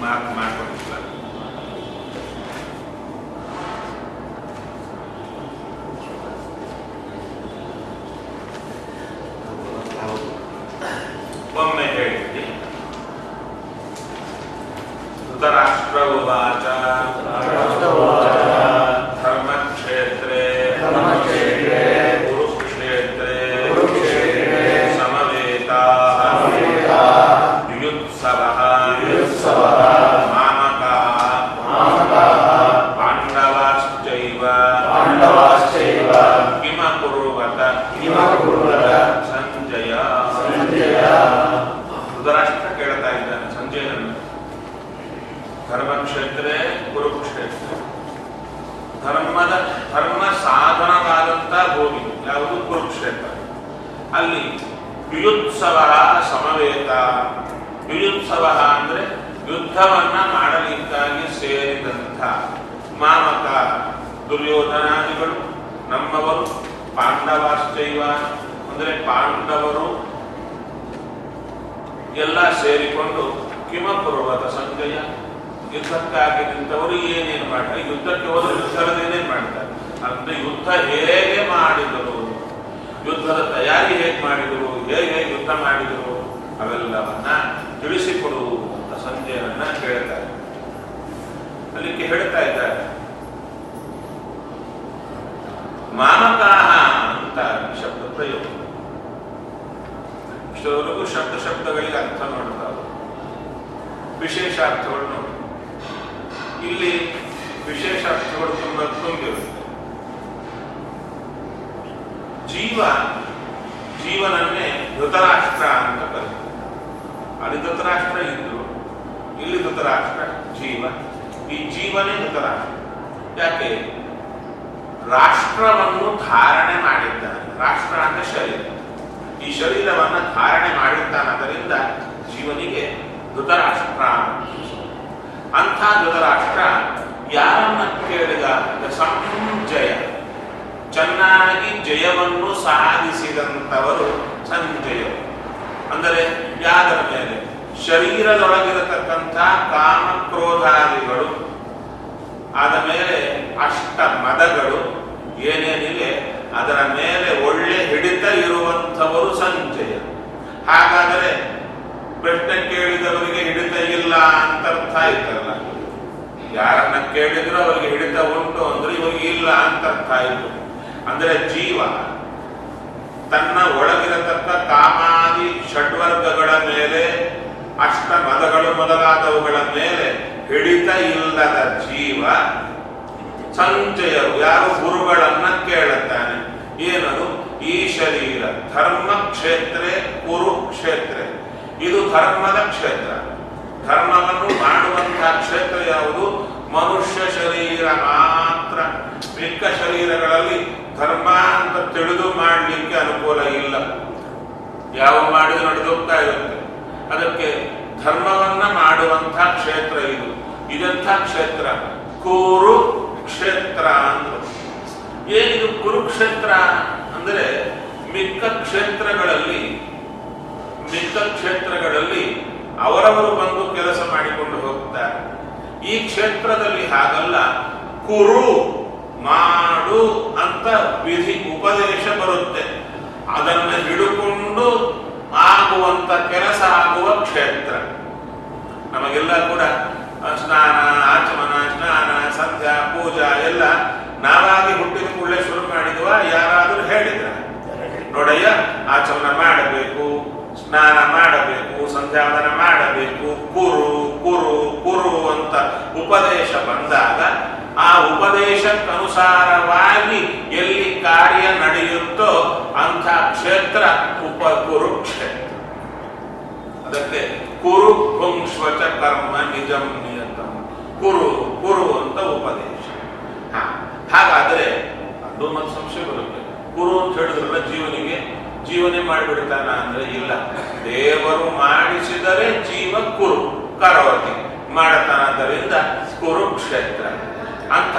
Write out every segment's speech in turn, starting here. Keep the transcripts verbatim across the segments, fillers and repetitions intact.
Mark, Mark on the flag. One minute. Dharastravaja. ಧರ್ಮದ ಧರ್ಮ ಸಾಧನವಾದಂಥ ಭೂಮಿ ಯಾವುದು? ಕುರುಕ್ಷೇತ್ರ. ಅಲ್ಲಿ ಯುಯುತ್ಸವ ಸಮವೇತ. ಯುಯುತ್ಸವ ಅಂದ್ರೆ ಯುದ್ಧವನ್ನ ಮಾಡಲಿಕ್ಕಾಗಿ ಸೇರಿದಂಥ ಮಾಮಕ ದುರ್ಯೋಧನಾದಿಗಳು ನಮ್ಮವರು, ಪಾಂಡವಾಶ್ಚೈವ ಅಂದ್ರೆ ಪಾಂಡವರು ಎಲ್ಲ ಸೇರಿಕೊಂಡು ಕಿಮಪುರ್ವದ ಸಂಜಯ ಯುದ್ಧಕ್ಕಾಗಿ ನಿಂತವರು ಏನೇನು ಮಾಡ್ತಾರೆ, ಯುದ್ಧಕ್ಕೆ ಹೋದ ಯುದ್ಧವನ್ನೇನೇನು ಮಾಡ್ತಾರೆ ಅಂದ್ರೆ ಯುದ್ಧ ಹೇಗೆ ಮಾಡಿದರು, ಯುದ್ಧದ ತಯಾರಿ ಹೇಗೆ ಮಾಡಿದರು, ಹೇಗೆ ಹೇಗೆ ಯುದ್ಧ ಮಾಡಿದರು ಅವೆಲ್ಲವನ್ನ ತಿಳಿಸಿಕೊಡು ಅಂತ ಸಂಜೆಯನ್ನ ಹೇಳ್ತಾರೆ. ಅಲ್ಲಿಗೆ ಹೇಳ್ತಾ ಇದ್ದಾರೆ ಮಾನಕಾಹ ಅಂತ ಶಬ್ದ ಪ್ರಯೋಗ. ಇಷ್ಟವರೆಗೂ ಶಬ್ದ ಶಬ್ದಗಳಿಗೆ ಅರ್ಥ ನೋಡ್ತಾರೆ, ವಿಶೇಷ ಅರ್ಥಗಳು ನೋಡಿ. ಇಲ್ಲಿ ವಿಶೇಷ ಅರ್ಥಗಳು ತುಂಬ ತುಂಬಿರುತ್ತೆ. ಜೀವ ಜೀವನನ್ನೇ ಧೃತರಾಷ್ಟ್ರ ಅಂತ ಕರೀತಾರೆ. ಅಲ್ಲಿ ಧೃತರಾಷ್ಟ್ರ ಇದ್ರು, ಇಲ್ಲಿ ಧೃತರಾಷ್ಟ್ರ ಜೀವ. ಈ ಜೀವನೇ ಧೃತರಾಷ್ಟ್ರ. ಯಾಕೆ? ರಾಷ್ಟ್ರವನ್ನು ಧಾರಣೆ ಮಾಡಿದ್ದಾನೆ. ರಾಷ್ಟ್ರ ಅಂದ್ರೆ ಶರೀರ. ಈ ಶರೀರವನ್ನು ಧಾರಣೆ ಮಾಡಿದ್ದಾನದರಿಂದ ಜೀವನಿಗೆ ಧೃತರಾಷ್ಟ್ರ. ಅಂಥ ಧೃತರಾಷ್ಟ್ರ ಯಾರನ್ನ ಕೇಳಿದ? ಸಂಜಯ. ಚೆನ್ನಾಗಿ ಜಯವನ್ನು ಸಾಧಿಸಿದಂಥವರು ಸಂಜಯ. ಅಂದರೆ ಯಾದರ ಮೇಲೆ? ಶರೀರದೊಳಗಿರತಕ್ಕಂಥ ಕಾಮಕ್ರೋಧಾದಿಗಳು, ಆದ ಮೇಲೆ ಅಷ್ಟ ಮದಗಳು ಏನೇನಿವೆ ಅದರ ಮೇಲೆ ಒಳ್ಳೆ ಹಿಡಿತ ಇರುವಂಥವರು ಸಂಜಯ. ಹಾಗಾದರೆ ಪ್ರಶ್ನೆ ಕೇಳಿದವರಿಗೆ ಹಿಡಿತ ಇಲ್ಲ ಅಂತ ಅರ್ಥ ಆಯ್ತಲ್ಲ. ಯಾರನ್ನ ಕೇಳಿದ್ರು ಅವರಿಗೆ ಹಿಡಿತ ಉಂಟು ಅಂದ್ರೆ ಇವಾಗ ಇಲ್ಲ ಅಂತ ಅರ್ಥ ಆಯ್ತು. ಅಂದ್ರೆ ಜೀವ ತನ್ನ ಒಳಗಿರತಕ್ಕ ಕಾಮಾದಿ ಷಡ್ವರ್ಗಗಳ ಮೇಲೆ, ಅಷ್ಟ ಮದಗಳು ಮೊದಲಾದವುಗಳ ಮೇಲೆ ಹಿಡಿತ ಇಲ್ಲದ ಜೀವ ಸಂಜಯರು ಯಾವ ಗುರುಗಳನ್ನ ಕೇಳುತ್ತಾನೆ. ಏನದು? ಈ ಶರೀರ ಧರ್ಮ ಕ್ಷೇತ್ರ, ಕುರುಕ್ಷೇತ್ರ. ಇದು ಧರ್ಮದ ಕ್ಷೇತ್ರ. ಧರ್ಮವನ್ನು ಮಾಡುವಂತಹ ಕ್ಷೇತ್ರ ಯಾವುದು? ಮನುಷ್ಯ ಶರೀರ ಮಾತ್ರ. ಮಿಕ್ಕ ಶರೀರಗಳಲ್ಲಿ ಧರ್ಮ ಅಂತ ತಿಳಿದು ಮಾಡಲಿಕ್ಕೆ ಅನುಕೂಲ ಇಲ್ಲ. ಯಾವ ಮಾಡಿದ್ರು ನಡೆದೋಗ್ತಾ ಇರುತ್ತೆ. ಅದಕ್ಕೆ ಧರ್ಮವನ್ನ ಮಾಡುವಂತಹ ಕ್ಷೇತ್ರ ಇದು. ಇದಂಥ ಕ್ಷೇತ್ರ ಕುರು ಕ್ಷೇತ್ರ ಅಂದ್ರು. ಏನಿದು ಕುರುಕ್ಷೇತ್ರ ಅಂದ್ರೆ ಮಿಕ್ಕ ಕ್ಷೇತ್ರಗಳಲ್ಲಿ ಮಿಕ್ಕ ಕ್ಷೇತ್ರಗಳಲ್ಲಿ ಅವರವರು ಬಂದು ಕೆಲಸ ಮಾಡಿಕೊಂಡು ಹೋಗ್ತಾರೆ. ಈ ಕ್ಷೇತ್ರದಲ್ಲಿ ಹಾಗಲ್ಲ. ಕುರು ಮಾಡು ಅಂತ ವಿಧಿ ಉಪದೇಶ ಬರುತ್ತೆ. ಅದನ್ನು ಹಿಡಿಕೊಂಡು ಆಗುವಂತ ಕೆಲಸ ಆಗುವ ಕ್ಷೇತ್ರ. ನಮಗೆಲ್ಲ ಕೂಡ ಸ್ನಾನ, ಆಚಮನ, ಸ್ನಾನ, ಸಂಧ್ಯಾ, ಪೂಜಾ ಎಲ್ಲ ನಾವಾಗಿ ಹುಟ್ಟಿದ ಕೂಡಲೇ ಶುರು ಮಾಡಿದ್ವ. ಯಾರಾದರೂ ಹೇಳಿದ್ರ ನೋಡಯ್ಯ ಆಚಮನ ಮಾಡಬೇಕು, ಸ್ನಾನ ಮಾಡಬೇಕು, ಸಂಧ್ಯಾವನ ಮಾಡಬೇಕು, ಕುರು ಕುರು ಕುರು ಅಂತ ಉಪದೇಶ ಬಂದಾಗ ಆ ಉಪದೇಶಕ್ಕನುಸಾರವಾಗಿ ಎಲ್ಲಿ ಕಾರ್ಯ ನಡೆಯುತ್ತೋ ಅಂಥ ಕ್ಷೇತ್ರ ಉಪ ಕುರುಕ್ಷೇತ್ರ. ಅದಕ್ಕೆ ಕುರು ಪುಂಶ್ವಚ ಕರ್ಮ ನಿಜಂ ನಿಯತಂ, ಕುರು ಕುರು ಅಂತ ಉಪದೇಶ. ಹಾ, ಹಾಗಾದ್ರೆ ಅದು ಮತ್ತೆ ಸಂಶಯ ಬರುತ್ತೆ. ಕುರು ಅಂತ ಹೇಳಿದ್ರಲ್ಲ ಜೀವನಿಗೆ ಜೀವನೇ ಮಾಡಿಬಿಡ್ತಾನ ಅಂದ್ರೆ ಇಲ್ಲ. ದೇವರು ಮಾಡಿಸಿದರೆ ಜೀವ ಕುರು ಕರೋತಿ ಮಾಡತಾನದರಿಂದ ಕುರುಕ್ಷೇತ್ರ ಅಂತ.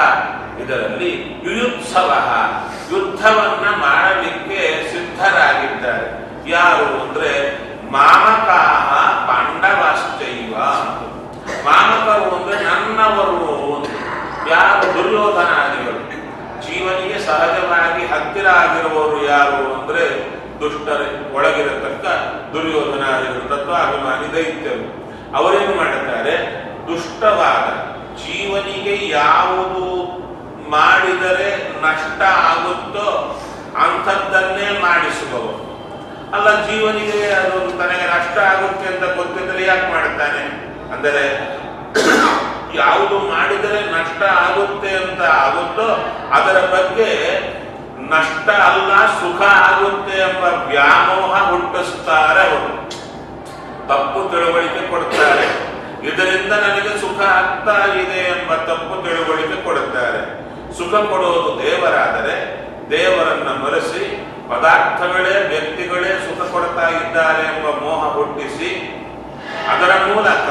ಇದರಲ್ಲಿ ಯುಯುತ್ಸವ ಯುದ್ಧವನ್ನ ಮಾಡಲಿಕ್ಕೆ ಸಿದ್ಧ ಯಾರು ಅಂದ್ರೆ ಮಾಮಕಾಹ ಪಾಂಡವಾಶ್ಚೈವ. ಮಾಮಕರು ಅಂದ್ರೆ ನನ್ನವರು ಅಂತ. ಯಾರು ದುರ್ಯೋಧನಾದಿಗಳು, ಜೀವನಿಗೆ ಸಹಜವಾಗಿ ಹತ್ತಿರ ಆಗಿರುವವರು ಯಾರು ಅಂದ್ರೆ ದುಷ್ಟರ ಒಳಗಿರತಕ್ಕ ದುರ್ಯೋಧನಾದಿಗಳು, ತತ್ವ ಅಭಿಮಾನಿ ದೈತ್ಯರು. ಅವರೇನು ಮಾಡುತ್ತಾರೆ, ದುಷ್ಟವಾದ ಜೀವನಿಗೆ ಯಾವುದು ಮಾಡಿದರೆ ನಷ್ಟ ಆಗುತ್ತೋ ಅಂಥದ್ದನ್ನೇ ಮಾಡಿಸುವವರು. ಅಲ್ಲ, ಜೀವನಿಗೆ ಅದು ತನಗೆ ನಷ್ಟ ಆಗುತ್ತೆ ಅಂತ ಗೊತ್ತಿದ್ರೆ ಯಾಕೆ ಮಾಡ್ತಾನೆ ಅಂದರೆ, ಯಾವುದು ಮಾಡಿದರೆ ನಷ್ಟ ಆಗುತ್ತೆ ಅಂತ ಆಗುತ್ತೋ ಅದರ ಬಗ್ಗೆ ನಷ್ಟ ಅಲ್ಲ ಸುಖ ಆಗುತ್ತೆ ಎಂಬ ವ್ಯಾಮೋಹ ಹುಟ್ಟಿಸುತ್ತಾರೆ ಅವರು. ತಪ್ಪು ತಿಳುವಳಿಕೆ ಕೊಡುತ್ತಾರೆ, ಇದರಿಂದ ನನಗೆ ಸುಖ ಆಗ್ತಾ ಇದೆ ಎಂಬ ತಪ್ಪು ತಿಳುವಳಿಕೆ ಕೊಡುತ್ತಾರೆ. ಸುಖ ಕೊಡೋದು ದೇವರಾದರೆ ದೇವರನ್ನ ಮರೆಸಿ ಪದಾರ್ಥಗಳೇ ವ್ಯಕ್ತಿಗಳೇ ಸುಖ ಕೊಡ್ತಾ ಇದ್ದಾರೆ ಎಂಬ ಮೋಹ ಹುಟ್ಟಿಸಿ ಅದರ ಮೂಲಕ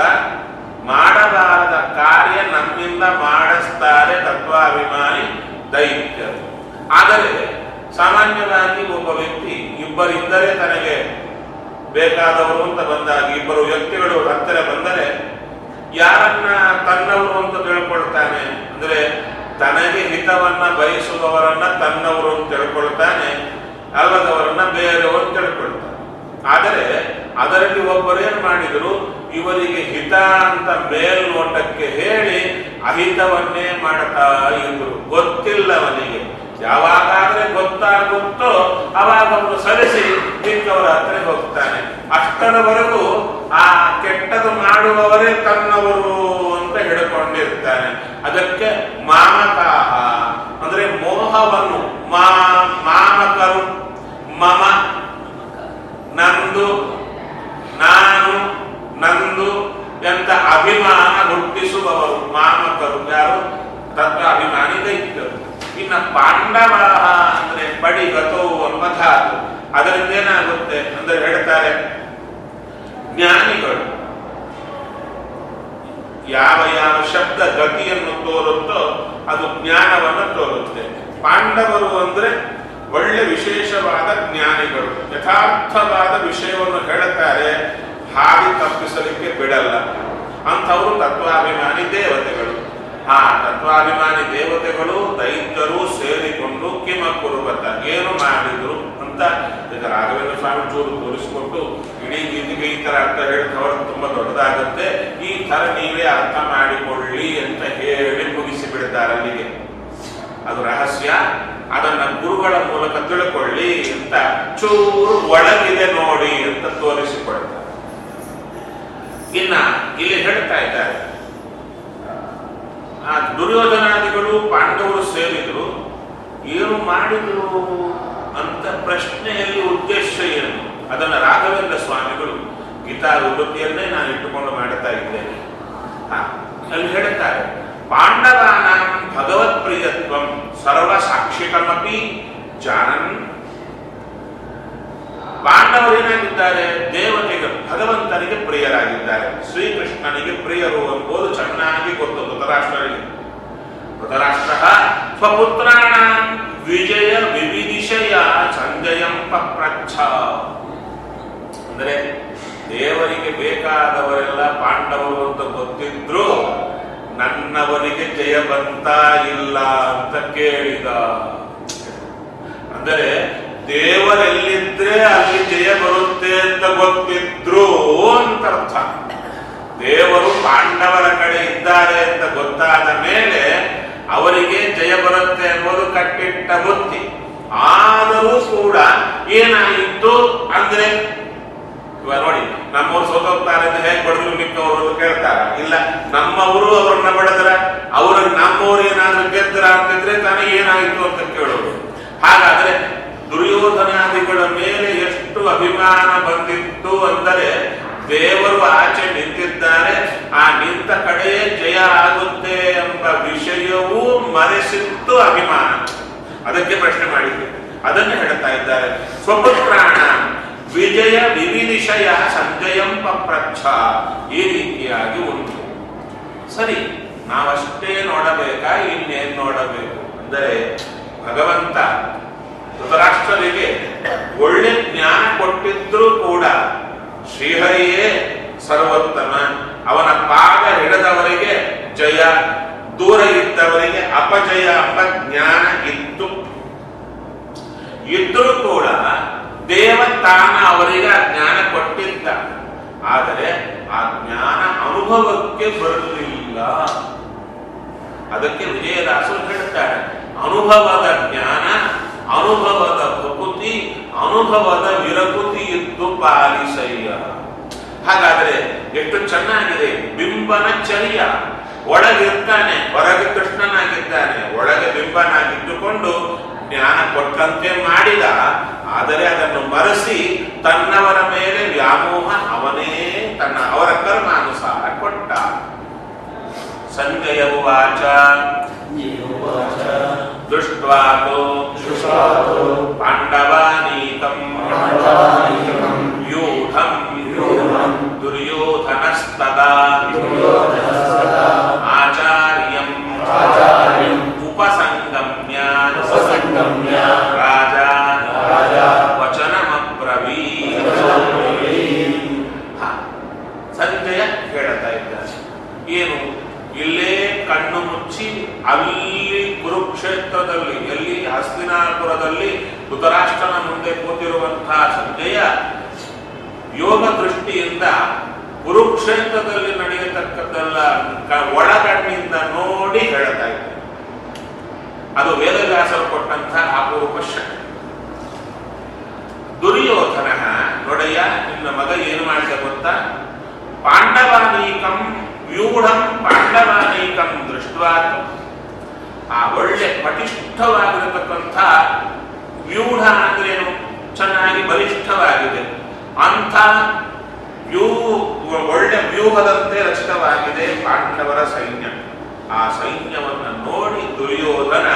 ಮಾಡಬಾರದ ಕಾರ್ಯ ನಮ್ಮಿಂದ ಮಾಡಿಸ್ತಾರೆ ತತ್ವಾಭಿಮಾನಿ ದೈತ್ಯರು. ಆದರೆ ಸಾಮಾನ್ಯವಾಗಿ ಒಬ್ಬ ವ್ಯಕ್ತಿ ಇಬ್ಬರಿದ್ದರೆ ತನಗೆ ಬೇಕಾದವರು ಅಂತ ಬಂದಾಗ, ಇಬ್ಬರು ವ್ಯಕ್ತಿಗಳು ಹತ್ತಿರ ಬಂದರೆ ಯಾರನ್ನ ತನ್ನವರು ಅಂತ ತಿಳ್ಕೊಳ್ತಾನೆ ಅಂದ್ರೆ, ತನಗೆ ಹಿತವನ್ನ ಬಯಸುವವರನ್ನ ತನ್ನವರು ತಿಳ್ಕೊಳ್ತಾನೆ, ಅಲ್ಲದವರನ್ನ ಬೇರೆಯವರು ತಿಳ್ಕೊಳ್ತಾನೆ. ಆದರೆ ಅದರಲ್ಲಿ ಒಬ್ಬರೇನ್ ಮಾಡಿದ್ರು, ಇವರಿಗೆ ಹಿತ ಅಂತ ಮೇಲ್ನೋಟಕ್ಕೆ ಹೇಳಿ ಅಹಿತವನ್ನೇ ಮಾಡ್ತಾ ಇದ್ರು. ಗೊತ್ತಿಲ್ಲವನಿಗೆ ಯಾವಾಗಾದ್ರೆ ಗೊತ್ತಾಗುತ್ತೋ ಅವಾಗ ಅವನು ಸರಿಸಿ ಇಂಥವರ ಹತ್ರ ಹೋಗ್ತಾನೆ. ಅಷ್ಟರವರೆಗೂ ಆ ಕೆಟ್ಟದು ಮಾಡುವವರೇ ತನ್ನವರು ಅಂತ ಹಿಡ್ಕೊಂಡಿರ್ತಾನೆ. ಅದಕ್ಕೆ ಮಾಮಕಾಹ ಅಂದ್ರೆ ಮೋಹವನ್ನು, ಮಾಮಕರು, ಮಮ ನಂದು, ನಾನು ನಂದು ಎಂತ ಅಭಿಮಾನ ಹುಟ್ಟಿಸುವವರು ಮಾಮಕರು ಯಾರು, ತತ್ವ ಅಭಿಮಾನಿ ದೈತ್ಯರು. ಇನ್ನು ಪಾಂಡವ ಅಂದ್ರೆ ಪಡಿಗತೋ ಎಂಬ ಧಾತು. ಅದರಿಂದ ಏನಾಗುತ್ತೆ ಅಂದ್ರೆ ಹೇಳ್ತಾರೆ, ಜ್ಞಾನಿಗಳು ಯಾವ ಯಾವ ಶಬ್ದ ಗತಿಯನ್ನು ತೋರುತ್ತೋ ಅದು ಜ್ಞಾನವನ್ನು ತೋರುತ್ತೆ. ಪಾಂಡವರು ಅಂದ್ರೆ ಒಳ್ಳೆ ವಿಶೇಷವಾದ ಜ್ಞಾನಿಗಳು, ಯಥಾರ್ಥವಾದ ವಿಷಯವನ್ನು ಹೇಳುತ್ತಾರೆ, ಹಾಗೆ ತಪ್ಪಿಸಲಿಕ್ಕೆ ಬಿಡಲ್ಲ. ಅಂಥವರು ತತ್ವಾಭಿಮಾನಿ ದೇವತೆಗಳು. ಆ ತತ್ವಾಭಿಮಾನಿ ದೇವತೆಗಳು ದೈತ್ಯರು ಸೇರಿಕೊಂಡು ಕಿಮಕುರುಬತ ಏನು ಮಾಡಿದ್ರು ಅಂತ ಈಗ ರಾಘವೇಂದ್ರ ಸ್ವಾಮಿ ಚೂರು ತೋರಿಸಿಕೊಟ್ಟು ಇಡೀ ಗೀತೆಗೆ ಈ ತರ ಅರ್ಥ ಹೇಳ್ತವ್ರ ತುಂಬಾ ದೊಡ್ಡದಾಗುತ್ತೆ, ಈ ತರ ನೀವೇ ಅರ್ಥ ಮಾಡಿಕೊಳ್ಳಿ ಅಂತ ಹೇಳಿ ಮುಗಿಸಿ ಬಿಡ್ತಾರೆ. ಅಲ್ಲಿಗೆ ಅದು ರಹಸ್ಯ, ಅದನ್ನ ಗುರುಗಳ ಮೂಲಕ ತಿಳ್ಕೊಳ್ಳಿ ಅಂತ ಚೂರು ಒಳಗಿದೆ ನೋಡಿ ಅಂತ ತೋರಿಸಿಕೊಳ್ತಾರೆ. ಇನ್ನ ಇಲ್ಲಿ ಹೇಳ್ತಾ ಇದ್ದಾರೆ, ಆ ದುರ್ಯೋಧನಾದಿಗಳು ಪಾಂಡವರು ಸೇರಿದ್ರು, ಏನು ಮಾಡಿದ್ರು ಅಂತ ಪ್ರಶ್ನೆಯಲ್ಲಿ ಉದ್ದೇಶ ಏನು, ಅದನ್ನು ರಾಘವೇಂದ್ರ ಸ್ವಾಮಿಗಳು ಗೀತಾ ವಿವೃತ್ತಿಯನ್ನೇ ನಾನು ಇಟ್ಟುಕೊಂಡು ಮಾಡುತ್ತಾ ಇದ್ದೇನೆ. ಅಲ್ಲಿ ಹೇಳುತ್ತಾರೆ, ಪಾಂಡವಾನಾಂ ಭಗವತ್ ಪ್ರಿಯತ್ವಂ ಸರ್ವಸಾಕ್ಷಿಕಮಪಿ ಜಾನನ್. ಪಾಂಡವರೇನಾಗಿದ್ದಾರೆ, ದೇವತೆಗೆ ಭಗವಂತನಿಗೆ ಪ್ರಿಯರಾಗಿದ್ದಾರೆ, ಶ್ರೀಕೃಷ್ಣನಿಗೆ ಪ್ರಿಯರು ಎಂಬುದು ಚೆನ್ನಾಗಿ ಗೊತ್ತು ಧೃತರಾಷ್ಟ್ರರಿಗೆ. ಧೃತರಾಷ್ಟ್ರ ಸ್ವಪುತ್ರಾಣ ವಿಜಯ ವಿವಿಧಿಷಯ ಸಂಜಯಂ ಪಪ್ರಚ್ಛ ಅಂದ್ರೆ, ದೇವರಿಗೆ ಬೇಕಾದವರೆಲ್ಲ ಪಾಂಡವರು ಅಂತ ಗೊತ್ತಿದ್ರು ನನ್ನವರಿಗೆ ಜಯ ಬಂತ ಇಲ್ಲ ಅಂತ ಕೇಳಿದ. ಅಂದರೆ ದೇವರೆಲ್ಲಿದ್ರೆ ಅಲ್ಲಿ ಜಯ ಬರುತ್ತೆ ಅಂತ ಗೊತ್ತಿದ್ರು ಅಂತ ಅರ್ಥ. ದೇವರು ಪಾಂಡವರ ಕಡೆ ಇದ್ದಾರೆ ಅಂತ ಗೊತ್ತಾದ ಮೇಲೆ ಅವರಿಗೆ ಜಯ ಬರುತ್ತೆ ಎಂಬುದು ಕಟ್ಟಿಟ್ಟ ಬುತ್ತಿ. ಆದರೂ ಕೂಡ ಏನಾಯಿತು ಅಂದ್ರೆ, ಇವಾಗ ನೋಡಿ, ನಮ್ಮವ್ರು ಸೋತೋಗ್ತಾರೆ ಅಂತ ಹೇಗೆ ಬಡದ್ರು ಮಿಕ್ಕವರು ಕೇಳ್ತಾರ, ಇಲ್ಲ ನಮ್ಮವರು ಅವ್ರನ್ನ ಬಡದ್ರ, ಅವ್ರ ನಮ್ಮವ್ರು ಏನಾದ್ರು ಗೆದ್ರ ಅಂತಿದ್ರೆ ತನಗೆ ಏನಾಯಿತು ಅಂತ ಕೇಳೋದು. ಹಾಗಾದ್ರೆ ದುರ್ಯೋಧನಾದಿಗಳ ಮೇಲೆ ಎಷ್ಟು ಅಭಿಮಾನ ಬಂದಿತ್ತು ಅಂದರೆ, ದೇವರು ಆಚೆ ನಿಂತಿದ್ದಾರೆ, ಆ ನಿಂತ ಕಡೆ ಜಯ ಆಗುತ್ತೆ ಎಂಬ ವಿಷಯವೂ ಮರೆಸಿತ್ತು ಅಭಿಮಾನ. ಅದಕ್ಕೆ ಪ್ರಶ್ನೆ ಮಾಡಿದ್ವಿ, ಅದನ್ನು ಹೇಳ್ತಾ ಇದ್ದಾರೆ. ಸ್ವಪುತ್ರಾಣ ವಿಜಯ ವಿವಿಧಿಷಯ ಸಂಜಯಂ ಪಪ್ರಚ್ಛ, ಈ ರೀತಿಯಾಗಿ ಉಂಟು. ಸರಿ, ನಾವಷ್ಟೇ ನೋಡಬೇಕಾ, ಇನ್ನೇನು ನೋಡಬೇಕು ಅಂದರೆ, ಭಗವಂತ ಧೃತರಾಷ್ಟ್ರರಿಗೆ ಒಳ್ಳೆ ಜ್ಞಾನ ಕೊಟ್ಟು ಹುಟ್ಟಿದ್ರೂ ಕೂಡ ಶ್ರೀಹರಿಯೇ ಸರ್ವೋತ್ತಮ. ಅವನ ಪಾದ ಹಿಡದವರಿಗೆ ಜಯ, ದೂರ ಇದ್ದವರಿಗೆ ಅಪಜಯ ಎಂಬ ಜ್ಞಾನ ಇತ್ತು. ಇದ್ರೂ ಕೂಡ ದೇವ ತಾನ ಅವರಿಗೆ ಆ ಜ್ಞಾನ ಕೊಟ್ಟಿದ್ದ. ಆದರೆ ಆ ಜ್ಞಾನ ಅನುಭವಕ್ಕೆ ಬರಲಿಲ್ಲ. ಅದಕ್ಕೆ ವಿಜಯದಾಸರು ಹೇಳ್ತಾರೆ, ಅನುಭವದ ಜ್ಞಾನ, ಅನುಭವದ ಪ್ರಕೃತಿ, ಅನುಭವದ ವಿರಕೃತಿ ಇದ್ದು ಪಾಲಿಸಯ್ಯ. ಹಾಗಾದ್ರೆ ಎಷ್ಟು ಚೆನ್ನಾಗಿದೆ. ಬಿಂಬನ ಚರ್ಯ, ಒಳಗಿರ್ತಾನೆ, ಹೊರಗೆ ಕೃಷ್ಣನಾಗಿದ್ದಾನೆ, ಒಳಗೆ ಬಿಂಬನಾಗಿಟ್ಟುಕೊಂಡು ಜ್ಞಾನ ಕೊಟ್ಟಂತೆ ಮಾಡಿದ. ಆದರೆ ಅದನ್ನು ಮರೆಸಿ ತನ್ನವರ ಮೇಲೆ ವ್ಯಾಮೋಹ ಅವನೇ ತನ್ನ ಅವರ ಕರ್ಮಾನುಸಾರ ಕೊಟ್ಟ. ಸಂಜಯ ಉವಾಚ ದೃಷ್ಟ್ವಾತೋ ಪಾಂಡವಾನೀತಂ ಯೂಢಂ ದುರ್ಯೋಧನಸ್ತದಾ ಆಚಾರ್ಯಂ ಉಪಸಂಗಮ್ಯ ರಾಜಾ ವಚನಮಬ್ರವೀತ್. ಸಂಜಯ ಹೇಳ್ತಾ ಇದ್ದಾರೆ ಏನು, ಇಲ್ಲೇ ಕಣ್ಣು ಮುಚ್ಚಿ ಅಲ್ಲಿ ಕುರುಕ್ಷೇತ್ರದಲ್ಲಿ, ಎಲ್ಲಿ ಹಸ್ತಿನಾಪುರದಲ್ಲಿ ಧೃತರಾಷ್ಟ್ರನ ಮುಂದೆ ಕೂತಿರುವಂತಹ ಸಂಜಯ ಯೋಗ ದೃಷ್ಟಿಯಿಂದ ಕುರುಕ್ಷೇತ್ರದಲ್ಲಿ ನಡೆಯತಕ್ಕದ್ದೆಲ್ಲ ಒಳಗಣ್ಣಿಂದ ನೋಡಿ ಹೇಳ್ತಾ ಇದ್ದಾರೆ. ಅದು ವೇದವ್ಯಾಸರು ಕೊಟ್ಟಂತಹ ಅಪರೂಪ ಶಕ್ತಿ. ದುರ್ಯೋಧನ, ನೋಡಯ್ಯ ನಿನ್ನ ಮಗ ಏನು ಮಾಡಿದ ಗೊತ್ತಾ, ಪಾಂಡವಾನೀಕಂ ವ್ಯೂಢಂ ಪಾಂಡವಾನೀಕಂ ದೃಷ್ಟ್ವಾ. ಆ ಒಳ್ಳೆ ಪಟಿಷ್ಠವಾಗಿರತಕ್ಕಂಥ ವ್ಯೂಢ ಅಂದ್ರೇನು, ಚೆನ್ನಾಗಿ ಬಲಿಷ್ಠವಾಗಿದೆ ಅಂಥ ಒಳ್ಳೆ ವ್ಯೂಹದಂತೆ ರಚಿತವಾಗಿದೆ ಪಾಂಡವರ ಸೈನ್ಯ. ಆ ಸೈನ್ಯವನ್ನು ನೋಡಿ ದುರ್ಯೋಧನ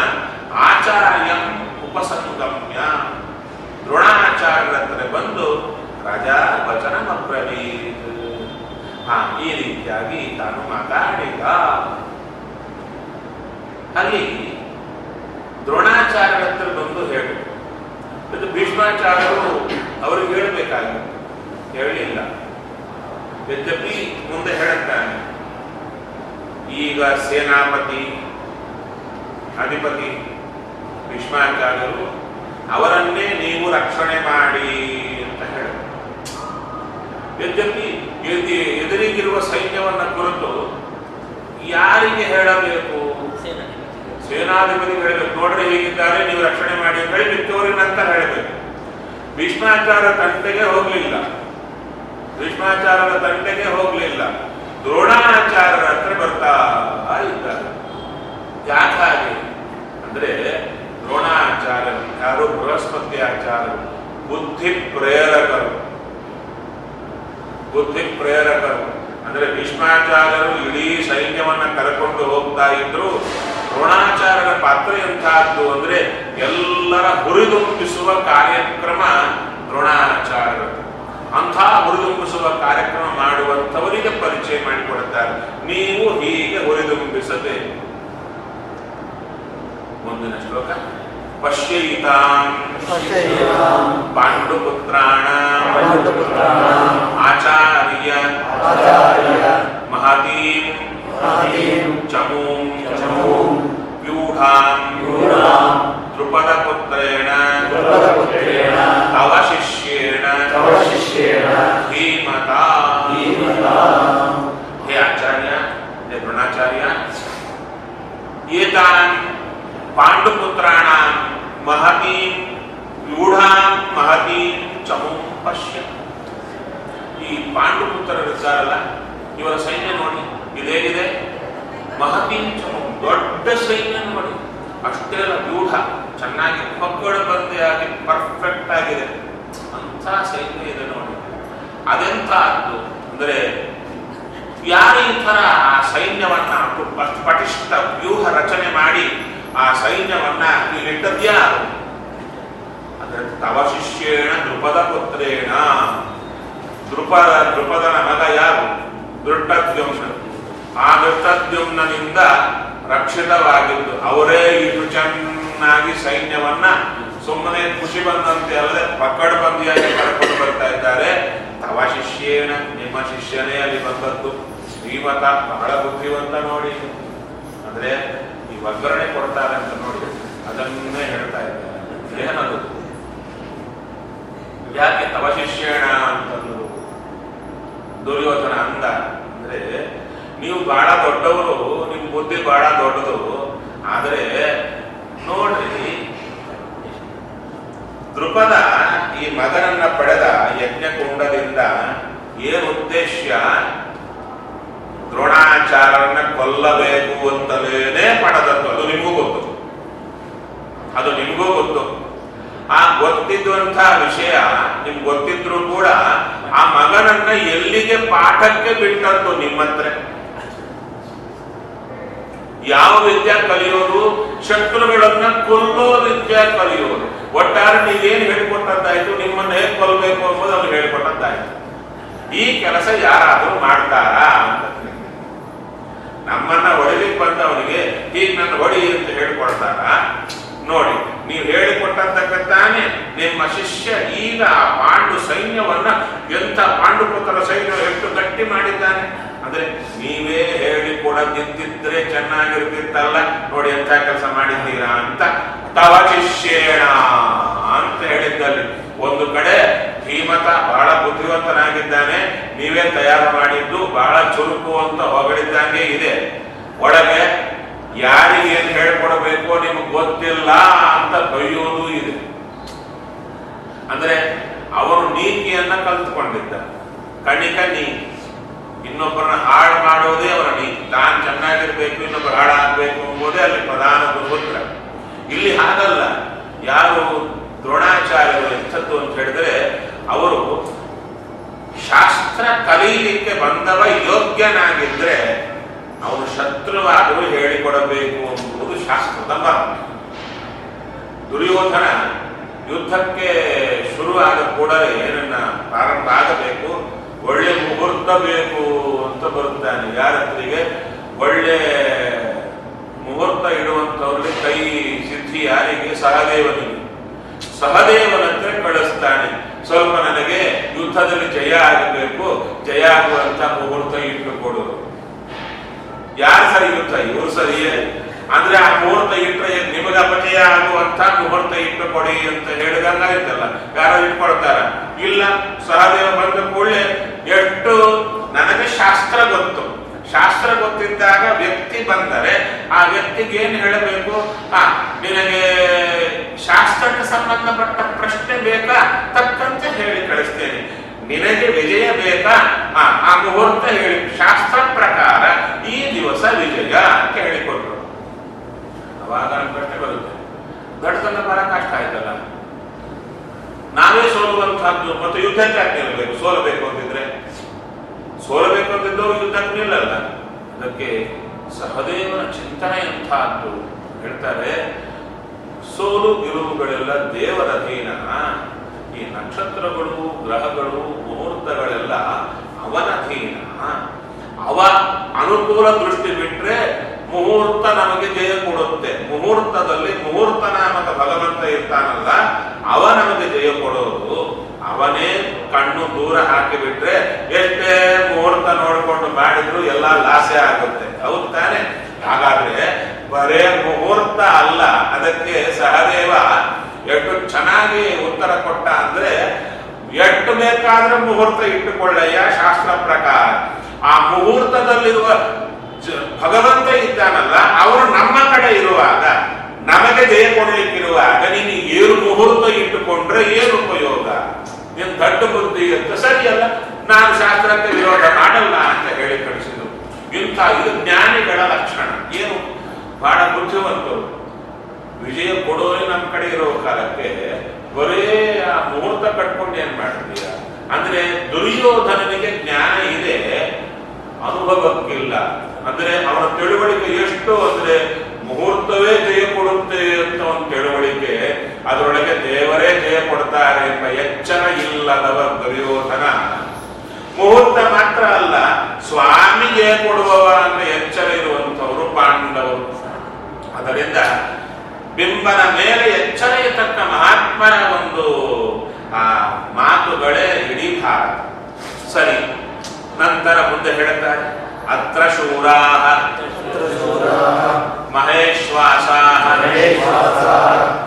ಆಚಾರ್ಯಂ ಉಪಸಂಗಮ್ಯ, ದ್ರೋಣಾಚಾರ್ಯರ ಹತ್ರ ಬಂದು ರಾಜಾ ವಚನಮಬ್ರವೀತ್, ಹಾ ಈ ರೀತಿಯಾಗಿ ತಾನು ಮಾತಾಡಿದ. ಅಲ್ಲಿ ದ್ರೋಣಾಚಾರ್ಯರ ಹತ್ರ ಬಂದು ಹೇಳಿದ್ರು. ಇದು ಭೀಷ್ಮಾಚಾರ್ಯರು ಅವ್ರಿಗೆ ಹೇಳಬೇಕಾಗಿತ್ತು, ಹೇಳಲಿಲ್ಲ. ಯದ್ಯಪಿ ಮುಂದೆ ಹೇಳುತ್ತಾನೆ, ಈಗ ಸೇನಾಪತಿ ಅಧಿಪತಿ ಭೀಷ್ಮಾಚಾರ್ಯರು, ಅವರನ್ನೇ ನೀವು ರಕ್ಷಣೆ ಮಾಡಿ ಅಂತ ಹೇಳಿದ್ರು. ಯದ್ಯಪಿ ಎದುರಿಗಿರುವ ಸೈನ್ಯವನ್ನು ಕುರಿತು ಯಾರಿಗೆ ಹೇಳಬೇಕು? ಸೇನಾಧಿಪತಿ ಹೇಳಬೇಕು, ನೋಡ್ರಿ ಹೇಗಿದ್ದಾರೆ ನೀವು ರಕ್ಷಣೆ ಮಾಡಿ ಹೇಳಿ, ಬಿಟ್ಟೋರಿನಂತ ಹೇಳಬೇಕು. ಭೀಷ್ಮಾಚಾರ್ಯರ ತಂಟೆಗೆ ಹೋಗ್ಲಿಲ್ಲ, ಭೀಷ್ಮಾಚಾರ್ಯರ ತಂಟೆಗೆ ಹೋಗ್ಲಿಲ್ಲ ದ್ರೋಣಾಚಾರ್ಯರ ಹತ್ರ ಬರ್ತಾ ಇದ್ದಾರೆ. ಯಾಕಾಗಿ ಅಂದ್ರೆ ದ್ರೋಣಾಚಾರ್ಯರು ಯಾರು, ಬೃಹಸ್ಪತಿ ಆಚಾರ್ಯರು ಬುದ್ಧಿ ಪ್ರೇರಕರು. ಬುದ್ಧಿ ಪ್ರೇರಕರು ಅಂದ್ರೆ ಭೀಷ್ಮಾಚಾರ್ಯರು ಇಡೀ ಸೈನ್ಯವನ್ನ ಕರ್ಕೊಂಡು ಹೋಗ್ತಾ ಇದ್ರು. ದ್ರೋಣಾಚಾರ್ಯರ ಪಾತ್ರ ಎಂಥದ್ದು ಅಂದ್ರೆ ಎಲ್ಲರ ಹುರಿದುಂಬಿಸುವ ಕಾರ್ಯಕ್ರಮ ದ್ರೋಣಾಚಾರ್ಯರು. ಅಂಥ ಹುರಿದುಂಬಿಸುವ ಕಾರ್ಯಕ್ರಮ ಮಾಡುವಂಥವರಿಗೆ ಪರಿಚಯ ಮಾಡಿಕೊಡುತ್ತಾರೆ, ನೀವು ಹೀಗೆ ಹುರಿದುಂಬಿಸಬೇಕು. ಮುಂದಿನ ಶ್ಲೋಕ ಪಶ್ಯೈತಾಂ ಪಾಂಡುಪುತ್ರಾಣಾಂ ಆಚಾರ್ಯ ಮಹತೀಂ ಚಮೂಂ ವ್ಯೂಢಾಂ ದ್ರುಪದಪುತ್ರೇಣ ತವ ಶಿಷ್ಯೇಣ ಧೀಮತಾಂ. ಹೇ ಆಚಾರ್ಯ, ಹೇ ದ್ರೋಣಾಚಾರ್ಯ, ಏತಾಂ ಪಾಂಡುಪುತ್ರಾಣಾಂ ಮಹತೀಂ ವ್ಯೂಢಾಂ ಮಹತೀಂ ಚಮೂಂ ಪಶ್ಯ. ಈ ಪಾಂಡುಪುತ್ರರಿದ್ದಾರಲ್ಲ, ಇವರ ಸೈನ್ಯ ನೋಡಿ ಇದೇನಿದೆ, ಮಹತೀಂ ಚಮೂಂ, ದೊಡ್ಡ ಸೈನ್ಯ ನೋಡಿ. ಅಷ್ಟೆಲ್ಲ ವ್ಯೂಢ ಚೆನ್ನಾಗಿ ಪಕ್ಕಡ ಬಂದೆ ಆಗಿ ಪರ್ಫೆಕ್ಟ್ ಆಗಿದೆ ಅಂಥ ಸೈನ್ಯ ಇದೆ ನೋಡಿ. ಅದೆಂಥ ಅಂದ್ರೆ ಯಾರು ಈ ಥರ ಆ ಸೈನ್ಯವನ್ನ ಪಟಿಷ್ಠ ವ್ಯೂಹ ರಚನೆ ಮಾಡಿ ಆ ಸೈನ್ಯವನ್ನ ಇಲ್ಲಿಟ್ಟದ್ಯಾರು ಅಂದ್ರೆ ತವ ಶಿಷ್ಯೇಣ ದ್ರುಪದ ಪುತ್ರೇಣ. ದ್ರುಪದ ದ್ರುಪದನ ಮಗ ಯಾರು? ದೃಷ್ಟದ್ಯುಮ್ನ. ಆ ದೃಷ್ಟದ್ಯುಮ್ನಿಂದ ರಕ್ಷಿತವಾಗಿದ್ದು ಅವರೇ ಇಷ್ಟು ಚೆನ್ನಾಗಿ ಸೈನ್ಯವನ್ನ ಸುಮ್ಮನೆ ಖುಷಿ ಬಂದಂತೆ ಅಲ್ಲದೆ ಪಕ್ಕಡ ಬಂದಿಯಾಗಿ ಕರ್ಕೊಂಡು ಶಿಷ್ಯೇನ, ನಿಮ್ಮ ಶಿಷ್ಯನೇ ಅಲ್ಲಿ ಬಂದದ್ದು. ಶ್ರೀಮತ ಬಹಳ ಬುದ್ಧಿವಂತ ನೋಡಿ, ಅಂದ್ರೆ ಈ ಒಗ್ಗರಣೆ ಕೊಡ್ತಾರೆ ಅಂತ ನೋಡಿ, ಅದನ್ನೇ ಹೇಳ್ತಾ ಇದ್ದಾರೆ. ಏನದು ಯಾಕೆ ತವ ಶಿಷ್ಯೇಣ ಅಂತಂದ್ರು? ದುರ್ಯೋಧನ ಅಂದ ಅಂದ್ರೆ, ನೀವು ಬಹಳ ದೊಡ್ಡವರು, ನಿಮ್ ಬುದ್ಧಿ ಬಹಳ ದೊಡ್ಡದು, ಆದ್ರೆ ನೋಡ್ರಿ, ದೃಪದ ಈ ಮಗನನ್ನ ಪಡೆದ ಯಜ್ಞಕುಂಡದಿಂದ ಏನ್ ಉದ್ದೇಶ? ದ್ರೋಣಾಚಾರ್ಯರನ್ನ ಕೊಲ್ಲಬೇಕು ಅಂತಲೇನೆ ಪಡೆದದ್ದು. ಅದು ನಿಮಗೂ ಗೊತ್ತು, ಅದು ನಿಮಗೂ ಗೊತ್ತು. ಆ ಗೊತ್ತಿದ್ದಂತಹ ವಿಷಯ ನಿಮ್ಗೆ ಗೊತ್ತಿದ್ರು ಕೂಡ ಆ ಮಗನನ್ನ ಎಲ್ಲಿಗೆ ಪಾಠಕ್ಕೆ ಬಿಟ್ಟದ್ದು ನಿಮ್ಮತ್ರ? ಯಾವ ವಿದ್ಯೆ ಕಲಿಯೋರು? ಶತ್ರುಗಳನ್ನ ಕೊಲ್ಲೋ ವಿದ್ಯೆ ಕಲಿಯೋರು. ಒಟ್ಟಾರೆ ನೀವೇನು ಹೇಳ್ಕೊಟ್ಟದ್ದಾಯ್ತು? ನಿಮ್ಮನ್ನ ಹೇಗೆ ಕೊಲ್ಲಬೇಕು ಅನ್ನೋದು ಅವ್ರು ಹೇಳ್ಕೊಟ್ಟದ್ದಾಯ್ತು. ಈ ಕೆಲಸ ಯಾರಾದ್ರೂ ಮಾಡ್ತಾರಾ? ನಮ್ಮನ್ನ ಹೊಡಿಲಿಕ್ಕೆ ಬಂದವನಿಗೆ ಈಗ ನನ್ನ ಹೊಡಿ ಅಂತ ಹೇಳ್ಕೊಡ್ತಾರ? ನೋಡಿ, ನೀವು ಹೇಳಿಕೊಟ್ಟಂತಕ್ಕಂತಾನೆ ನಿಮ್ಮ ಶಿಷ್ಯ ಈಗ ಪಾಂಡು ಸೈನ್ಯವನ್ನ, ಎಂತ ಪಾಂಡುಪುತ್ರ ಸೈನ್ಯ ಎಷ್ಟು ಗಟ್ಟಿ ಮಾಡಿದ್ದಾನೆ ಅಂದ್ರೆ, ನೀವೇ ಹೇಳಿಕೊಡದಿದ್ದಿದ್ರೆ ಚೆನ್ನಾಗಿರ್ತಿತ್ತಲ್ಲ, ನೋಡಿ ಎಂತ ಕೆಲಸ ಮಾಡಿದ್ದೀರಾ ಅಂತ. ತವ ಶಿಷ್ಯೇಣ ಅಂತ ಹೇಳಿದ್ದಲ್ಲಿ ಒಂದು ಕಡೆ ಧೀಮತ ಬಹಳ ಬುದ್ಧಿವಂತನಾಗಿದ್ದಾನೆ, ನೀವೇ ತಯಾರು ಮಾಡಿದ್ದು ಬಹಳ ಚುರುಕು ಅಂತ ಹೊಗಳಿದ್ದಂಗೆ ಇದೆ. ಒಳಗೆ ಯಾರಿಗೇನು ಹೇಳ್ಕೊಡ್ಬೇಕೋ ನಿಮ್ಗೆ ಗೊತ್ತಿಲ್ಲ ಅಂತ ಬೈಯೋದು ಇದೆ. ಅಂದ್ರೆ ಅವರು ನೀತಿಯನ್ನ ಕಲ್ತ್ಕೊಂಡಿದ್ದ. ಕಣಿಕ ನೀತಿ, ಇನ್ನೊಬ್ಬರನ್ನ ಹಾಳು ಮಾಡೋದೇ ಅವರ ನೀತಿ. ತಾನು ಚೆನ್ನಾಗಿರ್ಬೇಕು, ಇನ್ನೊಬ್ಬರು ಹಾಳಾಗಬೇಕು ಎಂಬುದೇ ಅಲ್ಲಿ ಪ್ರಧಾನ ಸೂತ್ರ. ಇಲ್ಲಿ ಹಾಗಲ್ಲ. ಯಾರು ದ್ರೋಣಾಚಾರ್ಯರು ಎಂಥದ್ದು ಅಂತ ಹೇಳಿದ್ರೆ, ಅವರು ಶಾಸ್ತ್ರ ಕಲಿಯಲಿಕ್ಕೆ ಬಂದವ ಯೋಗ್ಯನಾಗಿದ್ರೆ ಅವನು ಶತ್ರುವಾದರೂ ಹೇಳಿಕೊಡಬೇಕು ಎಂಬುದು ಶಾಸ್ತ್ರದ ಮರ್ಮ. ದುರ್ಯೋಧನ ಯುದ್ಧಕ್ಕೆ ಶುರುವಾದ ಕೂಡಲೇ ಏನನ್ನ ಪ್ರಾರಂಭ ಆಗಬೇಕು? ಒಳ್ಳೆ ಮುಹೂರ್ತ ಬೇಕು ಅಂತ ಬರುತ್ತಾನೆ. ಯಾರತ್ರಿಗೆ ಒಳ್ಳೆ ಮುಹೂರ್ತ ಇಡುವಂಥವ್ರಿಗೆ ಕೈ ಸಿದ್ಧಿ ಯಾರಿಗೆ? ಸಹದೇವನಿಗೆ. ಸಹದೇವನತ್ರ ಕಳಿಸ್ತಾನೆ, ಸ್ವಲ್ಪ ನನಗೆ ಯುದ್ಧದಲ್ಲಿ ಜಯ ಆಗಬೇಕು, ಜಯ ಆಗುವಂತ ಮುಹೂರ್ತ ಇಟ್ಟುಕೊಡೋದು. ಯಾರು ಸರಿ ಯುದ್ಧ? ಇವ್ರು ಸರಿಯೇ? ಅಂದ್ರೆ ಆ ಮುಹೂರ್ತ ಇಟ್ಟರೆ ನಿಮಗೆ ಅಪಜಯ ಆಗುವಂತ ಮುಹೂರ್ತ ಇಟ್ಟು ಕೊಡಿ ಅಂತ ಹೇಳಿದಂಗಾಯ್ತಲ್ಲ. ಯಾರು ಇಟ್ಕೊಡ್ತಾರ? ಇಲ್ಲ. ಸಹದೇವ ಬಂದ ಕೂಡಲೇ ಎಷ್ಟು ನನಗೆ ಶಾಸ್ತ್ರ ಗೊತ್ತು, ಶಾಸ್ತ್ರ ಗೊತ್ತಿದ್ದಾಗ ವ್ಯಕ್ತಿ ಬಂದರೆ ಆ ವ್ಯಕ್ತಿಗೆ ಏನ್ ಹೇಳಬೇಕು? ಆ ನಿನಗೆ ಶಾಸ್ತ್ರಕ್ಕೆ ಸಂಬಂಧಪಟ್ಟ ಪ್ರಶ್ನೆ ಬೇಕಾ? ತಕ್ಕಂತೆ ಹೇಳಿ ಕಳಿಸ್ತೇನೆ. ನಿನಗೆ ವಿಜಯ ಬೇಕಾ? ಆ ಮುಹೂರ್ತ ಹೇಳಿ, ಶಾಸ್ತ್ರ ಪ್ರಕಾರ ಈ ದಿವಸ ವಿಜಯ ಅಂತ ಹೇಳಿಕೊಟ್ರು. ಅವಾಗ ನಮ್ಗೆ ಪ್ರಶ್ನೆ ಬರುತ್ತೆ, ದಡ್ತನ ಬರ ಕಷ್ಟ ಆಯ್ತಲ್ಲ, ನಾವೇ ಸೋಲುವಂತಹದ್ದು. ಮತ್ತು ಯುದ್ಧಕ್ಕೆ ಯಾಕೆ ನಿಲ್ಲಬೇಕು? ಸೋಲಬೇಕು ಅಂತಿದ್ರೆ ಸೋಲಬೇಕು ಅಂತಿದ್ದವರು ಯುದ್ಧಕ್ಕೆ ನಿಲ್ಲಲ್ಲ. ಅದಕ್ಕೆ ಸಹದೇವನ ಚಿಂತನೆ ಎಂತಹದ್ದು ಹೇಳ್ತಾರೆ, ಸೋಲು ಗೆಲುವುಗಳೆಲ್ಲ ದೇವರ ಅಧೀನ. ಈ ನಕ್ಷತ್ರಗಳು, ಗ್ರಹಗಳು, ಮುಹೂರ್ತಗಳೆಲ್ಲ ಅವನ ಅಧೀನ. ಅವ ಅನುಕೂಲ ದೃಷ್ಟಿ ಬಿಟ್ರೆ ಮುಹೂರ್ತ ನಮಗೆ ಜಯ ಕೊಡುತ್ತೆ. ಮುಹೂರ್ತದಲ್ಲಿ ಮುಹೂರ್ತ ನಾಮಕ ಭಗವಂತ ಇರ್ತಾನಲ್ಲ, ಅವ ನಮಗೆ ಜಯ ಕೊಡೋದು. ಅವನೇ ಕಣ್ಣು ದೂರ ಹಾಕಿಬಿಟ್ರೆ ಎಷ್ಟೇ ಮುಹೂರ್ತ ನೋಡಿಕೊಂಡು ಮಾಡಿದ್ರು ಎಲ್ಲ ಲಾಸೆ ಆಗುತ್ತೆ, ಹೌದು ತಾನೆ? ಹಾಗಾದ್ರೆ ಬರೇ ಮುಹೂರ್ತ ಅಲ್ಲ. ಅದಕ್ಕೆ ಸಹದೇವ ಎಷ್ಟು ಚೆನ್ನಾಗಿ ಉತ್ತರ ಕೊಟ್ಟ ಅಂದ್ರೆ, ಎಷ್ಟು ಬೇಕಾದ್ರೆ ಮುಹೂರ್ತ ಇಟ್ಟುಕೊಳ್ಳಯ್ಯ ಶಾಸ್ತ್ರ ಪ್ರಕಾರ. ಆ ಮುಹೂರ್ತದಲ್ಲಿರುವ ಭಗವಂತ ಇದ್ದಾನಲ್ಲ, ಅವರು ನಮ್ಮ ಕಡೆ ಇರುವಾಗ, ನಮಗೆ ಜಯ ಕೊಡ್ಲಿಕ್ಕಿರುವಾಗ ನೀನು ಏನು ಮುಹೂರ್ತ ಇಟ್ಟುಕೊಂಡ್ರೆ ಏನು ಉಪಯೋಗ? ನೀನು ದಡ್ಡ ಬುದ್ಧಿ ಅಂತ ಸರಿಯಲ್ಲ, ನಾನು ಶಾಸ್ತ್ರಕ್ಕೆ ವಿರೋಧ ಮಾಡಲ್ಲ ಅಂತ ಹೇಳಿ ಕಳಿಸಿದ್ರು. ಇಂಥ ಇದು ಜ್ಞಾನಿಗಳ ಲಕ್ಷಣ. ಏನು ಬಹಳ ಬುದ್ಧಿವಂತರು. ವಿಜಯ ಕೊಡೋರೆ ನಮ್ಮ ಕಡೆ ಇರೋ ಕಾಲಕ್ಕೆ ಬರೇ ಆ ಮುಹೂರ್ತ ಕಟ್ಕೊಂಡು ಏನ್ ಮಾಡ್ತೀಯ ಅಂದ್ರೆ, ದುರ್ಯೋಧನನಿಗೆ ಜ್ಞಾನ ಇದೆ, ಅನುಭವಕ್ಕಿಲ್ಲ. ಅಂದ್ರೆ ಅವನ ತಿಳುವಳಿಕೆ ಎಷ್ಟು ಅಂದ್ರೆ, ಮುಹೂರ್ತವೇ ಜಯ ಕೊಡುತ್ತೆ ಅಂತ ಒಂದು ತಿಳುವಳಿಕೆ, ಅದರೊಳಗೆ ದೇವರೇ ಜಯ ಕೊಡ್ತಾರೆ ಎಂಬ ಎಚ್ಚರ ಇಲ್ಲದವ ದುರ್ಯೋಧನ. ಮುಹೂರ್ತ ಮಾತ್ರ ಅಲ್ಲ, ಸ್ವಾಮಿ ಜಯ ಕೊಡುವವ ಅಂದ್ರೆ ಎಚ್ಚರ ಇರುವಂತವರು ಪಾಂಡವರು. ಅದರಿಂದ ಬಿಂಬನ ಮೇಲೆ ಎಚ್ಚರ ಇರತಕ್ಕ ಮಹಾತ್ಮನ ಒಂದು ಆ ಮಾತುಗಳೇ ಇಡೀ ಭಾರತ. ಸರಿ. ನಂತರ ಮುಂದೆ ಹೇಳುತ್ತಾರೆ, ಅತ್ರ ಶೂರಾಃ ಮಹೇಶ್ವಾಸಾಃ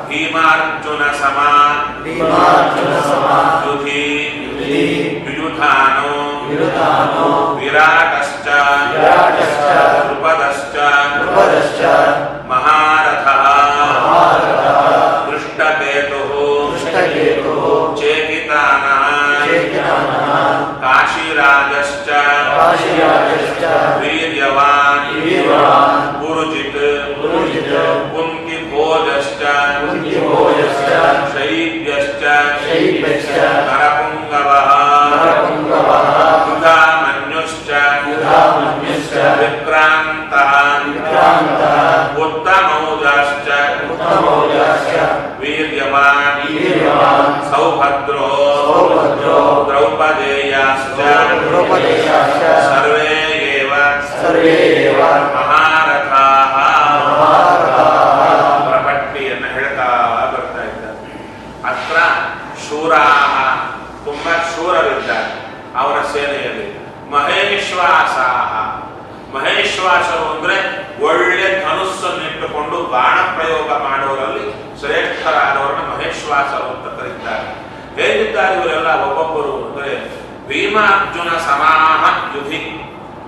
ಭೀಮಾರ್ಜುನ ಸಮಾನ್ ಯುಧಿ ಯುಯುಧಾನೋ ವಿರಾಟಶ್ಚ ದ್ರುಪದಶ್ಚ ಮಹಾರಥಃ ದೃಷ್ಟಕೇತುಃ ಚೇಕಿತಾನಃ ಕಾಶೀರಾಜಶ್ಚ ವೀರ್ಯವಾನ್ ಪುರುಜಿತ್ ಕುಂಕಿಭೋಜಶ್ಚ ಶೈವ್ಯಶ್ಚ ನರಪುಂಗವಃ ಯುಧಾಮನ್ಯುಶ್ಚ ವಿಕ್ರಾಂತಃ ಉತ್ತಮೌಜಶ್ಚ ವೀರ್ಯವಾನ್ ಸೌಭದ್ರೋ ದ್ರೌಪದೇಯಾಶ್ಚ ಸರ್ವೇ ಏವ ಮಹಾರಥಾಃ ಪ್ರಪಟ್ಟಿಯನ್ನು ಹೇಳ್ತಾ ಬರ್ತಾ ಇದ್ದಾರೆ. ಅತ್ರ ಶೂರಾಃ ತುಂಬಾ ಶೂರರಿದ್ದಾರೆ ಅವರ ಸೇನೆಯಲ್ಲಿ. ಮಹೇಶ್ವಾಸಾಃ, ಮಹೇಶ್ವಾಸರು ಅಂದ್ರೆ ಒಳ್ಳೆ ಧನುಸ್ಸನ್ನಿಟ್ಟುಕೊಂಡು ಬಾಣ ಪ್ರಯೋಗ ಮಾಡುವರಲ್ಲಿ ಶ್ರೇಷ್ಠರಾದವರನ್ನು ಮಹೇಶ್ವಾಸರು ಅಂತ ಕರೀತಾರೆ. ಹೇಗಿದ್ದಾರೆ ಇವರೆಲ್ಲ ಒಬ್ಬೊಬ್ಬರು ಅಂದರೆ ಭೀಮ ಅರ್ಜುನ ಸಮಾಹ ಯುಧಿ,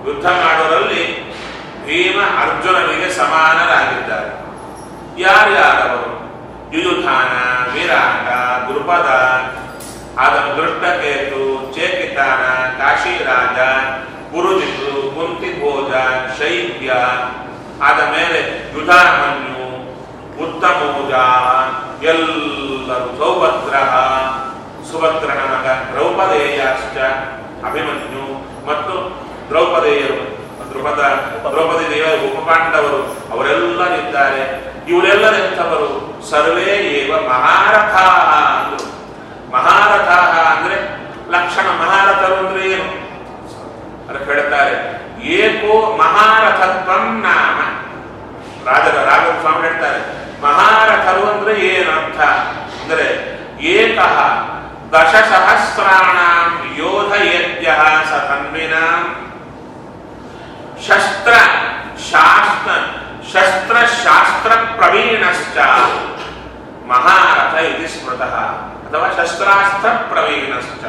ಯುದ್ಧ ಮಾಡೋರಲ್ಲಿ ಭೀಮ ಅರ್ಜುನನಿಗೆ ಸಮಾನರಾಗಿದ್ದಾರೆ. ಯಾರ್ಯಾರವರು? ಯುಯುಧಾನ, ವಿರಾಟ, ದ್ರುಪದ, ಆತನ ದೃಷ್ಟಕೇತು, ಚೇಕಿತಾನ, ಕಾಶಿರಾಜ, ಪುರುಜಿತು, ಕುಂತಿಭೋಜ, ಶೈವ್ಯ, ಆದ ಮೇಲೆ ಯುಧಾಮನ್ಯು, ಉತ್ತಮೋಜ, ಎಲ್ಲರೂ ಸೌಭದ್ರ, ಸುಭದ್ರನ ಮಗ ದ್ರೌಪದೇಯಾಶ್ಚ ಅಭಿಮನ್ಯು ಮತ್ತು ದ್ರೌಪದೇಯರು, ದ್ರೌಪದ ದ್ರೌಪದಿ ದೇವರು, ಉಪಪಾಂಡವರು ಅವರೆಲ್ಲರಿದ್ದಾರೆ. ಇವರೆಲ್ಲರೆಂಥವರು? ಸರ್ವೇ ಏವ ಮಹಾರಥಾಃ ಅಂದರು. ಮಹಾರಥಾಃ ಅಂದ್ರೆ ಲಕ್ಷಣ. ಮಹಾರಥರು ಅಂದ್ರೆ ಏನು ಅದಕ್ಕೆ ಹೇಳ್ತಾರೆ, ಏಕೋ ಮಹಾರಥತ್ವಂ ನಾಮ. ರಾಜರ ರಾಘವಸ್ವಾಮಿ ಹೇಳ್ತಾರೆ, ಮಹಾರಥರು ಅಂದ್ರೆ ಏನರ್ಥ ಅಂದರೆ ಏಕಃ ದಶ ಸಹಸ್ರಾಣಾಂ ಯೋಧಯೇತ್ಯಃ ಸ ತನ್ವಿನಾಂ. ಶಸ್ತ್ರ ಶಾಸ್ತ್ರ ಶಸ್ತ್ರ ಶಾಸ್ತ್ರ ಪ್ರವೀಣಶ್ಚ ಮಹಾರಥ ಇತಿ ಸ್ಮೃತಃ, ಅಥವಾ ಶಸ್ತ್ರಾಸ್ತ್ರ ಪ್ರವೀಣಶ್ಚ.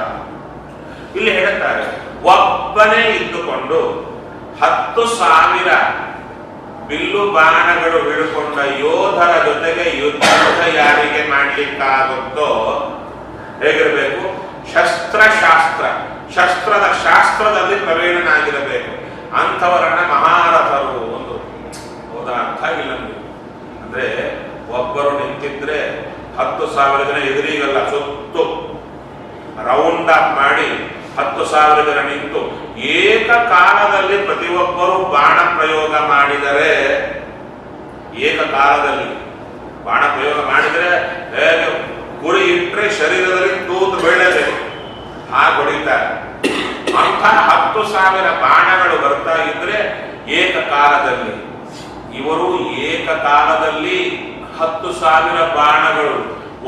ಇಲ್ಲಿ ಹೇಳ್ತಾರೆ, ಒಬ್ಬನೇ ಇದ್ದುಕೊಂಡು ಹತ್ತು ಸಾವಿರ ಬಿಲ್ಲು ಬಾಣಗಳು ಹಿಡ್ಕೊಂಡ ಯೋಧರ ಜೊತೆಗೆ ಯುದ್ಧ ಯಾರಿಗೆ ಮಾಡಲಿಕ್ಕಾಗುತ್ತೋ ಹೇಗಿರಬೇಕು? ಶಸ್ತ್ರಶಾಸ್ತ್ರ ಶಸ್ತ್ರದ ಶಾಸ್ತ್ರದಲ್ಲಿ ಪ್ರವೀಣನಾಗಿರಬೇಕು. ಅಂಥವರನ್ನ ಮಹಾರಥರು ಒಂದು. ಹೌದಾ? ಅರ್ಥ ಆಗಿಲ್ಲ ನೀವು. ಅಂದ್ರೆ ಒಬ್ಬರು ನಿಂತಿದ್ರೆ ಹತ್ತು ಸಾವಿರ ಜನ ಎದುರಿಗಲ್ಲ ಸುತ್ತು ರೌಂಡ್ ಅಪ್ ಮಾಡಿ ಹತ್ತು ಸಾವಿರ ಜನ ನಿಂತು ಏಕಕಾಲದಲ್ಲಿ ಪ್ರತಿಯೊಬ್ಬರು ಬಾಣ ಪ್ರಯೋಗ ಮಾಡಿದರೆ, ಏಕಕಾಲದಲ್ಲಿ ಬಾಣ ಪ್ರಯೋಗ ಮಾಡಿದರೆ ಗುರಿ ಇಟ್ಟರೆ ಶರೀರದಲ್ಲಿ ತೂತು ಬೀಳಬೇಕು, ಹಾಗೆ ಹೊಡಿತಾರೆ. ಅಂಥ ಹತ್ತು ಸಾವಿರ ಬಾಣಗಳು ಬರ್ತಾ ಇದ್ರೆ ಏಕಕಾಲದಲ್ಲಿ, ಇವರು ಏಕಕಾಲದಲ್ಲಿ ಹತ್ತು ಸಾವಿರ ಬಾಣಗಳು,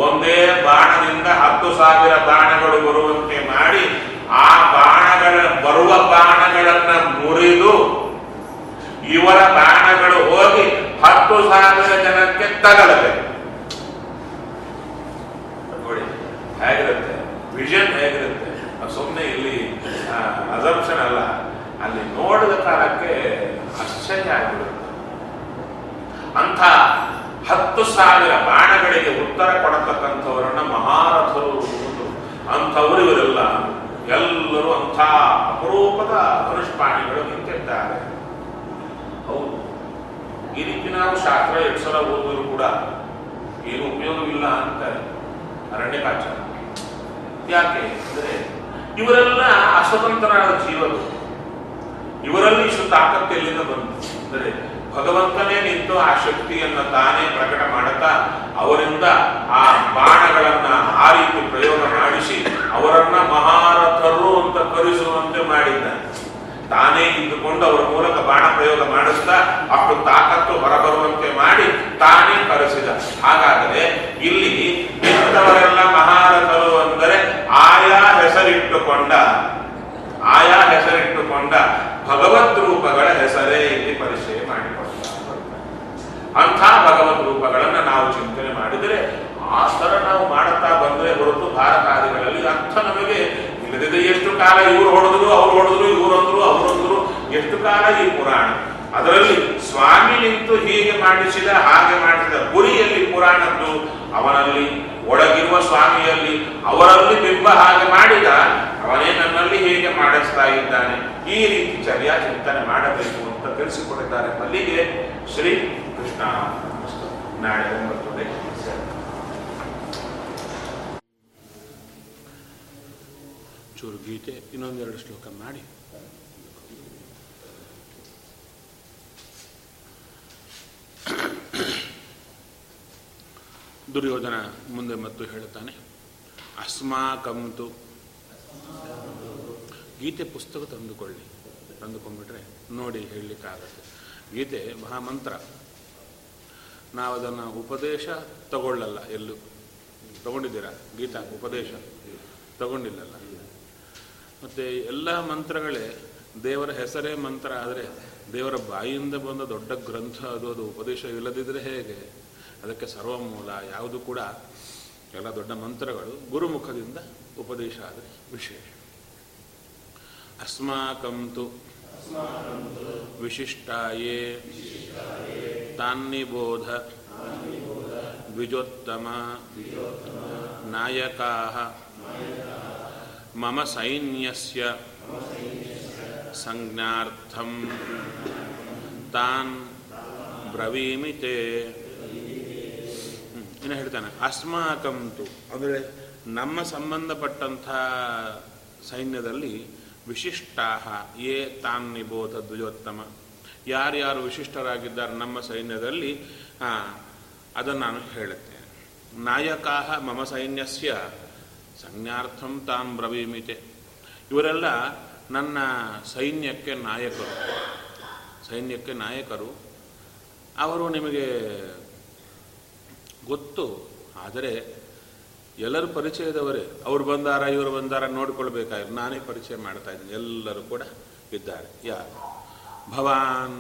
ಒಂದೇ ಬಾಣದಿಂದ ಹತ್ತು ಸಾವಿರ ಬಾಣಗಳು ಬರುವಂತೆ ಮಾಡಿ, ಆ ಬಾಣಗಳ ಬರುವ ಬಾಣಗಳನ್ನ ಮುರಿದು ಇವರ ಬಾಣಗಳು ಹೋಗಿ ಹತ್ತು ಸಾವಿರ ಜನಕ್ಕೆ ತಗಲಬೇಕು. ನೋಡಿ ಹೇಗಿರುತ್ತೆ ವಿಷನ್, ಹೇಗಿರುತ್ತೆ. ಸುಮ್ಮನೆ ಇಲ್ಲಿ ಅಸಂಪ್ಷನ್ ಅಲ್ಲ, ಅಲ್ಲಿ ನೋಡಿದ ಕಾಲಕ್ಕೆ ಆಶ್ಚರ್ಯ ಆಗಿರುತ್ತೆ. ಅಂಥ ಹತ್ತು ಸಾವಿರ ಬಾಣಗಳಿಗೆ ಉತ್ತರ ಕೊಡತಕ್ಕಂಥವರನ್ನ ಮಹಾರಥರು. ಅಂಥವರು ಇವರೆಲ್ಲ ಎಲ್ಲರೂ ಅಂಥ ಅಪರೂಪದ ಧನುಷ್ಪಾಣಿಗಳು ನಿಂತಿದ್ದಾರೆ. ಹೌದು, ಈ ರೀತಿ ನಾವು ಶಾಸ್ತ್ರ ಎರಡು ಸಲ ಓದಿದ್ರು ಕೂಡ ಏನು ಉಪಯೋಗವಿಲ್ಲ ಅಂತಾರೆ ಅರಣ್ಯಕಾಚಾರ. ಯಾಕೆ ಅಂದರೆ ಇವರೆಲ್ಲ ಅಸ್ವತಂತ್ರರಾದ ಜೀವರು. ಇವರಲ್ಲಿ ಇಷ್ಟು ತಾಕತ್ತು ಎಲ್ಲಿಂದ ಬಂತು ಅಂದರೆ ಭಗವಂತನೇ ನಿಂತು ಆ ಶಕ್ತಿಯನ್ನು ತಾನೇ ಪ್ರಕಟ ಮಾಡುತ್ತಾ ಅವರಿಂದ ಆ ಬಾಣಗಳನ್ನು ಆ ರೀತಿ ಪ್ರಯೋಗ ಮಾಡಿಸಿ ಅವರನ್ನ ಮಹಾರಥರು ಅಂತ ಕರೆಸುವಂತೆ ಮಾಡಿದ್ದಾನೆ. ತಾನೇ ಇದ್ದುಕೊಂಡು ಅವರ ಮೂಲಕ ಬಾಣ ಪ್ರಯೋಗ ಮಾಡಿಸ್ತಾ ಅಷ್ಟು ತಾಕತ್ತು ಹೊರಬರುವಂತೆ ಮಾಡಿ ತಾನೇ ಕರೆಸಿದ. ಹಾಗಾದರೆ ಇಲ್ಲಿ ಇಂಥವರೆಲ್ಲ ಮಹಾರಥರು ಅಂದರೆ ಆಯಾ ಹೆಸರಿಟ್ಟುಕೊಂಡ ಕಾಲ ಇವ್ರು ಹೊಡೆದ್ರು ಅವ್ರು ಹೊಡೆದ್ರು ಇವ್ರಂದ್ರು ಅವ್ರಂದ್ರು ಎಷ್ಟು ಕಾಲ ಈ ಪುರಾಣ. ಅದರಲ್ಲಿ ಸ್ವಾಮಿ ನಿಂತು ಹೀಗೆ ಮಾಡಿಸಿದ ಹಾಗೆ ಮಾಡಿಸಿದ ಗುರಿಯಲ್ಲಿ ಪುರಾಣದ್ದು, ಅವನಲ್ಲಿ ಒಳಗಿರುವ ಸ್ವಾಮಿಯಲ್ಲಿ ಅವರಲ್ಲಿ ಬಿಂಬ ಹಾಗೆ ಮಾಡಿದ, ಅವನೇ ನನ್ನಲ್ಲಿ ಹೇಗೆ ಮಾಡಿಸ್ತಾ ಇದ್ದಾನೆ. ಈ ರೀತಿ ಚರ್ಯಾ ಚಿಂತನೆ ಮಾಡಬೇಕು ಅಂತ ತಿಳಿಸಿಕೊಟ್ಟಿದ್ದಾರೆ ಮಲ್ಲಿಗೆ ಶ್ರೀ ಕೃಷ್ಣ. ನಾಳೆ ಒಂಬತ್ತು ಚೂರು ಗೀತೆ ಇನ್ನೊಂದೆರಡು ಶ್ಲೋಕ ಮಾಡಿ ದುರ್ಯೋಧನ ಮುಂದೆ ಮತ್ತು ಹೇಳುತ್ತಾನೆ. ಅಸ್ಮಾಕಂತು ಗೀತೆ ಪುಸ್ತಕ ತಂದುಕೊಳ್ಳಿ, ತಂದುಕೊಂಡ್ಬಿಟ್ರೆ ನೋಡಿ ಹೇಳಲಿಕ್ಕಾಗತ್ತೆ. ಗೀತೆ ಮಹಾಮಂತ್ರ, ನಾವು ಅದನ್ನು ಉಪದೇಶ ತಗೊಳ್ಳಲ್ಲ. ಎಲ್ಲೂ ತಗೊಂಡಿದ್ದೀರಾ ಗೀತಾ ಉಪದೇಶ? ತಗೊಂಡಿಲ್ಲಲ್ಲ. ಮತ್ತು ಎಲ್ಲ ಮಂತ್ರಗಳೇ ದೇವರ ಹೆಸರೇ ಮಂತ್ರ, ಆದರೆ ದೇವರ ಬಾಯಿಯಿಂದ ಬಂದ ದೊಡ್ಡ ಗ್ರಂಥ ಅದು. ಅದು ಉಪದೇಶ ಇಲ್ಲದಿದ್ದರೆ ಹೇಗೆ? ಅದಕ್ಕೆ ಸರ್ವಮೂಲ ಯಾವುದು ಕೂಡ ಎಲ್ಲ ದೊಡ್ಡ ಮಂತ್ರಗಳು ಗುರುಮುಖದಿಂದ ಉಪದೇಶ ಆದರೆ ವಿಶೇಷ. ಅಸ್ಮಾಕಂತು ವಿಶಿಷ್ಟಾಯೇ ತಾನ್ನಿಬೋಧ ದ್ವಿಜೋತ್ತಮ ನಾಯಕಾಃ ಮಮ ಸೈನ್ಯಸ್ಯ ಸಂಜ್ಞಾರ್ಥಂ ತಾನ್ ಬ್ರವೀಮಿ ತೇ. ಇನ್ನು ಹೇಳ್ತಾನೆ ಅಸ್ಮಾಕಂತು ಅಂದರೆ ನಮ್ಮ ಸಂಬಂಧಪಟ್ಟಂಥ ಸೈನ್ಯದಲ್ಲಿ ವಿಶಿಷ್ಟಾಹ ಯೇ ತಾನ್ ನಿಬೋಧ ದ್ವಿಜೋತ್ತಮ, ಯಾರ್ಯಾರು ವಿಶಿಷ್ಟರಾಗಿದ್ದಾರೆ ನಮ್ಮ ಸೈನ್ಯದಲ್ಲಿ ಅದನ್ನು ನಾನು ಹೇಳುತ್ತೇನೆ. ನಾಯಕಾಹ ಮಮ ಸೈನ್ಯಸ್ಯ ಸಂಜ್ಞಾರ್ಥಂ ತಾನ್ ಬ್ರವೀಮಿತೆ, ಇವರೆಲ್ಲ ನನ್ನ ಸೈನ್ಯಕ್ಕೆ ನಾಯಕರು, ಸೈನ್ಯಕ್ಕೆ ನಾಯಕರು ಅವರು ನಿಮಗೆ ಗೊತ್ತು, ಆದರೆ ಎಲ್ಲರೂ ಪರಿಚಯದವರೇ. ಅವರು ಬಂದಾರ ಇವರು ಬಂದಾರ ನೋಡ್ಕೊಳ್ಬೇಕಾದ್ರೆ ನಾನೇ ಪರಿಚಯ ಮಾಡ್ತಾ ಇದ್ದೀನಿ, ಎಲ್ಲರೂ ಕೂಡ ಇದ್ದಾರೆ. ಯಾರು ಭವಾನ್,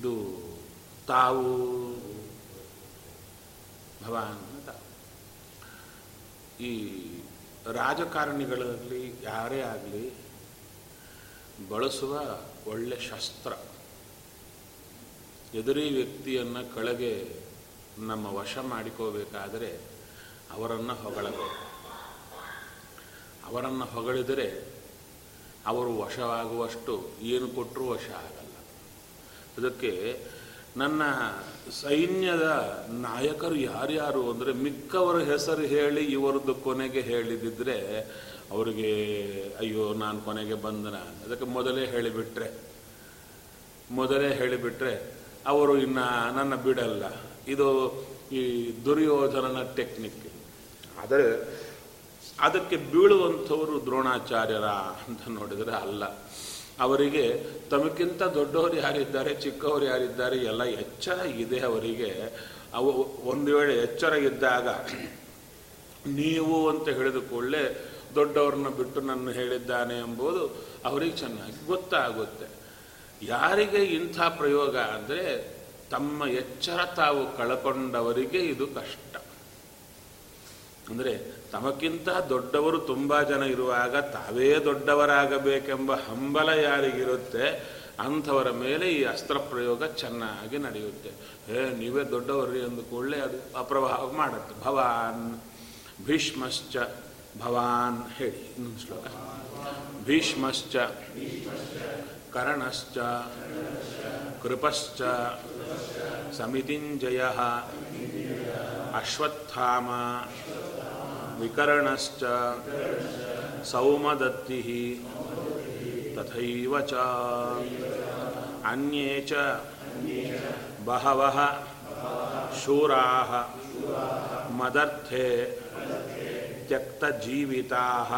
ಇದು ತಾವು, ಭವಾನ್ ತಾವು. ಈ ರಾಜಕಾರಣಿಗಳಲ್ಲಿ ಯಾರೇ ಆಗಲಿ ಬಳಸುವ ಒಳ್ಳೆ ಶಸ್ತ್ರ, ಎದುರಿ ವ್ಯಕ್ತಿಯನ್ನು ಕೆಳಗೆ ನಮ್ಮ ವಶ ಮಾಡಿಕೋಬೇಕಾದರೆ ಅವರನ್ನು ಹೊಗಳಬೇಕು. ಅವರನ್ನು ಹೊಗಳಿದರೆ ಅವರು ವಶವಾಗುವಷ್ಟು ಏನು ಕೊಟ್ಟರೂ ವಶ ಆಗಲ್ಲ. ಅದಕ್ಕೆ ನನ್ನ ಸೈನ್ಯದ ನಾಯಕರು ಯಾರ್ಯಾರು ಅಂದರೆ ಮಿಕ್ಕವರ ಹೆಸರು ಹೇಳಿ ಇವರದ್ದು ಕೊನೆಗೆ ಹೇಳಿದಿದ್ದರೆ ಅವರಿಗೆ ಅಯ್ಯೋ ನಾನು ಕೊನೆಗೆ ಬಂದನ. ಅದಕ್ಕೆ ಮೊದಲೇ ಹೇಳಿಬಿಟ್ರೆ ಮೊದಲೇ ಹೇಳಿಬಿಟ್ರೆ ಅವರು ಇನ್ನು ನನ್ನ ಬಿಡಲ್ಲ. ಇದು ಈ ದುರ್ಯೋಧನನ ಟೆಕ್ನಿಕ್. ಆದರೆ ಅದಕ್ಕೆ ಬೀಳುವಂಥವರು ದ್ರೋಣಾಚಾರ್ಯರ ಅಂತ ನೋಡಿದರೆ ಅಲ್ಲ, ಅವರಿಗೆ ತಮಗಿಂತ ದೊಡ್ಡವರು ಯಾರಿದ್ದಾರೆ, ಚಿಕ್ಕವರು ಯಾರಿದ್ದಾರೆ ಎಲ್ಲ ಎಚ್ಚರ ಇದೆ ಅವರಿಗೆ. ಅವು ಒಂದು ವೇಳೆ ಎಚ್ಚರ ಇದ್ದಾಗ ನೀವು ಅಂತ ಹೇಳಿದ ಕೂಡಲೇ ದೊಡ್ಡವ್ರನ್ನ ಬಿಟ್ಟು ನನ್ನ ಹೇಳಿದ್ದಾನೆ ಎಂಬುದು ಅವರಿಗೆ ಚೆನ್ನಾಗಿ ಗೊತ್ತಾಗುತ್ತೆ. ಯಾರಿಗೆ ಇಂಥ ಪ್ರಯೋಗ ಅಂದರೆ ತಮ್ಮ ಎಚ್ಚರ ತಾವು ಕಳಕೊಂಡವರಿಗೆ ಇದು ಕಷ್ಟ. ಅಂದರೆ ತಮಗಿಂತ ದೊಡ್ಡವರು ತುಂಬ ಜನ ಇರುವಾಗ ತಾವೇ ದೊಡ್ಡವರಾಗಬೇಕೆಂಬ ಹಂಬಲ ಯಾರಿಗಿರುತ್ತೆ ಅಂಥವರ ಮೇಲೆ ಈ ಅಸ್ತ್ರ ಪ್ರಯೋಗ ಚೆನ್ನಾಗಿ ನಡೆಯುತ್ತೆ. ಹೇ ನೀವೇ ದೊಡ್ಡವರು ಎಂದು ಕೂಡಲೇ ಅದು ಅಪ್ರಭಾವ ಮಾಡುತ್ತೆ. ಭವಾನ್ ಭೀಷ್ಮಶ್ಚ, ಭವಾನ್ ಹೇಳಿ ಇನ್ನೊಂದು ಶ್ಲೋಕ. ಭೀಷ್ಮಶ್ಚ ಕರ್ಣಶ್ಚ ಕೃಪಶ್ಚ ಸಮಿತಿಂಜಯಃ ಅಶ್ವತ್ಥಾಮ ವಿಕರ್ಣಶ್ಚ ಸೌಮದತ್ತಿಃ ತಥೈವ ಚ ಅನ್ಯೇ ಚ ಬಹವಃ ಶೂರಾಃ ಮದರ್ಥೇ ತ್ಯಕ್ತಜೀವಿತಾಃ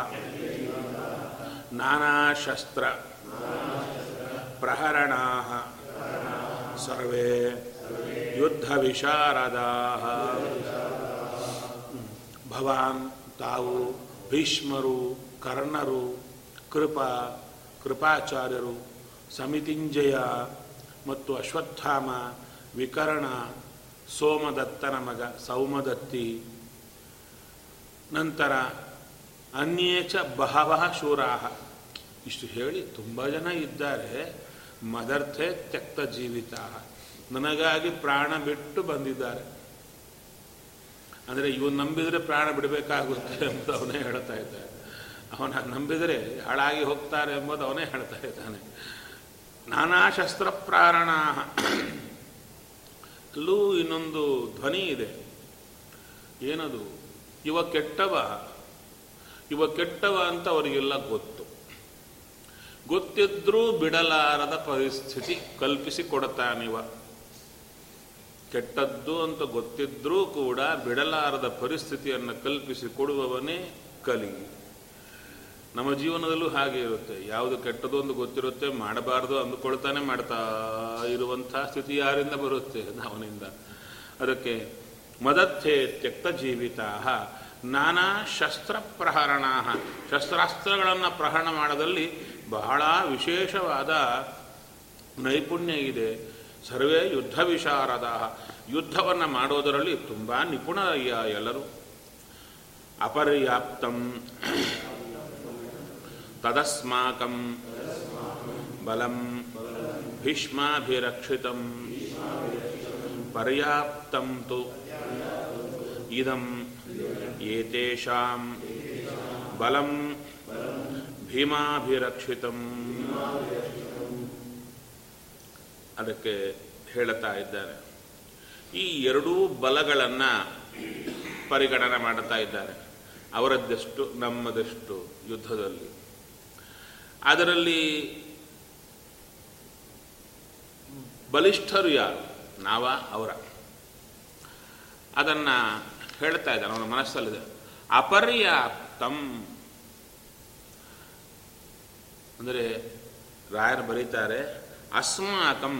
ನಾನಾಶಸ್ತ್ರ ಪ್ರಹರಣಾಃ ಸರ್ವೇ ಯುದ್ಧವಿಶಾರದಾಃ. ಭವಾನ್ ತಾವು, ಭೀಷ್ಮರು, ಕರ್ಣರು, ಕೃಪ ಕೃಪಾಚಾರ್ಯರು, ಸಮಿತಿಂಜಯ ಮತ್ತು ಅಶ್ವತ್ಥಾಮ, ವಿಕರ್ಣ, ಸೋಮದತ್ತನ ಮಗ ಸೌಮದತ್ತಿ, ನಂತರ ಅನ್ಯೇಚ ಬಹವಃ ಶೂರಾಃ. ಇಷ್ಟು ಹೇಳಿ ತುಂಬ ಜನ ಇದ್ದಾರೆ ಮದರ್ಥೆ ತ್ಯಕ್ತ ಜೀವಿತಾ, ನನಗಾಗಿ ಪ್ರಾಣ ಬಿಟ್ಟು ಬಂದಿದ್ದಾರೆ. ಅಂದರೆ ಇವನು ನಂಬಿದರೆ ಪ್ರಾಣ ಬಿಡಬೇಕಾಗುತ್ತೆ ಅಂತ ಅವನೇ ಹೇಳ್ತಾ ಇದ್ದಾನೆ. ಅವನ ನಂಬಿದರೆ ಹಾಳಾಗಿ ಹೋಗ್ತಾರೆ ಎಂಬುದು ಅವನೇ ಹೇಳ್ತಾ ಇದ್ದಾನೆ. ನಾನಾ ಶಸ್ತ್ರ ಪ್ರಾರಣ ಅಲ್ಲೂ ಇನ್ನೊಂದು ಧ್ವನಿ ಇದೆ, ಏನದು? ಇವ ಕೆಟ್ಟವ ಇವ ಕೆಟ್ಟವ ಅಂತ ಅವರಿಗೆಲ್ಲ ಗೊತ್ತು. ಗೊತ್ತಿದ್ರೂ ಬಿಡಲಾರದ ಪರಿಸ್ಥಿತಿ ಕಲ್ಪಿಸಿಕೊಡ್ತಾನಿವ. ಕೆಟ್ಟದ್ದು ಅಂತ ಗೊತ್ತಿದ್ರೂ ಕೂಡ ಬಿಡಲಾರದ ಪರಿಸ್ಥಿತಿಯನ್ನು ಕಲ್ಪಿಸಿಕೊಡುವವನೇ ಕಲಿ. ನಮ್ಮ ಜೀವನದಲ್ಲೂ ಹಾಗೆ ಇರುತ್ತೆ. ಯಾವುದು ಕೆಟ್ಟದ್ದು ಅಂತ ಗೊತ್ತಿರುತ್ತೆ, ಮಾಡಬಾರ್ದು ಅಂದುಕೊಳ್ತಾನೆ ಮಾಡ್ತಾ ಇರುವಂಥ ಸ್ಥಿತಿ ಯಾರಿಂದ ಬರುತ್ತೆ? ಅವನಿಂದ. ಅದಕ್ಕೆ ಮದರ್ಥೆ ತ್ಯಕ್ತ ಜೀವಿತಾ ನಾನಾ ಶಸ್ತ್ರ ಪ್ರಹರಣ, ಶಸ್ತ್ರಾಸ್ತ್ರಗಳನ್ನು ಪ್ರಹರಣ ಮಾಡೋದಲ್ಲಿ ಬಹಳ ವಿಶೇಷವಾದ ನೈಪುಣ್ಯ ಇದೆ. ಸರ್ವೇ ಯುದ್ಧ ವಿಶಾರದ, ಯುದ್ಧವನ್ನು ಮಾಡೋದರಲ್ಲಿ ತುಂಬ ನಿಪುಣರಯ್ಯ ಎಲ್ಲರೂ. ಅಪರ್ಯಾಪ್ತಂ ತದಸ್ಮಾಕಂ ಬಲಂ ಭೀಷ್ಮಾಭಿರಕ್ಷಿತಂ ಪರ್ಯಾಪ್ತಂ ತು ಇದಂ ಏತೇಷಾಂ ಬಲಂ ಭೀಮಾಭಿರಕ್ಷಿತಂ. ಅದಕ್ಕೆ ಹೇಳ್ತಾ ಇದ್ದಾರೆ, ಈ ಎರಡೂ ಬಲಗಳನ್ನು ಪರಿಗಣನೆ ಮಾಡ್ತಾ ಇದ್ದಾರೆ. ಅವರದ್ದೆಷ್ಟು ನಮ್ಮದೆಷ್ಟು ಯುದ್ಧದಲ್ಲಿ. ಅದರಲ್ಲಿ ಬಲಿಷ್ಠರು ಯಾರು? ನಾವ ಅವರ? ಅದನ್ನು ಹೇಳ್ತಾ ಇದ್ದಾನೆ ಅವನ ಮನಸ್ಸಲ್ಲಿದೆ. ಅಪರ್ಯಾಪ್ತಂ ಅಂದರೆ ರಾಯರು ಬರೀತಾರೆ, ಅಸ್ಮಾಕಂ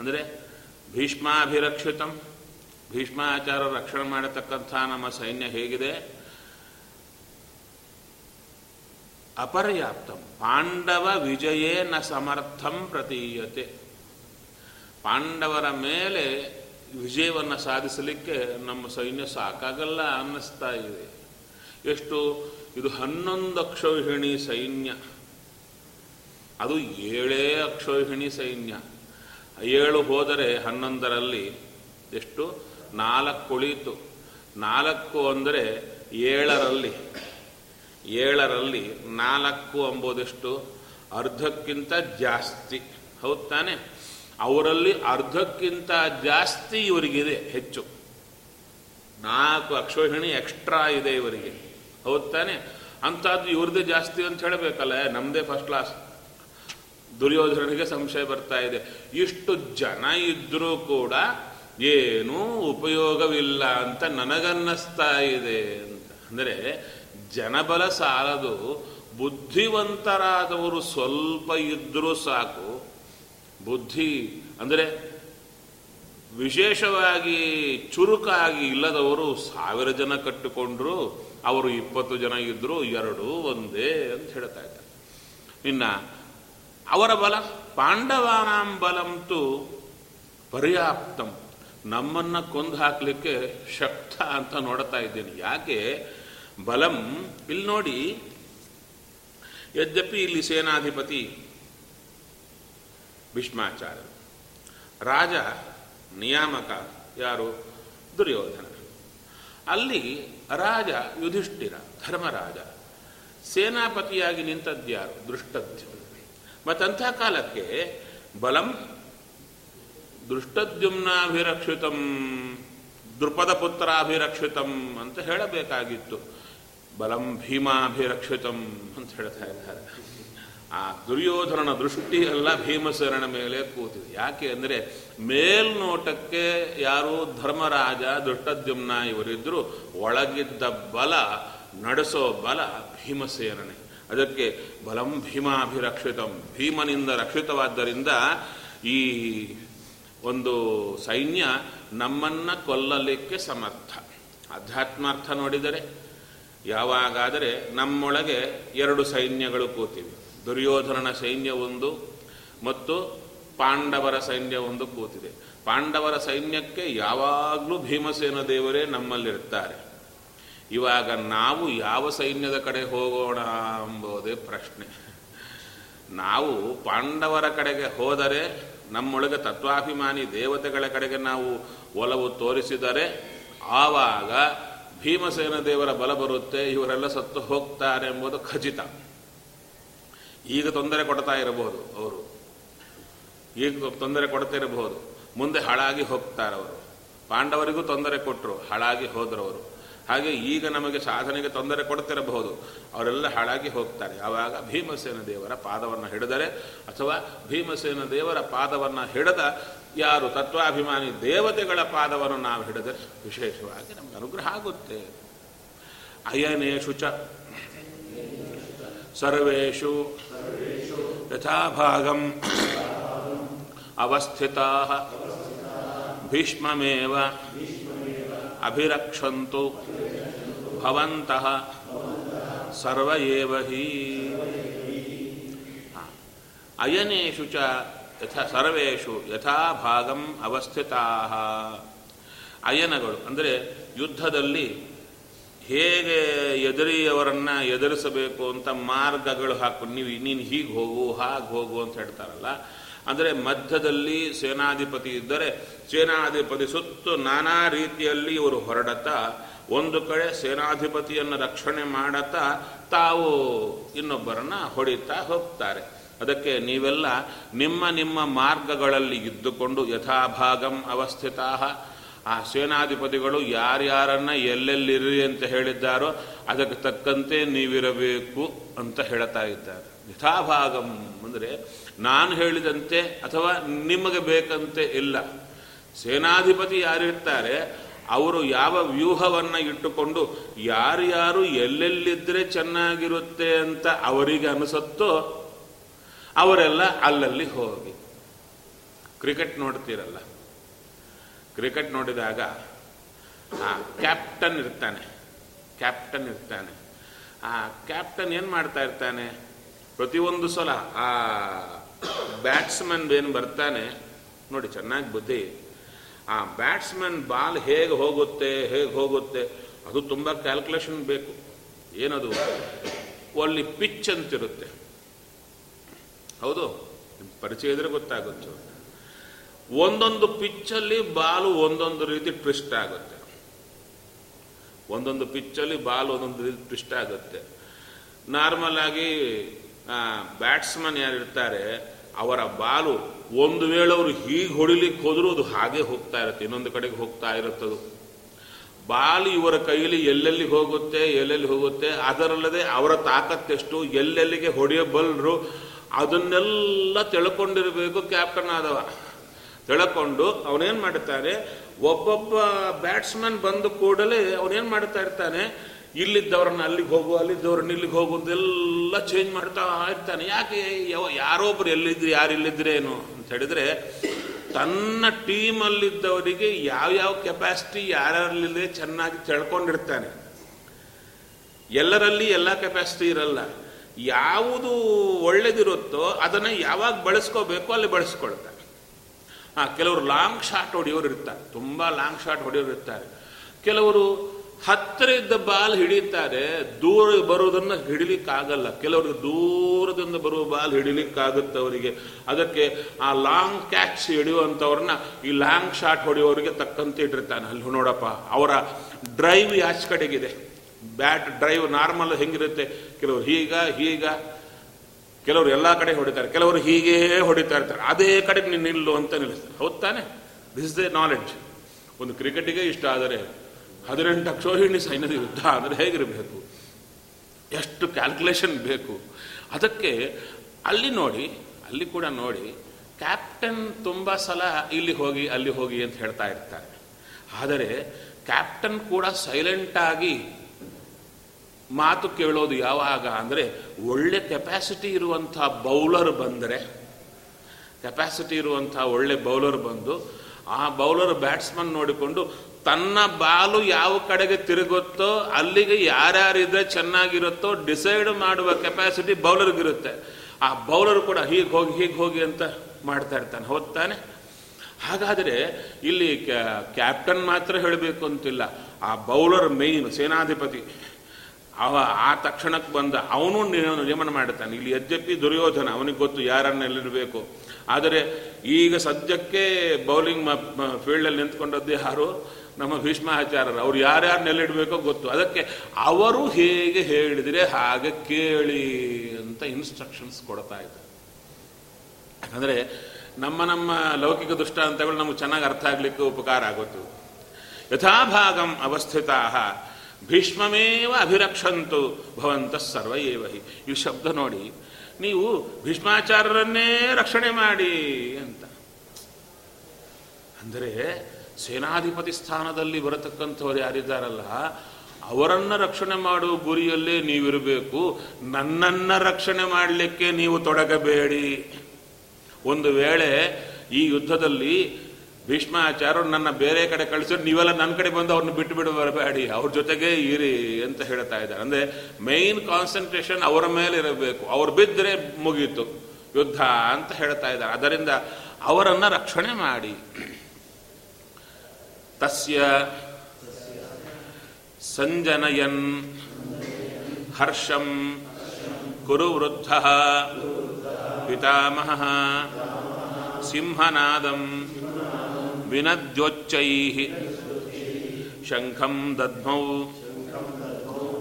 ಅಂದರೆ ಭೀಷ್ಮಾಭಿರಕ್ಷಿತಂ, ಭೀಷ್ಮಾಚಾರ್ಯರ ರಕ್ಷಣೆ ಮಾಡತಕ್ಕಂಥ ನಮ್ಮ ಸೈನ್ಯ ಹೇಗಿದೆ. ಅಪರ್ಯಾಪ್ತಂ ಪಾಂಡವ ವಿಜಯೇ ನ ಸಮರ್ಥಂ ಪ್ರತೀಯತೆ, ಪಾಂಡವರ ಮೇಲೆ ವಿಜಯವನ್ನು ಸಾಧಿಸಲಿಕ್ಕೆ ನಮ್ಮ ಸೈನ್ಯ ಸಾಕಾಗಲ್ಲ ಅನ್ನಿಸ್ತಾ ಇದೆ. ಎಷ್ಟು ಇದು? ಹನ್ನೊಂದು ಅಕ್ಷೌಹಿಣಿ ಸೈನ್ಯ, ಅದು ಏಳೇ ಅಕ್ಷೌಹಿಣಿ ಸೈನ್ಯ. ಏಳು ಹೋದರೆ ಹನ್ನೊಂದರಲ್ಲಿ ಎಷ್ಟು? ನಾಲ್ಕು ಉಳಿಯಿತು. ನಾಲ್ಕು ಅಂದರೆ ಏಳರಲ್ಲಿ ಏಳರಲ್ಲಿ ನಾಲ್ಕು ಎಂಬುದೆಷ್ಟು? ಅರ್ಧಕ್ಕಿಂತ ಜಾಸ್ತಿ. ಹೌದು ತಾನೆ? ಅವರಲ್ಲಿ ಅರ್ಧಕ್ಕಿಂತ ಜಾಸ್ತಿ ಇವರಿಗಿದೆ, ಹೆಚ್ಚು. ನಾಲ್ಕು ಅಕ್ಷೋಹಿಣಿ ಎಕ್ಸ್ಟ್ರಾ ಇದೆ ಇವರಿಗೆ. ಹೌದು ತಾನೆ? ಅಂಥದ್ದು ಇವ್ರದ್ದೇ ಜಾಸ್ತಿ ಅಂತ ಹೇಳಬೇಕಲ್ಲ, ನಮ್ಮದೇ ಫಸ್ಟ್ ಕ್ಲಾಸ್. ದುರ್ಯೋಧನಿಗೆ ಸಂಶಯ ಬರ್ತಾ ಇದೆ, ಇಷ್ಟು ಜನ ಇದ್ದರೂ ಕೂಡ ಏನೂ ಉಪಯೋಗವಿಲ್ಲ ಅಂತ ನನಗನ್ನಿಸ್ತಾ ಇದೆ ಅಂತ. ಅಂದರೆ ಜನಬಲ ಸಾಲದು, ಬುದ್ಧಿವಂತರಾದವರು ಸ್ವಲ್ಪ ಇದ್ದರೂ ಸಾಕು. ಬುದ್ಧಿ ಅಂದರೆ ವಿಶೇಷವಾಗಿ ಚುರುಕಾಗಿ ಇಲ್ಲದವರು ಸಾವಿರ ಜನ ಕಟ್ಟಿಕೊಂಡ್ರು, ಅವರು ಇಪ್ಪತ್ತು ಜನ ಇದ್ದರು, ಎರಡು ಒಂದೇ ಅಂತ ಹೇಳ್ತಾ ಇದ್ದಾರೆ. ಇನ್ನು ಅವರ ಬಲ ಪಾಂಡವಾನಾಂ ಬಲಂತೂ ಪರ್ಯಾಪ್ತಂ, ನಮ್ಮನ್ನು ಕೊಂದು ಹಾಕಲಿಕ್ಕೆ ಶಕ್ತ ಅಂತ ನೋಡ್ತಾ ಇದ್ದೀನಿ. ಯಾಕೆ ಬಲಂ? ಇಲ್ಲಿ ನೋಡಿ, ಯದ್ಯಪಿ ಇಲ್ಲಿ ಸೇನಾಧಿಪತಿ ಭೀಷ್ಮಾಚಾರ್ಯ, ರಾಜ ನಿಯಾಮಕ ಯಾರು? ದುರ್ಯೋಧನ. ಅಲ್ಲಿ ರಾಜ ಯುಧಿಷ್ಠಿರ ಧರ್ಮರಾಜ, ಸೇನಾಪತಿಯಾಗಿ ನಿಂತದ್ಯಾರು? ದೃಷ್ಟದ್ಯುಮ್ನ. ಮತ್ತಂಥ ಕಾಲಕ್ಕೆ ಬಲಂ ದೃಷ್ಟದ್ಯುಮ್ನಾಭಿರಕ್ಷಿತಂ ದೃಪದ ಪುತ್ರಾಭಿರಕ್ಷಿತಂ ಅಂತ ಹೇಳಬೇಕಾಗಿತ್ತು. ಬಲಂ ಭೀಮಾಭಿರಕ್ಷಿತಂ ಅಂತ ಹೇಳ್ತಾ ಇದ್ದಾರೆ. ಆ ದುರ್ಯೋಧನನ ದೃಷ್ಟಿ ಎಲ್ಲ ಭೀಮಸೇನ ಮೇಲೆ ಕೂತಿದೆ. ಯಾಕೆ ಅಂದರೆ ಮೇಲ್ನೋಟಕ್ಕೆ ಯಾರು? ಧರ್ಮರಾಜ ದೃಷ್ಟದ್ಯುಮ್ನ ಇವರಿದ್ದರು, ಒಳಗಿದ್ದ ಬಲ, ನಡೆಸೋ ಬಲ ಭೀಮಸೇನೇ. ಅದಕ್ಕೆ ಬಲಂ ಭೀಮಾಭಿರಕ್ಷಿತಂ, ಭೀಮನಿಂದ ರಕ್ಷಿತವಾದ್ದರಿಂದ ಈ ಒಂದು ಸೈನ್ಯ ನಮ್ಮನ್ನು ಕೊಲ್ಲಲಿಕ್ಕೆ ಸಮರ್ಥ. ಅಧ್ಯಾತ್ಮಾರ್ಥ ನೋಡಿದರೆ ಯಾವಾಗಾದರೆ ನಮ್ಮೊಳಗೆ ಎರಡು ಸೈನ್ಯಗಳು ಕೂತಿವೆ. ದುರ್ಯೋಧನನ ಸೈನ್ಯ ಒಂದು ಮತ್ತು ಪಾಂಡವರ ಸೈನ್ಯ ಒಂದು ಕೂತಿದೆ. ಪಾಂಡವರ ಸೈನ್ಯಕ್ಕೆ ಯಾವಾಗಲೂ ಭೀಮಸೇನ ದೇವರೇ ನಮ್ಮಲ್ಲಿರ್ತಾರೆ. ಇವಾಗ ನಾವು ಯಾವ ಸೈನ್ಯದ ಕಡೆ ಹೋಗೋಣ ಎಂಬುದೇ ಪ್ರಶ್ನೆ. ನಾವು ಪಾಂಡವರ ಕಡೆಗೆ ಹೋದರೆ, ನಮ್ಮೊಳಗೆ ತತ್ವಾಭಿಮಾನಿ ದೇವತೆಗಳ ಕಡೆಗೆ ನಾವು ಒಲವು ತೋರಿಸಿದರೆ ಆವಾಗ ಭೀಮಸೇನ ದೇವರ ಬಲ ಬರುತ್ತೆ, ಇವರೆಲ್ಲ ಸತ್ತು ಹೋಗ್ತಾರೆ ಎಂಬುದು ಖಚಿತ. ಈಗ ತೊಂದರೆ ಕೊಡ್ತಾ ಇರಬಹುದು ಅವರು, ಈಗ ತೊಂದರೆ ಕೊಡ್ತಾ ಇರಬಹುದು, ಮುಂದೆ ಹಾಳಾಗಿ ಹೋಗ್ತಾರೆ ಅವರು. ಪಾಂಡವರಿಗೂ ತೊಂದರೆ ಕೊಟ್ಟರು, ಹಾಳಾಗಿ ಹೋದರು ಅವರು. ಹಾಗೆ ಈಗ ನಮಗೆ ಸಾಧನೆಗೆ ತೊಂದರೆ ಕೊಡ್ತಿರಬಹುದು, ಅವರೆಲ್ಲ ಹಾಳಾಗಿ ಹೋಗ್ತಾರೆ. ಆವಾಗ ಭೀಮಸೇನ ದೇವರ ಪಾದವನ್ನು ಹಿಡಿದರೆ, ಅಥವಾ ಭೀಮಸೇನ ದೇವರ ಪಾದವನ್ನು ಹಿಡಿದ ಯಾರು ತತ್ವಾಭಿಮಾನಿ ದೇವತೆಗಳ ಪಾದವನ್ನು ನಾವು ಹಿಡಿದರೆ ವಿಶೇಷವಾಗಿ ನಮಗೆ ಅನುಗ್ರಹ ಆಗುತ್ತೆ. ಅಯನೇಶು ಚ ಸರ್ವೇಷು ಯಥಾಭಾಗಂ ಅವಸ್ಥಿತಾಃ ಭೀಷ್ಮಮೇವ ಅಭಿರಕ್ಷಂತು ಭವಂತಃ ಸರ್ವಯೇವ ಹಿ. ಅಯನೇಷು ಚ ಯಥಾ ಸರ್ವೇಷು ಯಥಾ ಭಾಗಂ ಅವಸ್ಥಿತಾಃ. ಅಯನಗಳು ಅಂದರೆ ಯುದ್ಧದಲ್ಲಿ ಹೇಗೆ ಎದುರಿಯವರನ್ನು ಎದುರಿಸಬೇಕು ಅಂತ ಮಾರ್ಗಗಳು ಹಾಕು, ನೀವು ನೀನು ಹೀಗೆ ಹೋಗು ಹಾಗೆ ಹೋಗು ಅಂತ ಹೇಳ್ತಾರಲ್ಲ. ಅಂದರೆ ಮಧ್ಯದಲ್ಲಿ ಸೇನಾಧಿಪತಿ ಇದ್ದರೆ ಸೇನಾಧಿಪತಿ ಸುತ್ತು ನಾನಾ ರೀತಿಯಲ್ಲಿ ಇವರು ಹೊರಡುತ್ತಾ, ಒಂದು ಕಡೆ ಸೇನಾಧಿಪತಿಯನ್ನು ರಕ್ಷಣೆ ಮಾಡುತ್ತಾ ತಾವು ಇನ್ನೊಬ್ಬರನ್ನು ಹೊಡಿತಾ ಹೋಗ್ತಾರೆ. ಅದಕ್ಕೆ ನೀವೆಲ್ಲ ನಿಮ್ಮ ನಿಮ್ಮ ಮಾರ್ಗಗಳಲ್ಲಿ ಇದ್ದುಕೊಂಡು ಯಥಾಭಾಗಂ ಅವಸ್ಥಿತಾ, ಆ ಸೇನಾಧಿಪತಿಗಳು ಯಾರ್ಯಾರನ್ನು ಎಲ್ಲೆಲ್ಲಿರಿ ಅಂತ ಹೇಳಿದ್ದಾರೋ ಅದಕ್ಕೆ ತಕ್ಕಂತೆ ನೀವಿರಬೇಕು ಅಂತ ಹೇಳ್ತಾ ಇದ್ದಾರೆ. ಯಥಾಭಾಗಂ ಅಂದರೆ ನಾನು ಹೇಳಿದಂತೆ ಅಥವಾ ನಿಮಗೆ ಬೇಕಂತೆ ಇಲ್ಲ. ಸೇನಾಧಿಪತಿ ಯಾರಿರ್ತಾರೆ ಅವರು ಯಾವ ವ್ಯೂಹವನ್ನು ಇಟ್ಟುಕೊಂಡು ಯಾರ್ಯಾರು ಎಲ್ಲೆಲ್ಲಿದ್ದರೆ ಚೆನ್ನಾಗಿರುತ್ತೆ ಅಂತ ಅವರಿಗೆ ಅನಿಸುತ್ತೋ ಅವರೆಲ್ಲ ಅಲ್ಲಲ್ಲಿ ಹೋಗಿ. ಕ್ರಿಕೆಟ್ ನೋಡ್ತೀರಲ್ಲ, ಕ್ರಿಕೆಟ್ ನೋಡಿದಾಗ ಹಾಂ ಕ್ಯಾಪ್ಟನ್ ಇರ್ತಾನೆ, ಕ್ಯಾಪ್ಟನ್ ಇರ್ತಾನೆ ಆ ಕ್ಯಾಪ್ಟನ್ ಏನು ಮಾಡ್ತಾ ಇರ್ತಾನೆ, ಪ್ರತಿಯೊಂದು ಸಲ ಆ ಬ್ಯಾಟ್ಸ್ಮನ್ ಏನು ಬರ್ತಾನೆ ನೋಡಿ ಚೆನ್ನಾಗಿ ಬುದ್ಧಿ, ಆ ಬ್ಯಾಟ್ಸ್ಮನ್ ಬಾಲ್ ಹೇಗೆ ಹೋಗುತ್ತೆ ಹೇಗೆ ಹೋಗುತ್ತೆ ಅದು ತುಂಬ ಕ್ಯಾಲ್ಕುಲೇಷನ್ ಬೇಕು. ಏನದು ಅಲ್ಲಿ ಪಿಚ್ ಅಂತಿರುತ್ತೆ, ಹೌದು ಪರಿಚಯ ಇದ್ರೆ ಗೊತ್ತಾಗುತ್ತೆ. ಒಂದೊಂದು ಪಿಚ್ಚಲ್ಲಿ ಬಾಲು ಒಂದೊಂದು ರೀತಿ ಟ್ವಿಸ್ಟ್ ಆಗುತ್ತೆ, ಒಂದೊಂದು ಪಿಚ್ಚಲ್ಲಿ ಬಾಲ್ ಒಂದೊಂದು ರೀತಿ ಟ್ವಿಸ್ಟ್ ಆಗುತ್ತೆ. ನಾರ್ಮಲ್ ಆಗಿ ಬ್ಯಾಟ್ಸ್ಮನ್ ಯಾರಿರ್ತಾರೆ ಅವರ ಬಾಲು ಒಂದು ವೇಳೆ ಅವರು ಹೀಗೆ ಹೊಡಿಲಿಕ್ಕೆ ಹೋದರೂ ಅದು ಹಾಗೆ ಹೋಗ್ತಾ ಇರುತ್ತೆ, ಇನ್ನೊಂದು ಕಡೆಗೆ ಹೋಗ್ತಾ ಇರುತ್ತದು. ಬಾಲು ಇವರ ಕೈಯಲ್ಲಿ ಎಲ್ಲೆಲ್ಲಿ ಹೋಗುತ್ತೆ ಎಲ್ಲೆಲ್ಲಿ ಹೋಗುತ್ತೆ, ಅದರಲ್ಲದೆ ಅವರ ತಾಕತ್ತೆಷ್ಟು, ಎಲ್ಲೆಲ್ಲಿಗೆ ಹೊಡೆಯಬಲ್ಲರು ಅದನ್ನೆಲ್ಲ ತಿಳ್ಕೊಂಡಿರಬೇಕು ಕ್ಯಾಪ್ಟನ್ ಆದವ. ತಿಳ್ಕೊಂಡು ಅವನೇನು ಮಾಡ್ತಾನೆ, ಒಬ್ಬೊಬ್ಬ ಬ್ಯಾಟ್ಸ್ಮನ್ ಬಂದು ಕೂಡಲೇ ಅವನೇನು ಮಾಡ್ತಾ ಇರ್ತಾನೆ, ಇಲ್ಲಿದ್ದವ್ರನ್ನ ಅಲ್ಲಿಗೆ ಹೋಗು ಅಲ್ಲಿದ್ದವ್ರನ್ನ ಇಲ್ಲಿಗೆ ಹೋಗು ಅಂತೆಲ್ಲ ಚೇಂಜ್ ಮಾಡ್ತಾ ಇರ್ತಾನೆ. ಯಾಕೆ ಯಾವ ಯಾರೊಬ್ರು ಎಲ್ಲಿದ್ರಿ ಯಾರು ಇಲ್ಲಿದ್ರೇನು ಅಂತ ಹೇಳಿದರೆ ತನ್ನ ಟೀಮಲ್ಲಿದ್ದವರಿಗೆ ಯಾವ್ಯಾವ ಕೆಪಾಸಿಟಿ ಯಾರ್ಯಾರಲ್ಲಿದೆ ಚೆನ್ನಾಗಿ ತಿಳ್ಕೊಂಡಿರ್ತಾನೆ. ಎಲ್ಲರಲ್ಲಿ ಎಲ್ಲ ಕೆಪಾಸಿಟಿ ಇರಲ್ಲ, ಯಾವುದು ಒಳ್ಳೇದಿರುತ್ತೋ ಅದನ್ನು ಯಾವಾಗ ಬಳಸ್ಕೋಬೇಕು ಅಲ್ಲಿ ಬಳಸ್ಕೊಳ್ತಾನೆ. ಹಾಂ ಕೆಲವರು ಲಾಂಗ್ ಶಾಟ್ ಹೊಡೆಯೋರು ಇರ್ತಾರೆ, ತುಂಬ ಲಾಂಗ್ ಶಾಟ್ ಹೊಡೆಯೋರು ಇರ್ತಾರೆ. ಕೆಲವರು ಹತ್ತಿರದಿಂದ ಬಾಲ್ ಹಿಡಿತಾರೆ, ದೂರ ಬರೋದನ್ನು ಹಿಡಿಲಿಕ್ಕಾಗಲ್ಲ. ಕೆಲವ್ರಿಗೆ ದೂರದಿಂದ ಬರುವ ಬಾಲ್ ಹಿಡಿಲಿಕ್ಕಾಗುತ್ತೆ ಅವರಿಗೆ. ಅದಕ್ಕೆ ಆ ಲಾಂಗ್ ಕ್ಯಾಚ್ ಹಿಡಿಯುವಂಥವ್ರನ್ನ ಈ ಲಾಂಗ್ ಶಾಟ್ ಹೊಡೆಯೋರಿಗೆ ತಕ್ಕಂತೆ ಇಟ್ಟಿರ್ತಾನೆ. ಅಲ್ಲಿ ನೋಡಪ್ಪ ಅವರ ಡ್ರೈವ್ ಯಾಚ್ ಕಡೆಗಿದೆ, ಬ್ಯಾಟ್ ಡ್ರೈವ್ ನಾರ್ಮಲ್ ಹೆಂಗಿರುತ್ತೆ, ಕೆಲವರು ಹೀಗ ಹೀಗ, ಕೆಲವರು ಎಲ್ಲ ಕಡೆ ಹೊಡಿತಾರೆ, ಕೆಲವರು ಹೀಗೇ ಹೊಡಿತಾ ಇರ್ತಾರೆ, ಅದೇ ಕಡೆ ನೀನು ನಿಲ್ಲು ಅಂತ ನಿಲ್ಲಿಸ್ತಾರೆ. ಹೌದು ತಾನೆ? This is the knowledge. ಒಂದು ಕ್ರಿಕೆಟಿಗೆ ಇಷ್ಟ ಆದರೆ ಹದಿನೆಂಟು ಅಕ್ಷೋಹಿಣಿ ಸೈನ್ಯದ ಯುದ್ಧ ಅಂದರೆ ಹೇಗಿರಬೇಕು, ಎಷ್ಟು ಕ್ಯಾಲ್ಕುಲೇಷನ್ ಬೇಕು. ಅದಕ್ಕೆ ಅಲ್ಲಿ ನೋಡಿ, ಅಲ್ಲಿ ಕೂಡ ನೋಡಿ ಕ್ಯಾಪ್ಟನ್ ತುಂಬ ಸಲ ಇಲ್ಲಿ ಹೋಗಿ ಅಲ್ಲಿ ಹೋಗಿ ಅಂತ ಹೇಳ್ತಾ ಇರ್ತಾರೆ. ಆದರೆ ಕ್ಯಾಪ್ಟನ್ ಕೂಡ ಸೈಲೆಂಟಾಗಿ ಮಾತು ಕೇಳೋದು ಯಾವಾಗ ಅಂದರೆ ಒಳ್ಳೆ ಕೆಪಾಸಿಟಿ ಇರುವಂಥ ಬೌಲರ್ ಬಂದರೆ, ಕೆಪಾಸಿಟಿ ಇರುವಂಥ ಒಳ್ಳೆ ಬೌಲರ್ ಬಂದು ಆ ಬೌಲರ್ ಬ್ಯಾಟ್ಸ್ಮನ್ ನೋಡಿಕೊಂಡು ತನ್ನ ಬಾಲು ಯಾವ ಕಡೆಗೆ ತಿರುಗುತ್ತೋ ಅಲ್ಲಿಗೆ ಯಾರ್ಯಾರಿದ್ರೆ ಚೆನ್ನಾಗಿರುತ್ತೋ ಡಿಸೈಡ್ ಮಾಡುವ ಕೆಪಾಸಿಟಿ ಬೌಲರ್ಗಿರುತ್ತೆ. ಆ ಬೌಲರ್ ಕೂಡ ಹೀಗೆ ಹೋಗಿ ಹೀಗೆ ಹೋಗಿ ಅಂತ ಮಾಡ್ತಾ ಇರ್ತಾನೆ, ಹೋಗ್ತಾನೆ. ಹಾಗಾದರೆ ಇಲ್ಲಿ ಕ್ಯಾಪ್ಟನ್ ಮಾತ್ರ ಹೇಳಬೇಕು ಅಂತಿಲ್ಲ, ಆ ಬೌಲರ್ ಮೇನ್ ಸೇನಾಧಿಪತಿ ಅವ ಆ ತಕ್ಷಣಕ್ಕೆ ಬಂದ ಅವನು ನಿಯಮನ ಮಾಡುತ್ತಾನೆ. ಇಲ್ಲಿ ಯದ್ಯಪಿ ದುರ್ಯೋಧನ ಅವನಿಗೆ ಗೊತ್ತು ಯಾರನ್ನೆಲ್ಲಿರಬೇಕು, ಆದರೆ ಈಗ ಸದ್ಯಕ್ಕೆ ಬೌಲಿಂಗ್ ಫೀಲ್ಡಲ್ಲಿ ನಿಂತ್ಕೊಂಡದ್ದು ಯಾರು, ನಮ್ಮ ಭೀಷ್ಮಾಚಾರ್ಯರು. ಅವ್ರು ಯಾರ್ಯಾರು ನೆಲ್ಲಿಡಬೇಕೋ ಗೊತ್ತು. ಅದಕ್ಕೆ ಅವರು ಹೇಗೆ ಹೇಳಿದರೆ ಹಾಗೆ ಕೇಳಿ ಅಂತ ಇನ್ಸ್ಟ್ರಕ್ಷನ್ಸ್ ಕೊಡ್ತಾ ಇದ್ದಾರೆ. ಯಾಕಂದರೆ ನಮ್ಮ ನಮ್ಮ ಲೌಕಿಕ ದೃಷ್ಟಾಂತಗಳು ನಮಗೆ ಚೆನ್ನಾಗಿ ಅರ್ಥ ಆಗಲಿಕ್ಕೆ ಉಪಕಾರ ಆಗುತ್ತೆ. ಯಥಾಭಾಗಂ ಅವಸ್ಥಿತಾ ಭೀಷ್ಮಮೇವ ಅಭಿರಕ್ಷಂತು ಭವಂತಃ ಸರ್ವ ಏವ ಹಿ. ಈ ಶಬ್ದ ನೋಡಿ, ನೀವು ಭೀಷ್ಮಾಚಾರ್ಯರನ್ನೇ ರಕ್ಷಣೆ ಮಾಡಿ ಅಂತ. ಅಂದರೆ ಸೇನಾಧಿಪತಿ ಸ್ಥಾನದಲ್ಲಿ ಬರತಕ್ಕಂಥವ್ರು ಯಾರಿದ್ದಾರಲ್ಲ ಅವರನ್ನು ರಕ್ಷಣೆ ಮಾಡುವ ಗುರಿಯಲ್ಲೇ ನೀವಿರಬೇಕು. ನನ್ನನ್ನು ರಕ್ಷಣೆ ಮಾಡಲಿಕ್ಕೆ ನೀವು ತೊಡಗಬೇಡಿ. ಒಂದು ವೇಳೆ ಈ ಯುದ್ಧದಲ್ಲಿ ಭೀಷ್ಮಾಚಾರ್ಯರು ನನ್ನ ಬೇರೆ ಕಡೆ ಕಳಿಸಿದ್ರೆ ನೀವೆಲ್ಲ ನನ್ನ ಕಡೆ ಬಂದು ಅವ್ರನ್ನ ಬಿಟ್ಟು ಬಿಡು ಬರಬೇಡಿ, ಅವ್ರ ಜೊತೆಗೇ ಇರಿ ಅಂತ ಹೇಳ್ತಾ ಇದ್ದಾರೆ. ಅಂದರೆ ಮೇನ್ ಕಾನ್ಸಂಟ್ರೇಷನ್ ಅವರ ಮೇಲೆ ಇರಬೇಕು. ಅವ್ರು ಬಿದ್ದರೆ ಮುಗೀತು ಯುದ್ಧ ಅಂತ ಹೇಳ್ತಾ ಇದ್ದಾರೆ. ಅದರಿಂದ ಅವರನ್ನು ರಕ್ಷಣೆ ಮಾಡಿ. ತಸ್ಯ ಸಂಜನಯನ್ ಹರ್ಷಂ ಕುರು ವೃದ್ಧ ಪಿತಾಮಹ ಸಿಂಹನಾದಂ ವಿನದ್ಯೋಚ್ಚೈಃ ಶಂಖಂ ದದ್ಮೌ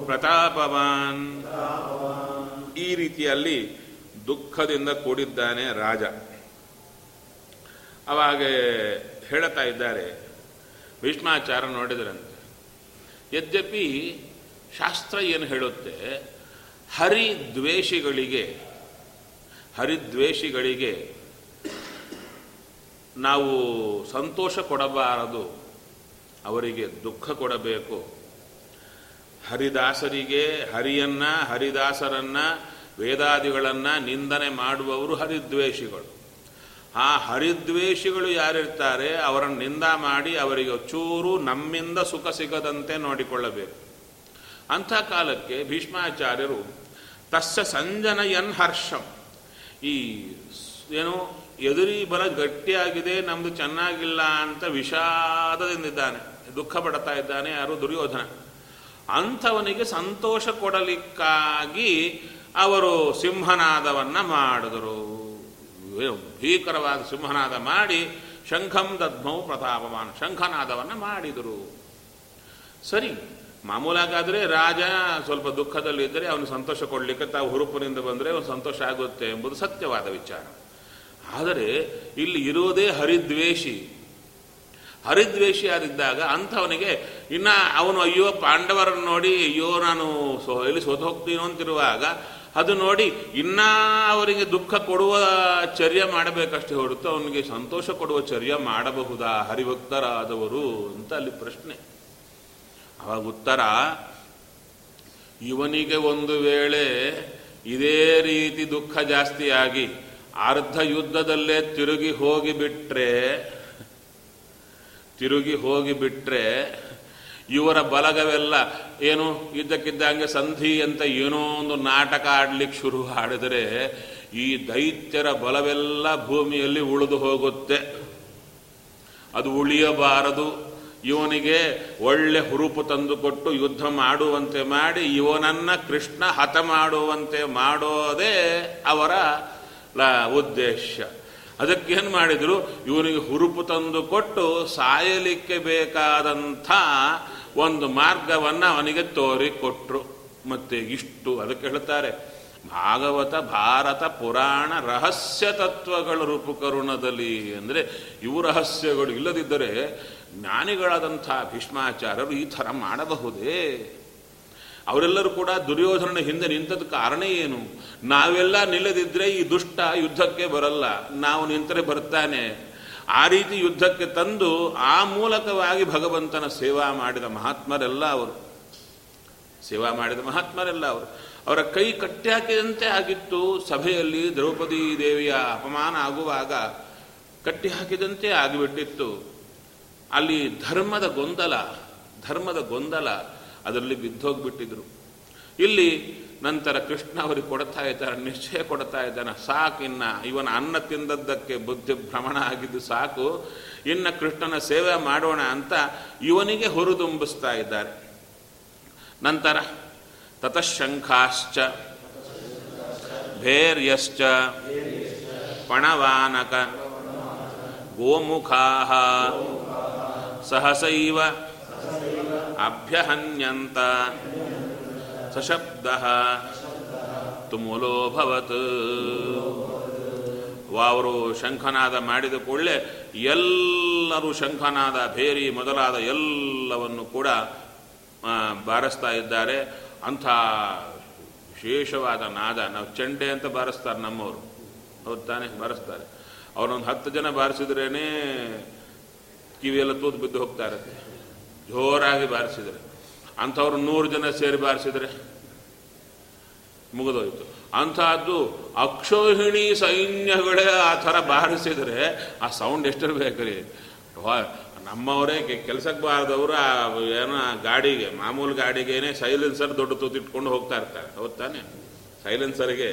ಪ್ರತಾಪವಾನ್. ಈ ರೀತಿಯಲ್ಲಿ ದುಃಖದಿಂದ ಕೂಡಿದ್ದಾನೆ ರಾಜ. ಅವಾಗ ಹೇಳ್ತಾ ಇದ್ದಾರೆ ಭೀಷ್ಮಾಚಾರ್ಯ ನೋಡಿದ್ರಂತೆ, ಯದ್ಯಪಿ ಶಾಸ್ತ್ರ ಏನು ಹೇಳುತ್ತೆ, ಹರಿದ್ವೇಷಿಗಳಿಗೆ ಹರಿದ್ವೇಷಿಗಳಿಗೆ ನಾವು ಸಂತೋಷ ಕೊಡಬಾರದು, ಅವರಿಗೆ ದುಃಖ ಕೊಡಬೇಕು. ಹರಿದಾಸರಿಗೆ ಹರಿಯನ್ನು ಹರಿದಾಸರನ್ನು ವೇದಾದಿಗಳನ್ನು ನಿಂದನೆ ಮಾಡುವವರು ಹರಿದ್ವೇಷಿಗಳು. ಆ ಹರಿದ್ವೇಷಿಗಳು ಯಾರಿರ್ತಾರೆ ಅವರನ್ನು ನಿಂದಾ ಮಾಡಿ ಅವರಿಗೆ ಚೂರು ನಮ್ಮಿಂದ ಸುಖ ಸಿಗದಂತೆ ನೋಡಿಕೊಳ್ಳಬೇಕು. ಅಂಥ ಕಾಲಕ್ಕೆ ಭೀಷ್ಮಾಚಾರ್ಯರು ತಸ್ಯ ಸಂಜನಯನ್ ಹರ್ಷಂ, ಈ ಏನು ಎದುರಿ ಬಲ ಗಟ್ಟಿಯಾಗಿದೆ ನಮ್ಮದು ಚೆನ್ನಾಗಿಲ್ಲ ಅಂತ ವಿಷಾದದಿಂದಿದ್ದಾನೆ, ದುಃಖ ಪಡ್ತಾ ಇದ್ದಾನೆ ಯಾರು, ದುರ್ಯೋಧನ. ಅಂಥವನಿಗೆ ಸಂತೋಷ ಕೊಡಲಿಕ್ಕಾಗಿ ಅವರು ಸಿಂಹನಾದವನ್ನು ಮಾಡಿದರು. ಭೀಕರವಾದ ಸಿಂಹನಾದ ಮಾಡಿ ಶಂಖಂ ದದ್ಮೌ ಪ್ರತಾಪವಾನ್, ಶಂಖನಾದವನ್ನು ಮಾಡಿದರು. ಸರಿ, ಮಾಮೂಲಾಗಾದರೆ ರಾಜ ಸ್ವಲ್ಪ ದುಃಖದಲ್ಲಿದ್ದರೆ ಅವನು ಸಂತೋಷ ಕೊಡಲಿಕ್ಕೆ ತಾವು ಹುರುಪಿನಿಂದ ಬಂದರೆ ಅವನು ಸಂತೋಷ ಆಗುತ್ತೆ ಎಂಬುದು ಸತ್ಯವಾದ ವಿಚಾರ. ಆದರೆ ಇಲ್ಲಿ ಇರೋದೇ ಹರಿದ್ವೇಷಿ. ಹರಿದ್ವೇಷಿ ಆಗಿದ್ದಾಗ ಅಂಥವನಿಗೆ ಇನ್ನು ಅವನು ಅಯ್ಯೋ ಪಾಂಡವರನ್ನು ನೋಡಿ ಅಯ್ಯೋ ನಾನು ಸೋ ಎಲ್ಲಿ ಸೋತು ಹೋಗ್ತೀನೋ ಅಂತಿರುವಾಗ ಅದು ನೋಡಿ ಇನ್ನೂ ಅವರಿಗೆ ದುಃಖ ಕೊಡುವ ಚರ್ಯ ಮಾಡಬೇಕಷ್ಟೇ ಹೊರತು ಅವನಿಗೆ ಸಂತೋಷ ಕೊಡುವ ಚರ್ಯ ಮಾಡಬಹುದಾ ಹರಿಭಕ್ತರಾದವರು ಅಂತ ಅಲ್ಲಿ ಪ್ರಶ್ನೆ. ಆವಾಗ ಉತ್ತರ, ಇವನಿಗೆ ಒಂದು ವೇಳೆ ಇದೇ ರೀತಿ ದುಃಖ ಜಾಸ್ತಿಯಾಗಿ ಅರ್ಧ ಯುದ್ಧದಲ್ಲೇ ತಿರುಗಿ ಹೋಗಿಬಿಟ್ರೆ ತಿರುಗಿ ಹೋಗಿಬಿಟ್ರೆ ಇವರ ಬಲಗವೆಲ್ಲ ಏನು ಇದ್ದಕ್ಕಿದ್ದಂಗೆ ಸಂಧಿ ಅಂತ ಏನೋ ಒಂದು ನಾಟಕ ಆಡಲಿಕ್ಕೆ ಶುರು ಮಾಡಿದರೆ ಈ ದೈತ್ಯರ ಬಲವೆಲ್ಲ ಭೂಮಿಯಲ್ಲಿ ಉಳಿದು ಹೋಗುತ್ತೆ. ಅದು ಉಳಿಯಬಾರದು. ಇವನಿಗೆ ಒಳ್ಳೆ ಹುರುಪು ತಂದುಕೊಟ್ಟು ಯುದ್ಧ ಮಾಡುವಂತೆ ಮಾಡಿ ಇವನನ್ನು ಕೃಷ್ಣ ಹತ ಮಾಡುವಂತೆ ಮಾಡೋದೇ ಅವರ ಉದ್ದೇಶ. ಅದಕ್ಕೇನು ಮಾಡಿದರು, ಇವನಿಗೆ ಹುರುಪು ತಂದು ಕೊಟ್ಟು ಸಾಯಲಿಕ್ಕೆ ಬೇಕಾದಂಥ ಒಂದು ಮಾರ್ಗವನ್ನು ಅವನಿಗೆ ತೋರಿಕೊಟ್ರು. ಮತ್ತೆ ಇಷ್ಟು ಅದಕ್ಕೆ ಹೇಳ್ತಾರೆ, ಭಾಗವತ ಭಾರತ ಪುರಾಣ ರಹಸ್ಯ ತತ್ವಗಳ ರೂಪಕರುಣದಲ್ಲಿ. ಅಂದರೆ ಇವು ರಹಸ್ಯಗಳು ಇಲ್ಲದಿದ್ದರೆ ಜ್ಞಾನಿಗಳಾದಂಥ ಭೀಷ್ಮಾಚಾರ್ಯರು ಈ ಥರ ಮಾಡಬಹುದೇ? ಅವರೆಲ್ಲರೂ ಕೂಡ ದುರ್ಯೋಧನ ಹಿಂದೆ ನಿಂತದ ಕಾರಣ ಏನು? ನಾವೆಲ್ಲ ನಿಲ್ಲದಿದ್ದರೆ ಈ ದುಷ್ಟ ಯುದ್ಧಕ್ಕೆ ಬರಲ್ಲ, ನಾವು ನಿಂತರೆ ಬರ್ತಾನೆ. ಆ ರೀತಿ ಯುದ್ಧಕ್ಕೆ ತಂದು ಆ ಮೂಲಕವಾಗಿ ಭಗವಂತನ ಸೇವಾ ಮಾಡಿದ ಮಹಾತ್ಮರೆಲ್ಲ ಅವರು ಸೇವಾ ಮಾಡಿದ ಮಹಾತ್ಮರೆಲ್ಲ ಅವರು ಅವರ ಕೈ ಕಟ್ಟಿಹಾಕಿದಂತೆ ಆಗಿತ್ತು. ಸಭೆಯಲ್ಲಿ ದ್ರೌಪದಿ ದೇವಿಯ ಅಪಮಾನ ಆಗುವಾಗ ಕಟ್ಟಿಹಾಕಿದಂತೆ ಆಗಿಬಿಟ್ಟಿತ್ತು. ಅಲ್ಲಿ ಧರ್ಮದ ಗೊಂದಲ ಧರ್ಮದ ಗೊಂದಲ ಅದರಲ್ಲಿ ಬಿದ್ದೋಗ್ಬಿಟ್ಟಿದ್ರು. ಇಲ್ಲಿ ನಂತರ ಕೃಷ್ಣ ಅವರಿಗೆ ಕೊಡ್ತಾ ಇದ್ದಾನೆ, ನಿಶ್ಚಯ ಕೊಡ್ತಾ ಇದ್ದಾನೆ. ಸಾಕಿನ್ನ ಇವನ ಅನ್ನ ತಿಂದದ್ದಕ್ಕೆ ಬುದ್ಧಿ ಭ್ರಮಣ ಆಗಿದ್ದು ಸಾಕು, ಇನ್ನು ಕೃಷ್ಣನ ಸೇವೆ ಮಾಡೋಣ ಅಂತ ಇವನಿಗೆ ಹುರಿದುಂಬಿಸ್ತಾ ಇದ್ದಾರೆ. ನಂತರ ತತಃಶಂಖಾಶ್ಚ ಭೇರ್ಯಶ್ಚ ಪಣವಾನಕ ಗೋಮುಖಾಃ ಸಹಸೈವ ಅಭ್ಯಹನ್ಯಂತ ಸಶಬ್ದಃ ತುಮುಲೋ ಭವತ್. ಅವರು ಶಂಖನಾದ ಮಾಡಿದ ಕೂಡಲೇ ಎಲ್ಲರೂ ಶಂಖನಾದ ಭೇರಿ ಮೊದಲಾದ ಎಲ್ಲವನ್ನು ಕೂಡ ಬಾರಿಸ್ತಾ ಇದ್ದಾರೆ. ಅಂಥ ವಿಶೇಷವಾದ ನಾದ, ನಾವು ಚಂಡೆ ಅಂತ ಬಾರಿಸ್ತಾರೆ ನಮ್ಮವರು, ಅವ್ರು ತಾನೇ ಬಾರಿಸ್ತಾರೆ. ಅವರೊಂದು ಹತ್ತು ಜನ ಬಾರಿಸಿದ್ರೇ ಕಿವಿಯೆಲ್ಲ ತೂತು ಬಿದ್ದು ಹೋಗ್ತಾ ಇರುತ್ತೆ, ಜೋರಾಗಿ ಬಾರಿಸಿದರೆ. ಅಂಥವ್ರು ನೂರು ಜನ ಸೇರಿ ಬಾರಿಸಿದರೆ ಮುಗಿದೋಯ್ತು. ಅಂಥದ್ದು ಅಕ್ಷೋಹಿಣಿ ಸೈನ್ಯಗಳೇ ಆ ಥರ ಬಾರಿಸಿದರೆ ಆ ಸೌಂಡ್ ಎಷ್ಟಿರಬೇಕ್ರಿ. ನಮ್ಮವರೇ ಕೆಲಸಕ್ಕೆ ಬಾರದವರು ಆ ಏನೋ ಗಾಡಿಗೆ, ಮಾಮೂಲು ಗಾಡಿಗೇನೆ ಸೈಲೆನ್ಸರ್ ದೊಡ್ಡ ತೂತಿಟ್ಕೊಂಡು ಹೋಗ್ತಾ ಇರ್ತಾರೆ. ಹೌದು ತಾನೆ? ಸೈಲೆನ್ಸರ್ಗೆ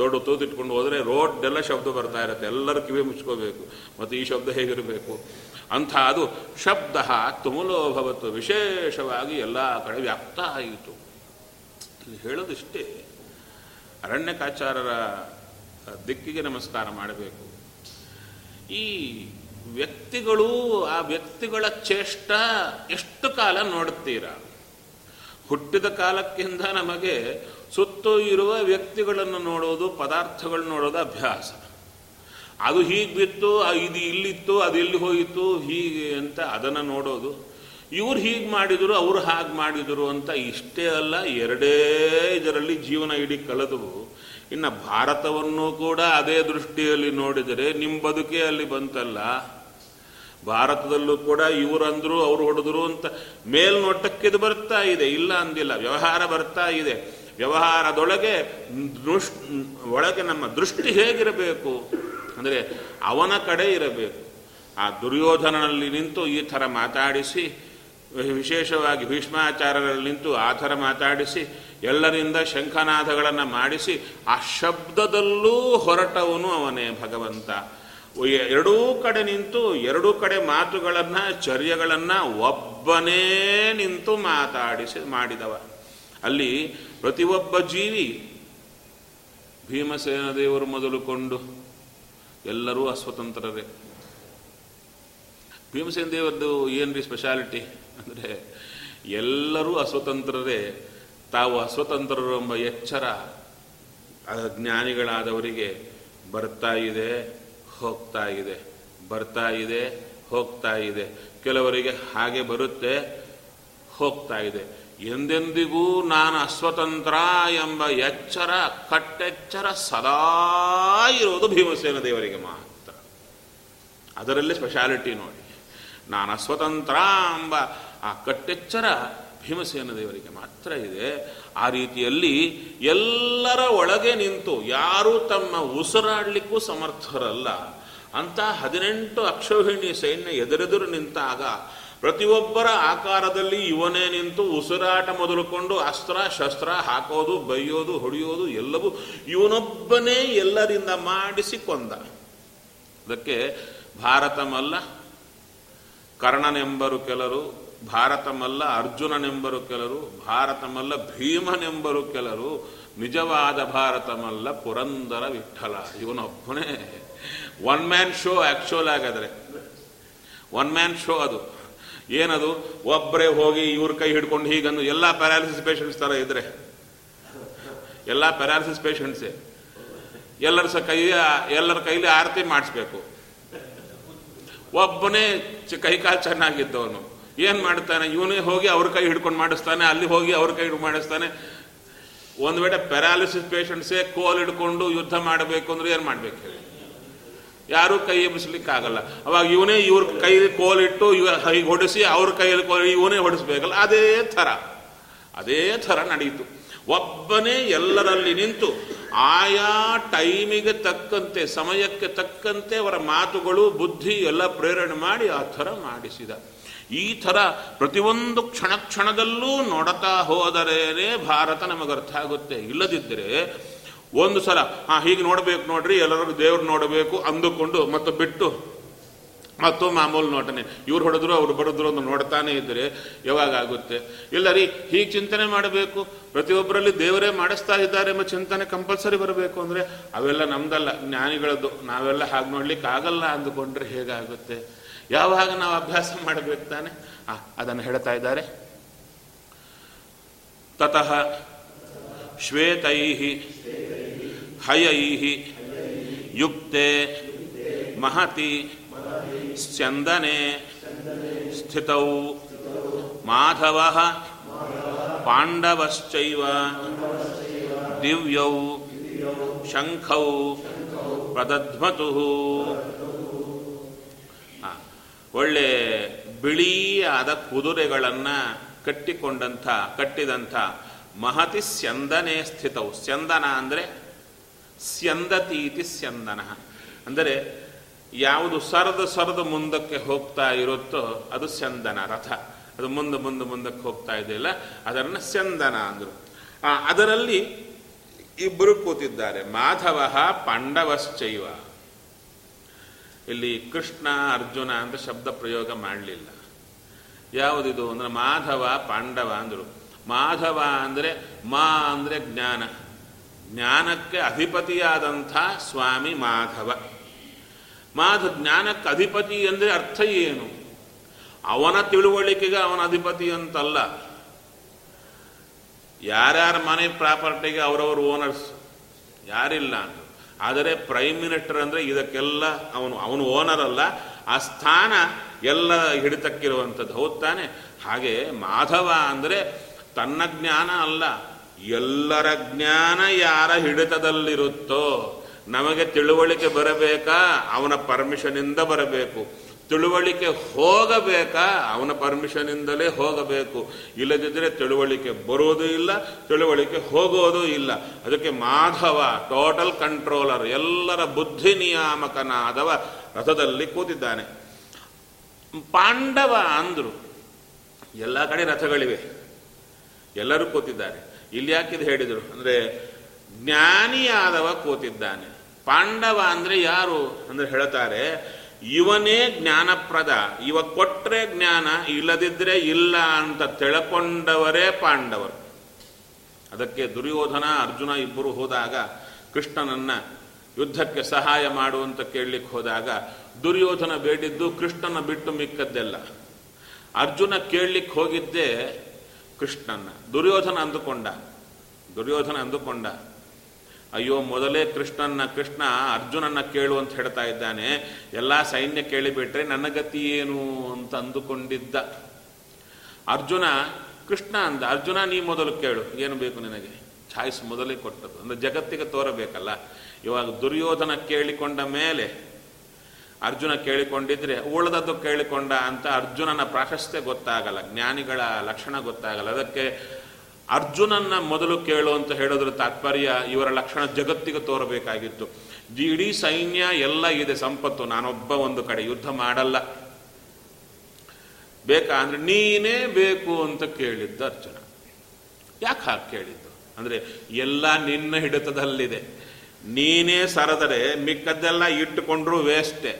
ದೊಡ್ಡ ತೂತಿಟ್ಕೊಂಡು ಹೋದರೆ ರೋಡೆಲ್ಲ ಶಬ್ದ ಬರ್ತಾ ಇರುತ್ತೆ, ಎಲ್ಲರೂ ಕಿವಿ ಮುಚ್ಕೋಬೇಕು. ಮತ್ತು ಈ ಶಬ್ದ ಹೇಗಿರಬೇಕು ಅಂಥ ಅದು ಶಬ್ದ ತುಮುಲೋ ಭವತ್ತು, ವಿಶೇಷವಾಗಿ ಎಲ್ಲ ಕಡೆ ವ್ಯಾಪ್ತ ಆಯಿತು. ಇಲ್ಲಿ ಹೇಳೋದಿಷ್ಟೇ, ಅರಣ್ಯಕಾಚಾರರ ದಿಕ್ಕಿಗೆ ನಮಸ್ಕಾರ ಮಾಡಬೇಕು. ಈ ವ್ಯಕ್ತಿಗಳು, ಆ ವ್ಯಕ್ತಿಗಳ ಚೇಷ್ಟ ಎಷ್ಟು ಕಾಲ ನೋಡುತ್ತೀರಾ? ಹುಟ್ಟಿದ ಕಾಲಕ್ಕಿಂತ ನಮಗೆ ಸುತ್ತೂ ಇರುವ ವ್ಯಕ್ತಿಗಳನ್ನು ನೋಡೋದು, ಪದಾರ್ಥಗಳು ನೋಡೋದು ಅಭ್ಯಾಸ. ಅದು ಹೀಗೆ ಬಿತ್ತು, ಇದು ಇಲ್ಲಿತ್ತು, ಅದು ಇಲ್ಲಿ ಹೋಯಿತು, ಹೀಗೆ ಅಂತ ಅದನ್ನು ನೋಡೋದು. ಇವ್ರು ಹೀಗೆ ಮಾಡಿದರು, ಅವರು ಹಾಗೆ ಮಾಡಿದರು ಅಂತ ಇಷ್ಟೇ ಅಲ್ಲ, ಎರಡೇ ಇದರಲ್ಲಿ ಜೀವನ ಇಡೀ ಕಳೆದವು. ಇನ್ನು ಭಾರತವನ್ನು ಕೂಡ ಅದೇ ದೃಷ್ಟಿಯಲ್ಲಿ ನೋಡಿದರೆ ನಿಮ್ಮ ಬದುಕೇ ಅಲ್ಲಿ ಬಂತಲ್ಲ. ಭಾರತದಲ್ಲೂ ಕೂಡ ಇವರಂದರು, ಅವರು ಹೊಡೆದರು ಅಂತ ಮೇಲ್ನೋಟಕ್ಕಿದು ಬರ್ತಾ ಇದೆ, ಇಲ್ಲ ಅಂದಿಲ್ಲ, ವ್ಯವಹಾರ ಬರ್ತಾ ಇದೆ. ವ್ಯವಹಾರದೊಳಗೆ ದೃಷ್ ಒಳಗೆ ನಮ್ಮ ದೃಷ್ಟಿ ಹೇಗಿರಬೇಕು ಅಂದರೆ ಅವನ ಕಡೆ ಇರಬೇಕು. ಆ ದುರ್ಯೋಧನನಲ್ಲಿ ನಿಂತು ಈ ಥರ ಮಾತಾಡಿಸಿ, ವಿಶೇಷವಾಗಿ ಭೀಷ್ಮಾಚಾರ್ಯರಲ್ಲಿ ನಿಂತು ಆ ಥರ ಮಾತಾಡಿಸಿ, ಎಲ್ಲರಿಂದ ಶಂಖನಾದಗಳನ್ನು ಮಾಡಿಸಿ, ಆ ಶಬ್ದದಲ್ಲೂ ಹೊರಟವನು ಅವನೇ ಭಗವಂತ. ಎರಡೂ ಕಡೆ ನಿಂತು ಎರಡೂ ಕಡೆ ಮಾತುಗಳನ್ನು, ಚರ್ಯಗಳನ್ನು ಒಬ್ಬನೇ ನಿಂತು ಮಾತಾಡಿಸಿ ಮಾಡಿದವ. ಅಲ್ಲಿ ಪ್ರತಿಯೊಬ್ಬ ಜೀವಿ, ಭೀಮಸೇನ ದೇವರು ಮೊದಲುಕೊಂಡು ಎಲ್ಲರೂ ಅಸ್ವತಂತ್ರರೇ. ಭೀಮಸೇನ ದೇವರದ್ದು ಏನ್ರಿ ಸ್ಪೆಷಾಲಿಟಿ ಅಂದರೆ ಎಲ್ಲರೂ ಅಸ್ವತಂತ್ರರೇ. ತಾವು ಅಸ್ವತಂತ್ರರು ಎಂಬ ಎಚ್ಚರ ಜ್ಞಾನಿಗಳಾದವರಿಗೆ ಬರ್ತಾ ಇದೆ, ಹೋಗ್ತಾ ಇದೆ, ಬರ್ತಾ ಇದೆ, ಹೋಗ್ತಾ ಇದೆ. ಕೆಲವರಿಗೆ ಹಾಗೆ ಬರುತ್ತೆ, ಹೋಗ್ತಾ ಇದೆ. ಎಂದೆಂದಿಗೂ ನಾನು ಅಸ್ವತಂತ್ರ ಎಂಬ ಎಚ್ಚರ, ಕಟ್ಟೆಚ್ಚರ ಸದಾ ಇರೋದು ಭೀಮಸೇನ ದೇವರಿಗೆ ಮಾತ್ರ. ಅದರಲ್ಲಿ ಸ್ಪೆಷಾಲಿಟಿ ನೋಡಿ, ನಾನು ಅಸ್ವತಂತ್ರ ಎಂಬ ಆ ಕಟ್ಟೆಚ್ಚರ ಭೀಮಸೇನ ದೇವರಿಗೆ ಮಾತ್ರ ಇದೆ. ಆ ರೀತಿಯಲ್ಲಿ ಎಲ್ಲರ ಒಳಗೆ ನಿಂತು, ಯಾರೂ ತಮ್ಮ ಉಸಿರಾಡಲಿಕ್ಕೂ ಸಮರ್ಥರಲ್ಲ ಅಂತ ಹದಿನೆಂಟು ಅಕ್ಷೋಹಿಣಿ ಸೈನ್ಯ ಎದುರೆದುರು ನಿಂತಾಗ ಪ್ರತಿಯೊಬ್ಬರ ಆಕಾರದಲ್ಲಿ ಇವನೇ ನಿಂತು ಉಸಿರಾಟ ಮೊದಲುಕೊಂಡು ಅಸ್ತ್ರ ಶಸ್ತ್ರ ಹಾಕೋದು, ಬೈಯೋದು, ಹೊಡೆಯೋದು ಎಲ್ಲವೂ ಇವನೊಬ್ಬನೇ ಎಲ್ಲರಿಂದ ಮಾಡಿಸಿ ಕೊಂದ. ಅದಕ್ಕೆ ಭಾರತಮಲ್ಲ ಕರ್ಣನೆಂಬರು ಕೆಲರು, ಭಾರತಮಲ್ಲ ಅರ್ಜುನನೆಂಬರು ಕೆಲರು, ಭಾರತಮಲ್ಲ ಭೀಮನೆಂಬರು ಕೆಲರು, ನಿಜವಾದ ಭಾರತಮಲ್ಲ ಪುರಂದರ ವಿಠಲ. ಇವನೊಬ್ಬನೇ ಒನ್ ಮ್ಯಾನ್ ಶೋ ಆ್ಯಕ್ಚುಲ್ ಆಗಿದ್ರೆ ಒನ್ ಮ್ಯಾನ್ ಶೋ. ಅದು ಏನದು? ಒಬ್ಬರೇ ಹೋಗಿ ಇವ್ರ ಕೈ ಹಿಡ್ಕೊಂಡು ಹೀಗಂದು ಎಲ್ಲ ಪ್ಯಾರಾಲಿಸಿಸ್ ಪೇಷಂಟ್ಸ್ ಥರ ಇದ್ರೆ, ಎಲ್ಲ ಪ್ಯಾರಾಲಿಸಿಸ್ ಪೇಷಂಟ್ಸೇ, ಎಲ್ಲರ ಸಹ ಕೈ ಎಲ್ಲರ ಕೈಲಿ ಆರತಿ ಮಾಡಿಸ್ಬೇಕು. ಒಬ್ಬನೇ ಚ ಕೈ ಕಾಲು ಚೆನ್ನಾಗಿದ್ದವನು ಏನು ಮಾಡ್ತಾನೆ? ಇವನೇ ಹೋಗಿ ಅವ್ರ ಕೈ ಹಿಡ್ಕೊಂಡು ಮಾಡಿಸ್ತಾನೆ, ಅಲ್ಲಿ ಹೋಗಿ ಅವ್ರ ಕೈ ಹಿಡ್ಕೊಂಡು ಮಾಡಿಸ್ತಾನೆ. ಒಂದು ವೇಳೆ ಪ್ಯಾರಾಲಿಸಿಸ್ ಪೇಷಂಟ್ಸೇ ಕೋಲ್ ಹಿಡ್ಕೊಂಡು ಯುದ್ಧ ಮಾಡಬೇಕು ಅಂದ್ರೆ ಏನು ಮಾಡಬೇಕು ಹೇಳಿ? ಯಾರೂ ಕೈ ಎಬ್ಬಿಸ್ಲಿಕ್ಕಾಗಲ್ಲ. ಅವಾಗ ಇವನೇ ಇವ್ರ ಕೈಲಿ ಕೋಲಿಟ್ಟು ಇವ ಹೀಗೆ ಹೊಡಿಸಿ, ಅವ್ರ ಕೈಯಲ್ಲಿ ಕೋಲಿ ಇವನೇ ಹೊಡಿಸ್ಬೇಕಲ್ಲ. ಅದೇ ಥರ ಅದೇ ಥರ ನಡೆಯಿತು. ಒಬ್ಬನೇ ಎಲ್ಲರಲ್ಲಿ ನಿಂತು ಆಯಾ ಟೈಮಿಗೆ ತಕ್ಕಂತೆ, ಸಮಯಕ್ಕೆ ತಕ್ಕಂತೆ ಅವರ ಮಾತುಗಳು, ಬುದ್ಧಿ ಎಲ್ಲ ಪ್ರೇರಣೆ ಮಾಡಿ ಆ ಥರ ಮಾಡಿಸಿದ. ಈ ಥರ ಪ್ರತಿಯೊಂದು ಕ್ಷಣ ಕ್ಷಣದಲ್ಲೂ ನೋಡುತ್ತಾ ಹೋದರೇನೆ ಭಾರತ ನಮಗರ್ಥ ಆಗುತ್ತೆ. ಇಲ್ಲದಿದ್ದರೆ ಒಂದು ಸಲ ಹಾಂ ಹೀಗೆ ನೋಡಬೇಕು ನೋಡ್ರಿ, ಎಲ್ಲರೂ ದೇವ್ರು ನೋಡಬೇಕು ಅಂದುಕೊಂಡು ಮತ್ತು ಬಿಟ್ಟು ಮತ್ತು ಮಾಮೂಲು ನೋಟನೆ, ಇವ್ರು ಹೊಡೆದ್ರು ಅವ್ರು ಬಡಿದ್ರು ಅಂತ ನೋಡ್ತಾನೆ ಇದ್ದರೆ ಯಾವಾಗ ಆಗುತ್ತೆ? ಇಲ್ಲ ರೀ, ಹೀಗೆ ಚಿಂತನೆ ಮಾಡಬೇಕು. ಪ್ರತಿಯೊಬ್ಬರಲ್ಲಿ ದೇವರೇ ಮಾಡಿಸ್ತಾ ಇದ್ದಾರೆ ಎಂಬ ಚಿಂತನೆ ಕಂಪಲ್ಸರಿ ಬರಬೇಕು. ಅಂದರೆ ಅವೆಲ್ಲ ನಮ್ದಲ್ಲ, ಜ್ಞಾನಿಗಳದ್ದು. ನಾವೆಲ್ಲ ಹಾಗೆ ನೋಡ್ಲಿಕ್ಕೆ ಆಗಲ್ಲ ಅಂದುಕೊಂಡ್ರೆ ಹೇಗಾಗುತ್ತೆ? ಯಾವಾಗ ನಾವು ಅಭ್ಯಾಸ ಮಾಡಬೇಕು ತಾನೆ? ಆ ಅದನ್ನು ಹೇಳ್ತಾ ಇದ್ದಾರೆ. ತತಃ ಶ್ವೇತೈಹಿ ಹಯೈಹಿ ಯುಕ್ತೆ ಮಹತಿ ಸ್ಯಂದನೆ ಸ್ಥಿತೌ ಮಾಧವಃ ಪಾಂಡವಶ್ಚೈವ ದಿವ್ಯೌ ಶಂಖೌ ಪ್ರದಧ್ಮತುಃ. ಒಳ್ಳೆ ಬಿಳಿಯಾದ ಕುದುರೆಗಳನ್ನು ಕಟ್ಟಿಕೊಂಡಂಥ ಕಟ್ಟಿದಂಥ ಮಹತಿ ಸ್ಯಂದನೆ ಸ್ಥಿತವು. ಸ್ಯಂದನ ಅಂದರೆ ಸ್ಯಂದತೀತಿ ಸ್ಯಂದನ ಅಂದರೆ ಯಾವುದು ಸರದು ಸರದು ಮುಂದಕ್ಕೆ ಹೋಗ್ತಾ ಇರುತ್ತೋ ಅದು ಸ್ಯಂದನ ರಥ. ಅದು ಮುಂದೆ ಮುಂದೆ ಮುಂದಕ್ಕೆ ಹೋಗ್ತಾ ಇದೆಯಲ್ಲ ಅದನ್ನು ಸ್ಯಂದನ ಅಂದರು. ಅದರಲ್ಲಿ ಇಬ್ಬರು ಕೂತಿದ್ದಾರೆ, ಮಾಧವ ಪಾಂಡವಶ್ಚೈವ. ಇಲ್ಲಿ ಕೃಷ್ಣ ಅರ್ಜುನ ಅಂತ ಶಬ್ದ ಪ್ರಯೋಗ ಮಾಡಲಿಲ್ಲ. ಯಾವುದಿದು ಅಂದರೆ ಮಾಧವ ಪಾಂಡವ ಅಂದರು. ಮಾಧವ ಅಂದರೆ ಮಾ ಅಂದರೆ ಜ್ಞಾನ, ಜ್ಞಾನಕ್ಕೆ ಅಧಿಪತಿಯಾದಂಥ ಸ್ವಾಮಿ ಮಾಧವ. ಮಾಧವ ಜ್ಞಾನಕ್ಕೆ ಅಧಿಪತಿ ಅಂದರೆ ಅರ್ಥ ಏನು? ಅವನ ತಿಳುವಳಿಕೆಗೆ ಅವನ ಅಧಿಪತಿ ಅಂತಲ್ಲ. ಯಾರ್ಯಾರ ಮನೆ ಪ್ರಾಪರ್ಟಿಗೆ ಅವರವರು ಓನರ್ಸ್, ಯಾರಿಲ್ಲ ಅಂದರು. ಆದರೆ ಪ್ರೈಮ್ ಮಿನಿಸ್ಟರ್ ಅಂದರೆ ಇದಕ್ಕೆಲ್ಲ ಅವನು ಅವನು ಓನರ್ ಅಲ್ಲ, ಆ ಸ್ಥಾನ ಎಲ್ಲ ಹಿಡಿತಕ್ಕಿರುವಂಥದ್ದು. ಹೌದು ತಾನೆ? ಹಾಗೆ ಮಾಧವ ಅಂದರೆ ತನ್ನ ಜ್ಞಾನ ಅಲ್ಲ, ಎಲ್ಲರ ಜ್ಞಾನ ಯಾರ ಹಿಡಿತದಲ್ಲಿರುತ್ತೋ. ನಮಗೆ ತಿಳುವಳಿಕೆ ಬರಬೇಕಾ? ಅವನ ಪರ್ಮಿಷನಿಂದ ಬರಬೇಕು. ತಿಳುವಳಿಕೆ ಹೋಗಬೇಕಾ? ಅವನ ಪರ್ಮಿಷನಿಂದಲೇ ಹೋಗಬೇಕು. ಇಲ್ಲದಿದ್ದರೆ ತಿಳುವಳಿಕೆ ಬರೋದು ಇಲ್ಲ, ತಿಳುವಳಿಕೆ ಹೋಗೋದು ಇಲ್ಲ. ಅದಕ್ಕೆ ಮಾಧವ ಟೋಟಲ್ ಕಂಟ್ರೋಲರ್, ಎಲ್ಲರ ಬುದ್ಧಿ ನಿಯಾಮಕನಾದವ ರಥದಲ್ಲಿ ಕೂತಿದ್ದಾನೆ. ಪಾಂಡವ ಅಂದರು. ಎಲ್ಲ ಕಡೆ ರಥಗಳಿವೆ, ಎಲ್ಲರೂ ಕೂತಿದ್ದಾರೆ. ಇಲ್ಲಿ ಯಾಕಿದು ಹೇಳಿದರು ಅಂದರೆ ಜ್ಞಾನಿಯಾದವ ಕೂತಿದ್ದಾನೆ. ಪಾಂಡವ ಅಂದರೆ ಯಾರು ಅಂದರೆ ಹೇಳ್ತಾರೆ, ಇವನೇ ಜ್ಞಾನಪ್ರದ. ಇವ ಕೊಟ್ಟರೆ ಜ್ಞಾನ, ಇಲ್ಲದಿದ್ದರೆ ಇಲ್ಲ ಅಂತ ತಿಳ್ಕೊಂಡವರೇ ಪಾಂಡವರು. ಅದಕ್ಕೆ ದುರ್ಯೋಧನ ಅರ್ಜುನ ಇಬ್ಬರು ಹೋದಾಗ ಕೃಷ್ಣನನ್ನು ಯುದ್ಧಕ್ಕೆ ಸಹಾಯ ಮಾಡುವಂತ ಕೇಳಲಿಕ್ಕೆ ಹೋದಾಗ ದುರ್ಯೋಧನ ಬೇಡಿದ್ದು ಕೃಷ್ಣನ ಬಿಟ್ಟು ಮಿಕ್ಕದ್ದೆಲ್ಲ. ಅರ್ಜುನ ಕೇಳಲಿಕ್ಕೆ ಹೋಗಿದ್ದೇ ಕೃಷ್ಣನ. ದುರ್ಯೋಧನ ಅಂದುಕೊಂಡ ದುರ್ಯೋಧನ ಅಂದುಕೊಂಡ ಅಯ್ಯೋ, ಮೊದಲೇ ಕೃಷ್ಣನ ಕೃಷ್ಣ ಅರ್ಜುನನ್ನ ಕೇಳು ಅಂತ ಹೇಳ್ತಾ ಇದ್ದಾನೆ, ಎಲ್ಲ ಸೈನ್ಯ ಕೇಳಿಬಿಟ್ರೆ ನನ್ನ ಗತಿ ಏನು ಅಂತ ಅಂದುಕೊಂಡಿದ್ದ ಅರ್ಜುನ. ಕೃಷ್ಣ ಅಂದ, ಅರ್ಜುನ ನೀ ಮೊದಲು ಕೇಳು, ಏನು ಬೇಕು ನಿನಗೆ? ಚಾಯ್ಸ್ ಮೊದಲೇ ಕೊಟ್ಟದ್ದು ಅಂದರೆ ಜಗತ್ತಿಗೆ ತೋರಬೇಕಲ್ಲ. ಇವಾಗ ದುರ್ಯೋಧನ ಕೇಳಿಕೊಂಡ ಮೇಲೆ ಅರ್ಜುನ ಕೇಳಿಕೊಂಡಿದ್ರೆ ಉಳಿದದ್ದು ಕೇಳಿಕೊಂಡ ಅಂತ ಅರ್ಜುನನ ಪ್ರಾಶಸ್ತ್ಯ ಗೊತ್ತಾಗಲ್ಲ, ಜ್ಞಾನಿಗಳ ಲಕ್ಷಣ ಗೊತ್ತಾಗಲ್ಲ. ಅದಕ್ಕೆ ಅರ್ಜುನನ್ನ ಮೊದಲು ಕೇಳು ಅಂತ ಹೇಳೋದ್ರ ತಾತ್ಪರ್ಯ ಇವರ ಲಕ್ಷಣ ಜಗತ್ತಿಗೆ ತೋರಬೇಕಾಗಿತ್ತು. ಇಡೀ ಸೈನ್ಯ ಎಲ್ಲ ಇದೆ, ಸಂಪತ್ತು, ನಾನೊಬ್ಬ ಒಂದು ಕಡೆ ಯುದ್ಧ ಮಾಡಲ್ಲ, ಬೇಕಾ ಅಂದರೆ ನೀನೇ ಬೇಕು ಅಂತ ಕೇಳಿದ್ದ ಅರ್ಜುನ. ಯಾಕೆ ಹಾಗೆ ಕೇಳಿದ್ದು ಅಂದರೆ ಎಲ್ಲ ನಿನ್ನ ಹಿಡಿತದಲ್ಲಿದೆ, ನೀನೇ ಸರದರೆ ಮಿಕ್ಕದ್ದೆಲ್ಲ ಇಟ್ಟುಕೊಂಡ್ರೂ ವೇಸ್ಟೆ.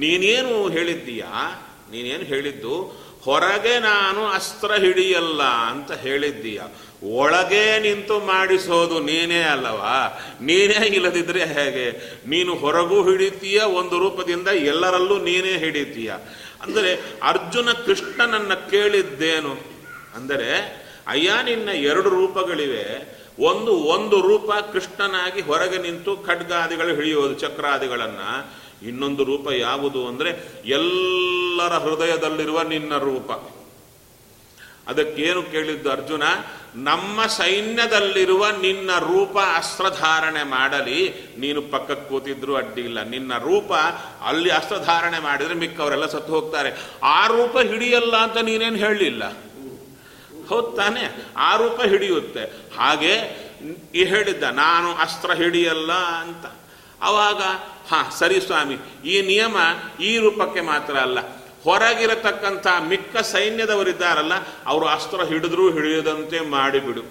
ನೀನೇನು ಹೇಳಿದ್ದೀಯಾ, ನೀನೇನು ಹೇಳಿದ್ದು ಹೊರಗೆ ನಾನು ಅಸ್ತ್ರ ಹಿಡಿಯಲ್ಲ ಅಂತ ಹೇಳಿದ್ದೀಯ, ಒಳಗೆ ನಿಂತು ಮಾಡಿಸೋದು ನೀನೇ ಅಲ್ಲವಾ? ನೀನೇ ಇಲ್ಲದಿದ್ದರೆ ಹೇಗೆ? ನೀನು ಹೊರಗೂ ಹಿಡಿತೀಯ, ಒಂದು ರೂಪದಿಂದ ಎಲ್ಲರಲ್ಲೂ ನೀನೇ ಹಿಡಿತೀಯ. ಅಂದರೆ ಅರ್ಜುನ ಕೃಷ್ಣನನ್ನು ಕೇಳಿದ್ದೇನು ಅಂದರೆ ಅಯ್ಯ ನಿನ್ನ ಎರಡು ರೂಪಗಳಿವೆ, ಒಂದು ಒಂದು ರೂಪ ಕೃಷ್ಣನಾಗಿ ಹೊರಗೆ ನಿಂತು ಖಡ್ಗಾದಿಗಳು ಹಿಡಿಯೋದು, ಚಕ್ರಾದಿಗಳನ್ನು. ಇನ್ನೊಂದು ರೂಪ ಯಾವುದು ಅಂದರೆ ಎಲ್ಲರ ಹೃದಯದಲ್ಲಿರುವ ನಿನ್ನ ರೂಪ. ಅದಕ್ಕೇನು ಕೇಳಿದ್ದು ಅರ್ಜುನ? ನಮ್ಮ ಸೈನ್ಯದಲ್ಲಿರುವ ನಿನ್ನ ರೂಪ ಅಸ್ತ್ರಧಾರಣೆ ಮಾಡಲಿ, ನೀನು ಪಕ್ಕಕ್ಕೆ ಕೂತಿದ್ರು ಅಡ್ಡಿ ಇಲ್ಲ. ನಿನ್ನ ರೂಪ ಅಲ್ಲಿ ಅಸ್ತ್ರಧಾರಣೆ ಮಾಡಿದರೆ ಮಿಕ್ಕವರೆಲ್ಲ ಸತ್ತು ಹೋಗ್ತಾರೆ. ಆ ರೂಪ ಹಿಡಿಯಲ್ಲ ಅಂತ ನೀನೇನು ಹೇಳಲಿಲ್ಲ, ಹೌದು ತಾನೆ? ಆ ರೂಪ ಹಿಡಿಯುತ್ತೆ. ಹಾಗೆ ಹೇಳಿದ್ದ ನಾನು ಅಸ್ತ್ರ ಹಿಡಿಯಲ್ಲ ಅಂತ. ಆವಾಗ ಹಾಂ ಸರಿ ಸ್ವಾಮಿ, ಈ ನಿಯಮ ಈ ರೂಪಕ್ಕೆ ಮಾತ್ರ ಅಲ್ಲ, ಹೊರಗಿರತಕ್ಕಂಥ ಮಿಕ್ಕ ಸೈನ್ಯದವರಿದ್ದಾರಲ್ಲ ಅವರು ಅಸ್ತ್ರ ಹಿಡಿದ್ರೂ ಹಿಡಿಯದಂತೆ ಮಾಡಿಬಿಡು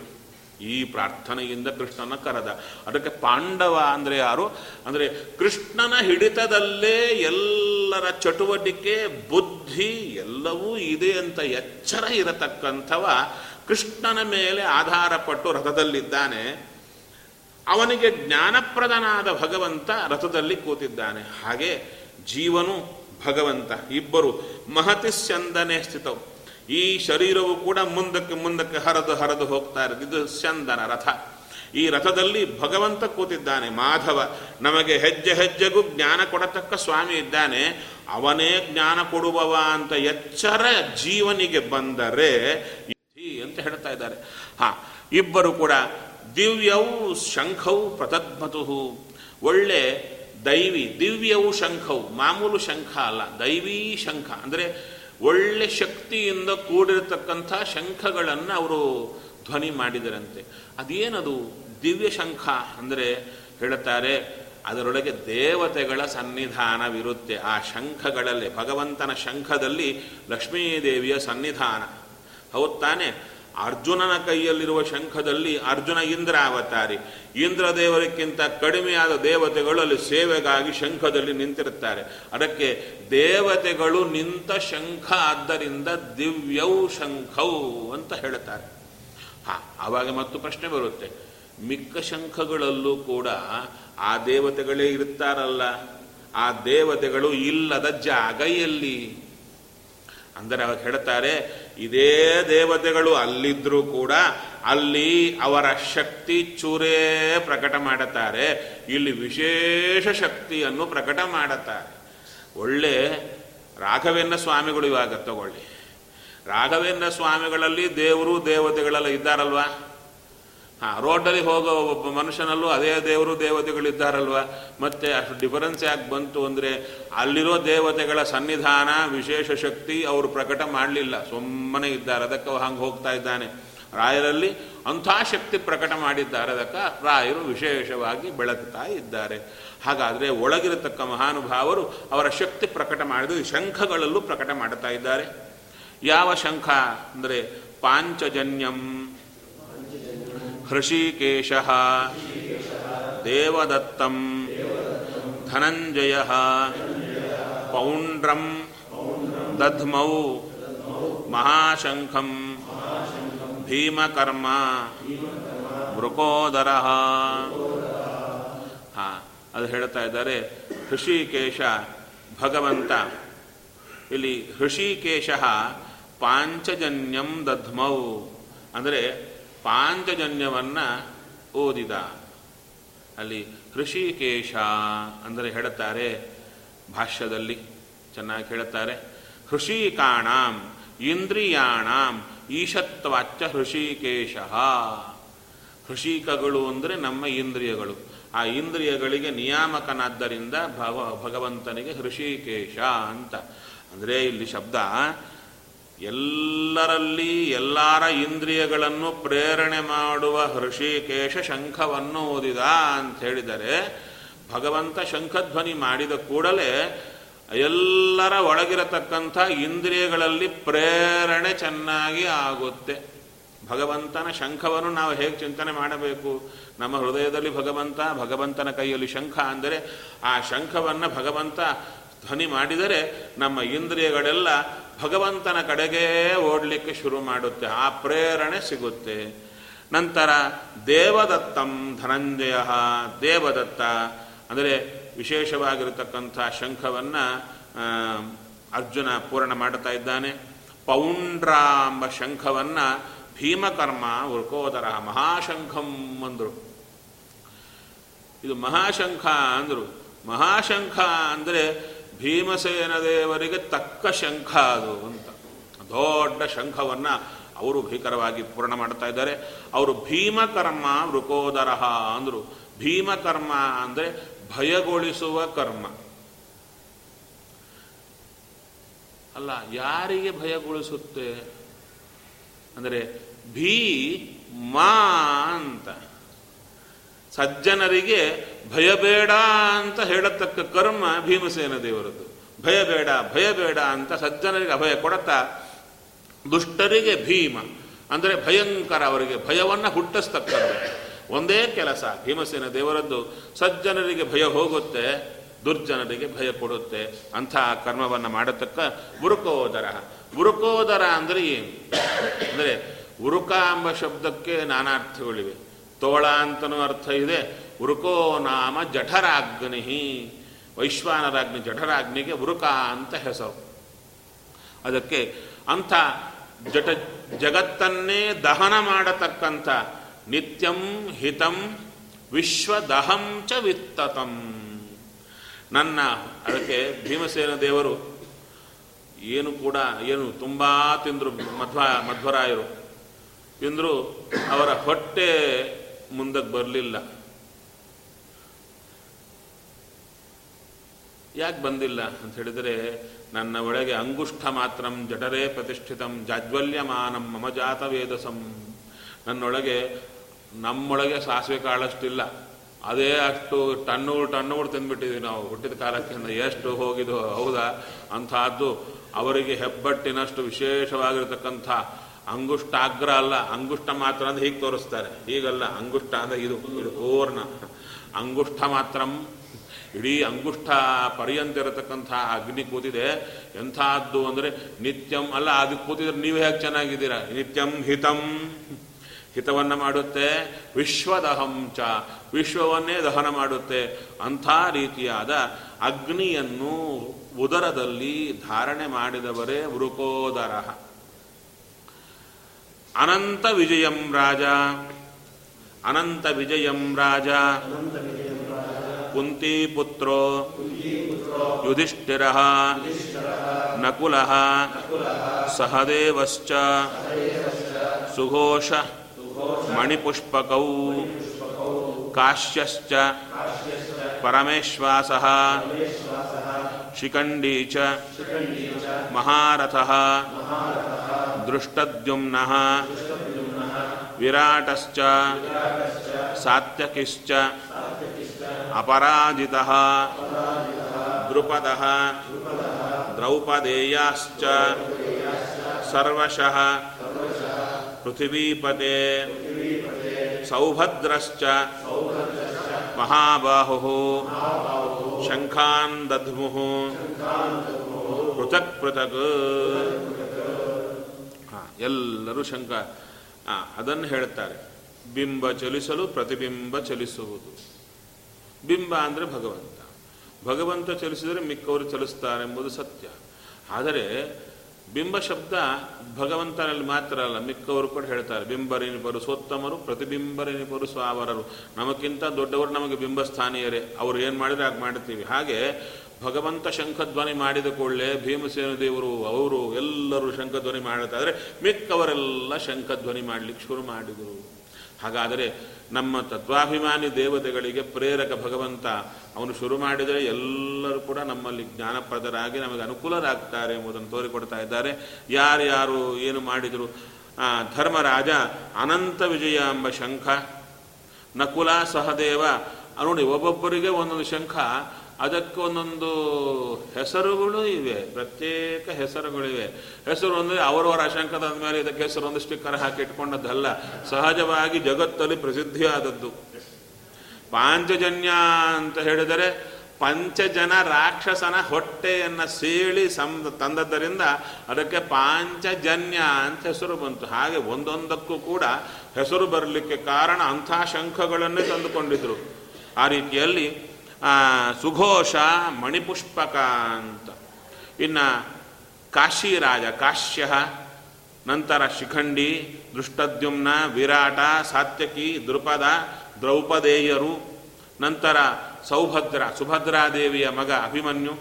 ಈ ಪ್ರಾರ್ಥನೆಯಿಂದ ಕೃಷ್ಣನ ಕರೆದ. ಅದಕ್ಕೆ ಪಾಂಡವ ಅಂದರೆ ಯಾರು ಅಂದರೆ ಕೃಷ್ಣನ ಹಿಡಿತದಲ್ಲೇ ಎಲ್ಲರ ಚಟುವಟಿಕೆ, ಬುದ್ಧಿ ಎಲ್ಲವೂ ಇದೆ ಅಂತ ಎಚ್ಚರ ಇರತಕ್ಕಂಥವ ಕೃಷ್ಣನ ಮೇಲೆ ಆಧಾರಪಟ್ಟು ರಥದಲ್ಲಿದ್ದಾನೆ. ಅವನಿಗೆ ಜ್ಞಾನಪ್ರದನಾದ ಭಗವಂತ ರಥದಲ್ಲಿ ಕೂತಿದ್ದಾನೆ. ಹಾಗೆ ಜೀವನು ಭಗವಂತ ಇಬ್ಬರು ಮಹತಿಸ್ಯಂದನೆ ಸ್ಥಿತವು. ಈ ಶರೀರವು ಕೂಡ ಮುಂದಕ್ಕೆ ಮುಂದಕ್ಕೆ ಹರಿದು ಹರಿದು ಹೋಗ್ತಾ ಇರೋದು, ಇದು ಸ್ಯಂದನ ರಥ. ಈ ರಥದಲ್ಲಿ ಭಗವಂತ ಕೂತಿದ್ದಾನೆ. ಮಾಧವ ನಮಗೆ ಹೆಜ್ಜೆ ಹೆಜ್ಜೆಗೂ ಜ್ಞಾನ ಕೊಡತಕ್ಕ ಸ್ವಾಮಿ ಇದ್ದಾನೆ. ಅವನೇ ಜ್ಞಾನ ಕೊಡುವವ ಅಂತ ಎಚ್ಚರ ಜೀವನಿಗೆ ಬಂದರೆ ಅಂತ ಹೇಳ್ತಾ ಇದ್ದಾರೆ. ಹಾ, ಇಬ್ಬರು ಕೂಡ ದಿವ್ಯವು ಶಂಖವು ಪ್ರತದ್ಮತುಹು, ಒಳ್ಳೆ ದೈವಿ ದಿವ್ಯವು ಶಂಖವು, ಮಾಮೂಲು ಶಂಖ ಅಲ್ಲ, ದೈವೀ ಶಂಖ ಅಂದರೆ ಒಳ್ಳೆ ಶಕ್ತಿಯಿಂದ ಕೂಡಿರತಕ್ಕಂಥ ಶಂಖಗಳನ್ನು ಅವರು ಧ್ವನಿ ಮಾಡಿದರಂತೆ. ಅದೇನದು ದಿವ್ಯ ಶಂಖ ಅಂದರೆ ಹೇಳುತ್ತಾರೆ, ಅದರೊಳಗೆ ದೇವತೆಗಳ ಸನ್ನಿಧಾನವಿರುತ್ತೆ. ಆ ಶಂಖಗಳಲ್ಲಿ, ಭಗವಂತನ ಶಂಖದಲ್ಲಿ ಲಕ್ಷ್ಮೀದೇವಿಯ ಸನ್ನಿಧಾನ ಹೌದು ತಾನೆ. ಅರ್ಜುನನ ಕೈಯಲ್ಲಿರುವ ಶಂಖದಲ್ಲಿ ಅರ್ಜುನ ಇಂದ್ರ ಅವತಾರಿ, ಇಂದ್ರದೇವರಿಗಿಂತ ಕಡಿಮೆಯಾದ ದೇವತೆಗಳು ಅಲ್ಲಿ ಸೇವೆಗಾಗಿ ಶಂಖದಲ್ಲಿ ನಿಂತಿರುತ್ತಾರೆ. ಅದಕ್ಕೆ ದೇವತೆಗಳು ನಿಂತ ಶಂಖ, ಆದ್ದರಿಂದ ದಿವ್ಯೌ ಶಂಖೌ ಅಂತ ಹೇಳುತ್ತಾರೆ. ಹಾ, ಆವಾಗ ಮತ್ತು ಪ್ರಶ್ನೆ ಬರುತ್ತೆ, ಮಿಕ್ಕ ಶಂಖಗಳಲ್ಲೂ ಕೂಡ ಆ ದೇವತೆಗಳೇ ಇರ್ತಾರಲ್ಲ, ಆ ದೇವತೆಗಳು ಇಲ್ಲದ ಜಾಗ ಎಲ್ಲಿ ಅಂದರೆ ಅವಾಗ ಹೇಳ್ತಾರೆ, ಇದೇ ದೇವತೆಗಳು ಅಲ್ಲಿದ್ದರೂ ಕೂಡ ಅಲ್ಲಿ ಅವರ ಶಕ್ತಿ ಚೂರೇ ಪ್ರಕಟ ಮಾಡುತ್ತಾರೆ, ಇಲ್ಲಿ ವಿಶೇಷ ಶಕ್ತಿಯನ್ನು ಪ್ರಕಟ ಮಾಡುತ್ತಾರೆ. ಒಳ್ಳೆ ರಾಘವೇಂದ್ರ ಸ್ವಾಮಿಗಳು ಇವಾಗ ತಗೊಳ್ಳಿ, ರಾಘವೇಂದ್ರ ಸ್ವಾಮಿಗಳಲ್ಲಿ ದೇವರು ದೇವತೆಗಳೆಲ್ಲ ಇದ್ದಾರಲ್ವ. ಹಾಂ, ರೋಡಲ್ಲಿ ಹೋಗೋ ಒಬ್ಬ ಮನುಷ್ಯನಲ್ಲೂ ಅದೇ ದೇವರು ದೇವತೆಗಳಿದ್ದಾರಲ್ವ. ಮತ್ತೆ ಅಷ್ಟು ಡಿಫರೆನ್ಸ್ ಯಾಕೆ ಬಂತು ಅಂದರೆ, ಅಲ್ಲಿರೋ ದೇವತೆಗಳ ಸನ್ನಿಧಾನ ವಿಶೇಷ ಶಕ್ತಿ ಅವರು ಪ್ರಕಟ ಮಾಡಲಿಲ್ಲ, ಸುಮ್ಮನೆ ಇದ್ದಾರೆ, ಅದಕ್ಕೆ ಹಂಗೆ ಹೋಗ್ತಾ ಇದ್ದಾನೆ. ರಾಯರಲ್ಲಿ ಅಂಥ ಶಕ್ತಿ ಪ್ರಕಟ ಮಾಡಿದ್ದಾರೆ, ಅದಕ್ಕೆ ರಾಯರು ವಿಶೇಷವಾಗಿ ಬೆಳಗ್ತಾ ಇದ್ದಾರೆ. ಹಾಗಾದರೆ ಒಳಗಿರತಕ್ಕ ಮಹಾನುಭಾವರು ಅವರ ಶಕ್ತಿ ಪ್ರಕಟ ಮಾಡಿದ ಶಂಖಗಳಲ್ಲೂ ಪ್ರಕಟ ಮಾಡ್ತಾ ಇದ್ದಾರೆ. ಯಾವ ಶಂಖ ಅಂದರೆ ಪಾಂಚಜನ್ಯಂ ಹೃಷಿಕೇಶ ದೇವದತ್ತಂ ಧನಂಜಯ ಪೌಂಡ್ರಂ ದಧ್ಮೌ ಮಹಾಶಂಖಂ ಭೀಮಕರ್ಮ ಮೃಕೋದರ. ಹಾ, ಅದು ಹೇಳ್ತಾ ಇದ್ದಾರೆ ಹೃಷಿಕೇಶ ಭಗವಂತ. ಇಲ್ಲಿ ಹೃಷಿಕೇಶ ಪಾಂಚಜನ್ಯಂ ದಧ್ಮೌ ಅಂದರೆ ಪಾಂಚಜನ್ಯವನ್ನು ಓದಿದ. ಅಲ್ಲಿ ಹೃಷಿಕೇಶ ಅಂದರೆ ಹೇಳುತ್ತಾರೆ ಭಾಷ್ಯದಲ್ಲಿ, ಚೆನ್ನಾಗಿ ಹೇಳುತ್ತಾರೆ, ಹೃಷಿಕಾಣಾಂ ಇಂದ್ರಿಯಾಣಾಂ ಈಶತ್ವಾಚ್ಚ ಹೃಷಿಕೇಶ. ಹೃಷಿಕಗಳು ಅಂದರೆ ನಮ್ಮ ಇಂದ್ರಿಯಗಳು, ಆ ಇಂದ್ರಿಯಗಳಿಗೆ ನಿಯಾಮಕನಾದ್ದರಿಂದ ಭವ ಭಗವಂತನಿಗೆ ಹೃಷಿಕೇಶ ಅಂತ. ಅಂದರೆ ಇಲ್ಲಿ ಶಬ್ದ ಎಲ್ಲರಲ್ಲಿ ಎಲ್ಲರ ಇಂದ್ರಿಯಗಳನ್ನು ಪ್ರೇರಣೆ ಮಾಡುವ ಹೃಷಿಕೇಶ ಶಂಖವನ್ನು ಓದಿದ ಅಂತ ಹೇಳಿದರೆ, ಭಗವಂತ ಶಂಖಧ್ವನಿ ಮಾಡಿದ ಕೂಡಲೇ ಎಲ್ಲರ ಒಳಗಿರತಕ್ಕಂಥ ಇಂದ್ರಿಯಗಳಲ್ಲಿ ಪ್ರೇರಣೆ ಚೆನ್ನಾಗಿ ಆಗುತ್ತೆ. ಭಗವಂತನ ಶಂಖವನ್ನು ನಾವು ಹೇಗೆ ಚಿಂತನೆ ಮಾಡಬೇಕು? ನಮ್ಮ ಹೃದಯದಲ್ಲಿ ಭಗವಂತ, ಭಗವಂತನ ಕೈಯಲ್ಲಿ ಶಂಖ ಅಂದರೆ ಆ ಶಂಖವನ್ನು ಭಗವಂತ ಧ್ವನಿ ಮಾಡಿದರೆ ನಮ್ಮ ಇಂದ್ರಿಯಗಳೆಲ್ಲ ಭಗವಂತನ ಕಡೆಗೆ ಓಡಲಿಕ್ಕೆ ಶುರು ಮಾಡುತ್ತೆ, ಆ ಪ್ರೇರಣೆ ಸಿಗುತ್ತೆ. ನಂತರ ದೇವದತ್ತಂ ಧನಂಜಯ, ದೇವದತ್ತ ಅಂದರೆ ವಿಶೇಷವಾಗಿರತಕ್ಕಂಥ ಶಂಖವನ್ನು ಅರ್ಜುನ ಪೂರ್ಣ ಮಾಡ್ತಾ ಇದ್ದಾನೆ. ಪೌಂಡ್ರ ಎಂಬ ಶಂಖವನ್ನು ಭೀಮಕರ್ಮ ವೃಕೋದರ ಮಹಾಶಂಖಂ ಅಂದರು. ಇದು ಮಹಾಶಂಖ ಅಂದರು. ಮಹಾಶಂಖ ಅಂದರೆ ಭೀಮಸೇನ ದೇವರಿಗೆ ತಕ್ಕ ಶಂಖ ಅದು ಅಂತ ದೊಡ್ಡ ಶಂಖವನ್ನು ಅವರು ಭೀಕರವಾಗಿ ಪೂರ್ಣ ಮಾಡ್ತಾ ಇದ್ದಾರೆ. ಅವರು ಭೀಮಕರ್ಮ ವೃಕೋದರ ಅಂದರು. ಭೀಮಕರ್ಮ ಅಂದರೆ ಭಯಗೊಳಿಸುವ ಕರ್ಮ ಅಲ್ಲ. ಯಾರಿಗೆ ಭಯಗೊಳಿಸುತ್ತೆ ಅಂದರೆ ಭೀ ಮಾ ಅಂತ ಸಜ್ಜನರಿಗೆ ಭಯಬೇಡ ಅಂತ ಹೇಳತಕ್ಕ ಕರ್ಮ ಭೀಮಸೇನ ದೇವರದ್ದು. ಭಯಬೇಡ ಭಯಬೇಡ ಅಂತ ಸಜ್ಜನರಿಗೆ ಅಭಯ ಕೊಡತಾ ದುಷ್ಟರಿಗೆ ಭೀಮ, ಅಂದರೆ ಭಯಂಕರ, ಅವರಿಗೆ ಭಯವನ್ನು ಹುಟ್ಟಿಸ್ತಕ್ಕದ್ದು ಒಂದೇ ಕೆಲಸ ಭೀಮಸೇನ ದೇವರದ್ದು. ಸಜ್ಜನರಿಗೆ ಭಯ ಹೋಗುತ್ತೆ, ದುರ್ಜನರಿಗೆ ಭಯ ಕೊಡುತ್ತೆ. ಅಂಥ ಕರ್ಮವನ್ನು ಮಾಡತಕ್ಕ ಉರುಕೋದರ. ಉರುಕೋದರ ಅಂದರೆ ಏನು ಅಂದರೆ, ಉರುಕ ಎಂಬ ಶಬ್ದಕ್ಕೆ ನಾನಾ ಅರ್ಥಗಳಿವೆ. ತೋಳ ಅಂತನೂ ಅರ್ಥ ಇದೆ. ಉರುಕೋ ನಾಮ ಜಠರಾಗ್ನಿ, ವೈಶ್ವಾನರಾಗ್ನಿ, ಜಠರಾಗ್ನಿಗೆ ಉರುಕ ಅಂತ ಹೆಸರು. ಅದಕ್ಕೆ ಅಂಥ ಜಟ ಜಗತ್ತನ್ನೇ ದಹನ ಮಾಡತಕ್ಕಂಥ ನಿತ್ಯಂ ಹಿತಂ ವಿಶ್ವದಹಂ ಚ ವಿತ್ತತಂ ನನ್ನ. ಅದಕ್ಕೆ ಭೀಮಸೇನ ದೇವರು ಏನು ಕೂಡ ಏನು ತುಂಬ ತಿಂದರು ಮಧ್ವ ಮಧ್ವರಾಯರು ತಿಂದರು, ಅವರ ಹೊಟ್ಟೆ ಮುಂದಕ್ಕೆ ಬರಲಿಲ್ಲ. ಯಾಕೆ ಬಂದಿಲ್ಲ ಅಂತ ಹೇಳಿದರೆ, ನನ್ನ ಒಳಗೆ ಅಂಗುಷ್ಠ ಮಾತ್ರಂ ಜಠರೇ ಪ್ರತಿಷ್ಠಿತಂ ಜಾಜ್ವಲ್ಯಮಾನಂ ಮಮ ಜಾತವೇದಸಂ. ನನ್ನೊಳಗೆ ನಮ್ಮೊಳಗೆ ಸಾಸಿವೆ ಕಾಳಷ್ಟಿಲ್ಲ, ಅದೇ ಅಷ್ಟು ಟನ್ನೂರು ಟನ್ನೂರು ತಿಂದ್ಬಿಟ್ಟಿದ್ವಿ ನಾವು ಹುಟ್ಟಿದ ಕಾಲಕ್ಕಿಂತ, ಎಷ್ಟು ಹೋಗಿದ್ದು ಹೌದಾ. ಅಂಥದ್ದು ಅವರಿಗೆ ಹೆಬ್ಬಟ್ಟಿನಷ್ಟು ವಿಶೇಷವಾಗಿರತಕ್ಕಂಥ ಅಂಗುಷ್ಟಾಗ್ರ ಅಲ್ಲ, ಅಂಗುಷ್ಟ ಮಾತ್ರ ಅಂದರೆ ಹೀಗೆ ತೋರಿಸ್ತಾರೆ, ಹೀಗಲ್ಲ. ಅಂಗುಷ್ಟ ಅಂದರೆ ಇದು ಇದು ಪೂರ್ಣ ಅಂಗುಷ್ಠ ಮಾತ್ರ, ಇಡೀ ಅಂಗುಷ್ಠ ಪರ್ಯಂತ ಇರತಕ್ಕಂಥ ಅಗ್ನಿ ಕೂತಿದೆ. ಎಂಥದ್ದು ಅಂದರೆ ನಿತ್ಯಂ ಅಲ್ಲ, ಅದಕ್ಕೆ ಕೂತಿದ್ರೆ ನೀವು ಹೇಗೆ ಚೆನ್ನಾಗಿದ್ದೀರಾ. ನಿತ್ಯಂ ಹಿತಂ, ಹಿತವನ್ನು ಮಾಡುತ್ತೆ. ವಿಶ್ವದಹಂಚ, ವಿಶ್ವವನ್ನೇ ದಹನ ಮಾಡುತ್ತೆ. ಅಂಥ ರೀತಿಯಾದ ಅಗ್ನಿಯನ್ನು ಉದರದಲ್ಲಿ ಧಾರಣೆ ಮಾಡಿದವರೇ ವೃಕೋದರ. ಅನಂತ ವಿಜಯಂ ರಾಜ, ಅನಂತ ವಿಜಯಂ ರಾಜ ಕುಂತಿಪುತ್ರೋ ಯುಧಿಷ್ಠಿರಃ ನಕುಲಃ ಸಹದೇವಶ್ಚ ಸುಘೋಷ ಮಣಿಪುಷ್ಪಕೌ ಕಾಶ್ಯಶ್ಚ ಪರಮೇಶ್ವಾಸಃ ಶಿಖಂಡಿ ಚ ಮಹಾರಥಃ ದೃಷ್ಟದ್ಯುಮ್ನಃ ವಿರಾಟಶ್ಚ ಸಾತ್ಯಕಿಶ್ಚ ಅಪರಾಜಿತಃ ದ್ರುಪದಃ ದ್ರೌಪದೇಯಾಶ್ಚ ಸರ್ವಶಃ ಪೃಥಿವೀಪತೆ ಸೌಭದ್ರಶ್ಚ ಮಹಾಬಾಹುಃ ಶಂಖಾನ್ ದಧ್ಮುಃ ಪೃಥಕ್ ಪೃಥಕ್. ಹಾಂ, ಎಲ್ಲರೂ ಶಂಖ ಅದನ್ನು ಹೇಳ್ತಾರೆ. ಬಿಂಬ ಚಲಿಸಲು ಪ್ರತಿಬಿಂಬ ಚಲಿಸುವುದು. ಬಿಂಬ ಅಂದರೆ ಭಗವಂತ. ಭಗವಂತ ಚಲಿಸಿದರೆ ಮಿಕ್ಕವರು ಚಲಿಸ್ತಾರೆ ಎಂಬುದು ಸತ್ಯ. ಆದರೆ ಬಿಂಬ ಶಬ್ದ ಭಗವಂತನಲ್ಲಿ ಮಾತ್ರ ಅಲ್ಲ, ಮಿಕ್ಕವರು ಕೂಡ ಹೇಳ್ತಾರೆ. ಬಿಂಬರೇನಿಪರು ಸೋತ್ತಮರು, ಪ್ರತಿಬಿಂಬರೇನಿಪರು ಸ್ವಾವರರು. ನಮಗಿಂತ ದೊಡ್ಡವರು ನಮಗೆ ಬಿಂಬಸ್ಥಾನೀಯರೇ, ಅವರು ಏನು ಮಾಡಿದರೆ ಹಾಗೆ ಮಾಡ್ತೀವಿ. ಹಾಗೆ ಭಗವಂತ ಶಂಖಧ್ವನಿ ಮಾಡಿದ ಕೂಡಲೇ ಭೀಮಸೇನ ದೇವರು ಅವರು ಎಲ್ಲರೂ ಶಂಖಧ್ವನಿ ಮಾಡುತ್ತಾದರೆ ಮಿಕ್ಕವರೆಲ್ಲ ಶಂಖಧ್ವನಿ ಮಾಡಲಿಕ್ಕೆ ಶುರು ಮಾಡಿದರು. ಹಾಗಾದರೆ ನಮ್ಮ ತತ್ವಾಭಿಮಾನಿ ದೇವತೆಗಳಿಗೆ ಪ್ರೇರಕ ಭಗವಂತ ಅವನು ಶುರು ಮಾಡಿದರೆ ಎಲ್ಲರೂ ಕೂಡ ನಮ್ಮಲ್ಲಿ ಜ್ಞಾನಪ್ರದರಾಗಿ ನಮಗೆ ಅನುಕೂಲರಾಗ್ತಾರೆ ಎಂಬುದನ್ನು ತೋರಿಕೊಡ್ತಾ ಇದ್ದಾರೆ. ಯಾರ್ಯಾರು ಏನು ಮಾಡಿದರು. ಧರ್ಮರಾಜ ಅನಂತ ವಿಜಯ ಎಂಬ ಶಂಖ, ನಕುಲ ಸಹದೇವ. ನೋಡಿ, ಒಬ್ಬೊಬ್ಬರಿಗೆ ಒಂದೊಂದು ಶಂಖ, ಅದಕ್ಕೆ ಒಂದೊಂದು ಹೆಸರುಗಳು ಇವೆ, ಪ್ರತ್ಯೇಕ ಹೆಸರುಗಳಿವೆ. ಹೆಸರು ಅಂದರೆ ಅವರವರ ಶಂಖದ ಮೇಲೆ ಇದಕ್ಕೆ ಹೆಸರು ಒಂದು ಸ್ಟಿಕ್ಕರ್ ಹಾಕಿ ಇಟ್ಕೊಂಡದ್ದಲ್ಲ, ಸಹಜವಾಗಿ ಜಗತ್ತಲ್ಲಿ ಪ್ರಸಿದ್ಧಿಯಾದದ್ದು. ಪಾಂಚಜನ್ಯ ಅಂತ ಹೇಳಿದರೆ ಪಂಚಜನ ರಾಕ್ಷಸನ ಹೊಟ್ಟೆಯನ್ನು ಸೀಳಿ ಸಂ ತಂದದ್ದರಿಂದ ಅದಕ್ಕೆ ಪಾಂಚಜನ್ಯ ಅಂತ ಹೆಸರು ಬಂತು. ಹಾಗೆ ಒಂದೊಂದಕ್ಕೂ ಕೂಡ ಹೆಸರು ಬರಲಿಕ್ಕೆ ಕಾರಣ ಅಂಥ ಶಂಖಗಳನ್ನೇ ತಂದುಕೊಂಡಿದ್ರು. ಆ ರೀತಿಯಲ್ಲಿ ಸುಘೋಷ ಮಣಿಪುಷ್ಪಕ ಅಂತ. ಇನ್ನು ಕಾಶಿರಾಜ ಕಾಶ್ಯ, ನಂತರ ಶಿಖಂಡಿ, ದೃಷ್ಟದ್ಯುಮ್ನ, ವಿರಾಟ, ಸಾತ್ಯಕಿ, ದ್ರುಪದ, ದ್ರೌಪದೇಯರು, ನಂತರ ಸೌಭದ್ರ, ಸುಭದ್ರಾದೇವಿಯ ಮಗ ಅಭಿಮನ್ಯು,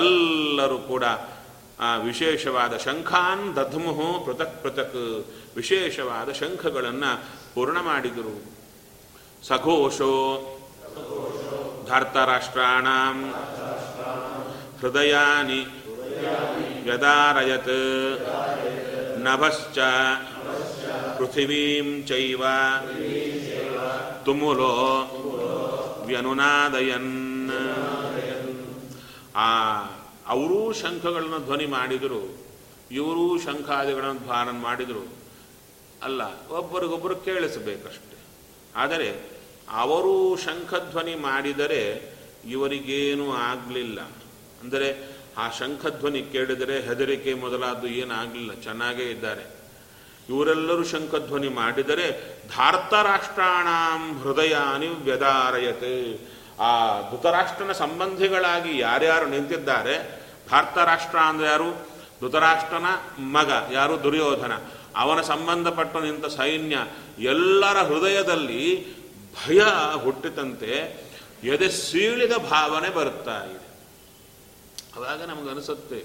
ಎಲ್ಲರೂ ಕೂಡ ವಿಶೇಷವಾದ ಶಂಖಾನ್ ದಧ್ಮುಹು ಪೃಥಕ್ ಪೃಥಕ್, ವಿಶೇಷವಾದ ಶಂಖಗಳನ್ನು ಪೂರ್ಣ ಮಾಡಿದರು. ಸಘೋಷೋ ಧರ್ತರಾಷ್ಟ್ರಾಣಾಂ ಹೃದಯಾನಿ ವ್ಯದಾರಯತ್ ನಭಶ್ಚ ಪೃಥಿವೀಂ ಚೈವ ತುಮುಲೋ ವ್ಯನುನಾದಯನ್. ಆ ಅವರೂ ಶಂಖಗಳನ್ನು ಧ್ವನಿ ಮಾಡಿದರು, ಇವರೂ ಶಂಖಾದಿಗಳನ್ನು ಧಾರಣ ಮಾಡಿದರು. ಅಲ್ಲ, ಒಬ್ಬರಿಗೊಬ್ಬರು ಕೇಳಿಸಬೇಕಷ್ಟೆ. ಆದರೆ ಅವರು ಶಂಖಧ್ವನಿ ಮಾಡಿದರೆ ಇವರಿಗೇನೂ ಆಗಲಿಲ್ಲ. ಅಂದರೆ ಆ ಶಂಖಧ್ವನಿ ಕೇಳಿದರೆ ಹೆದರಿಕೆ ಮೊದಲಾದ್ದು ಏನಾಗಲಿಲ್ಲ, ಚೆನ್ನಾಗೇ ಇದ್ದಾರೆ. ಇವರೆಲ್ಲರೂ ಶಂಖಧ್ವನಿ ಮಾಡಿದರೆ ಧಾರ್ತರಾಷ್ಟ್ರಾಣಾಂ ಹೃದಯಾನಿ ವ್ಯದಾರಯತೆ. ಆ ಧೃತರಾಷ್ಟ್ರನ ಸಂಬಂಧಿಗಳಾಗಿ ಯಾರ್ಯಾರು ನಿಂತಿದ್ದಾರೆ, ಧಾರ್ತರಾಷ್ಟ್ರ ಅಂದರೆ ಯಾರು? ಧೃತರಾಷ್ಟ್ರನ ಮಗ ಯಾರು? ದುರ್ಯೋಧನ. ಅವನ ಸಂಬಂಧಪಟ್ಟ ನಿಂತ ಸೈನ್ಯ ಎಲ್ಲರ ಹೃದಯದಲ್ಲಿ ಭಯ ಹುಟ್ಟಿತಂತೆ, ಎದೆ ಸೀಳಿದ ಭಾವನೆ ಬರುತ್ತಾ ಇದೆ. ಆವಾಗ ನಮಗನಿಸುತ್ತೆ,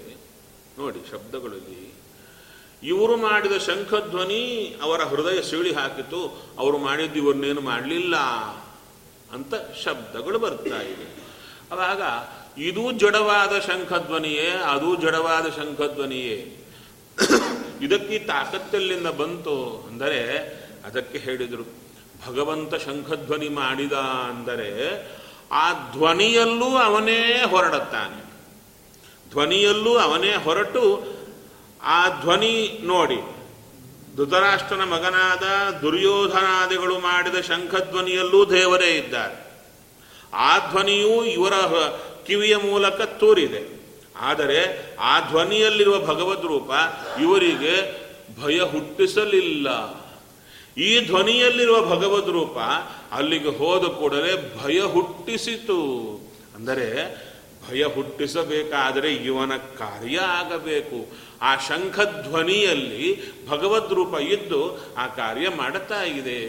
ನೋಡಿ ಶಬ್ದಗಳಲ್ಲಿ ಇವರು ಮಾಡಿದ ಶಂಖಧ್ವನಿ ಅವರ ಹೃದಯ ಸೀಳಿ ಹಾಕಿತು, ಅವರು ಮಾಡಿದ್ದು ಇವರನ್ನೇನು ಮಾಡಲಿಲ್ಲ ಅಂತ ಶಬ್ದಗಳು ಬರ್ತಾ ಇವೆ. ಆವಾಗ ಇದೂ ಜಡವಾದ ಶಂಖಧ್ವನಿಯೇ, ಅದೂ ಜಡವಾದ ಶಂಖಧ್ವನಿಯೇ, ಇದಕ್ಕೆ ತಾಕತ್ತೆಲ್ಲಿಂದ ಬಂತು ಅಂದರೆ ಅದಕ್ಕೆ ಹೇಳಿದರು ಭಗವಂತ ಶಂಖಧ್ವನಿ ಮಾಡಿದ ಅಂದರೆ ಆ ಧ್ವನಿಯಲ್ಲೂ ಅವನೇ ಹೊರಡುತ್ತಾನೆ. ಧ್ವನಿಯಲ್ಲೂ ಅವನೇ ಹೊರಟು ಆ ಧ್ವನಿ ನೋಡಿ ಧೃತರಾಷ್ಟ್ರನ ಮಗನಾದ ದುರ್ಯೋಧನಾದಿಗಳು ಮಾಡಿದ ಶಂಖಧ್ವನಿಯಲ್ಲೂ ದೇವರೇ ಇದ್ದಾರೆ. ಆ ಧ್ವನಿಯೂ ಇವರ ಕಿವಿಯ ಮೂಲಕ ತೂರಿದೆ. ಆದರೆ ಆ ಧ್ವನಿಯಲ್ಲಿರುವ ಭಗವದ್ರೂಪ ಇವರಿಗೆ ಭಯ ಹುಟ್ಟಿಸಲಿಲ್ಲ. ಈ ಧ್ವನಿಯಲ್ಲಿರುವ ಭಗವದ್ರೂಪ ಅಲ್ಲಿಗೆ ಹೋದ ಕೂಡಲೇ ಭಯ ಹುಟ್ಟಿಸಿತು. ಅಂದರೆ ಭಯ ಹುಟ್ಟಿಸಬೇಕಾದರೆ ಇವನ ಕಾರ್ಯ ಆಗಬೇಕು. ಆ ಶಂಖಧ್ವನಿಯಲ್ಲಿ ಭಗವದ್ರೂಪ ಇದ್ದು ಆ ಕಾರ್ಯ ಮಾಡುತ್ತಾ ಇದೆ.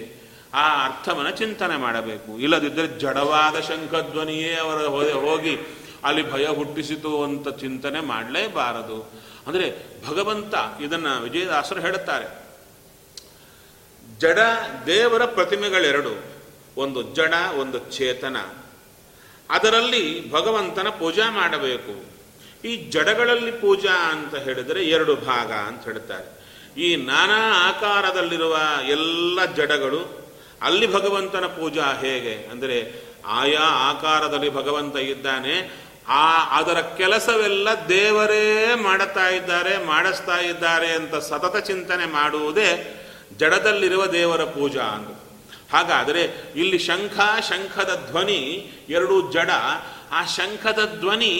ಆ ಅರ್ಥವನ್ನು ಚಿಂತನೆ ಮಾಡಬೇಕು. ಇಲ್ಲದಿದ್ದರೆ ಜಡವಾದ ಶಂಖಧ್ವನಿಯೇ ಅವರ ಹೋಗಿ ಅಲ್ಲಿ ಭಯ ಹುಟ್ಟಿಸಿತು ಅಂತ ಚಿಂತನೆ ಮಾಡಲೇಬಾರದು. ಅಂದರೆ ಭಗವಂತ ಇದನ್ನು ವಿಜಯದಾಸರು ಹೇಳುತ್ತಾರೆ, ಜಡ ದೇವರ ಪ್ರತಿಮೆಗಳೆರಡು, ಒಂದು ಜಡ ಒಂದು ಚೇತನ, ಅದರಲ್ಲಿ ಭಗವಂತನ ಪೂಜಾ ಮಾಡಬೇಕು. ಈ ಜಡಗಳಲ್ಲಿ ಪೂಜಾ ಅಂತ ಹೇಳಿದರೆ ಎರಡು ಭಾಗ ಅಂತ ಹೇಳ್ತಾರೆ. ಈ ನಾನಾ ಆಕಾರದಲ್ಲಿರುವ ಎಲ್ಲ ಜಡಗಳು, ಅಲ್ಲಿ ಭಗವಂತನ ಪೂಜಾ ಹೇಗೆ ಅಂದರೆ ಆಯಾ ಆಕಾರದಲ್ಲಿ ಭಗವಂತ ಇದ್ದಾನೆ, ಆ ಅದರ ಕೆಲಸವೆಲ್ಲ ದೇವರೇ ಮಾಡುತ್ತಾ ಇದ್ದಾರೆ ಮಾಡಿಸ್ತಾ ಇದ್ದಾರೆ ಅಂತ ಸತತ ಚಿಂತನೆ ಮಾಡುವುದೇ ಜಡದಲ್ಲಿರುವ ದೇವರ ಪೂಜಾ ಅಂತ. ಹಾಗಾದರೆ ಇಲ್ಲಿ ಶಂಖ ಶಂಖದ ಧ್ವನಿ ಎರಡೂ ಜಡ. ಆ ಶಂಖದ ಧ್ವನಿ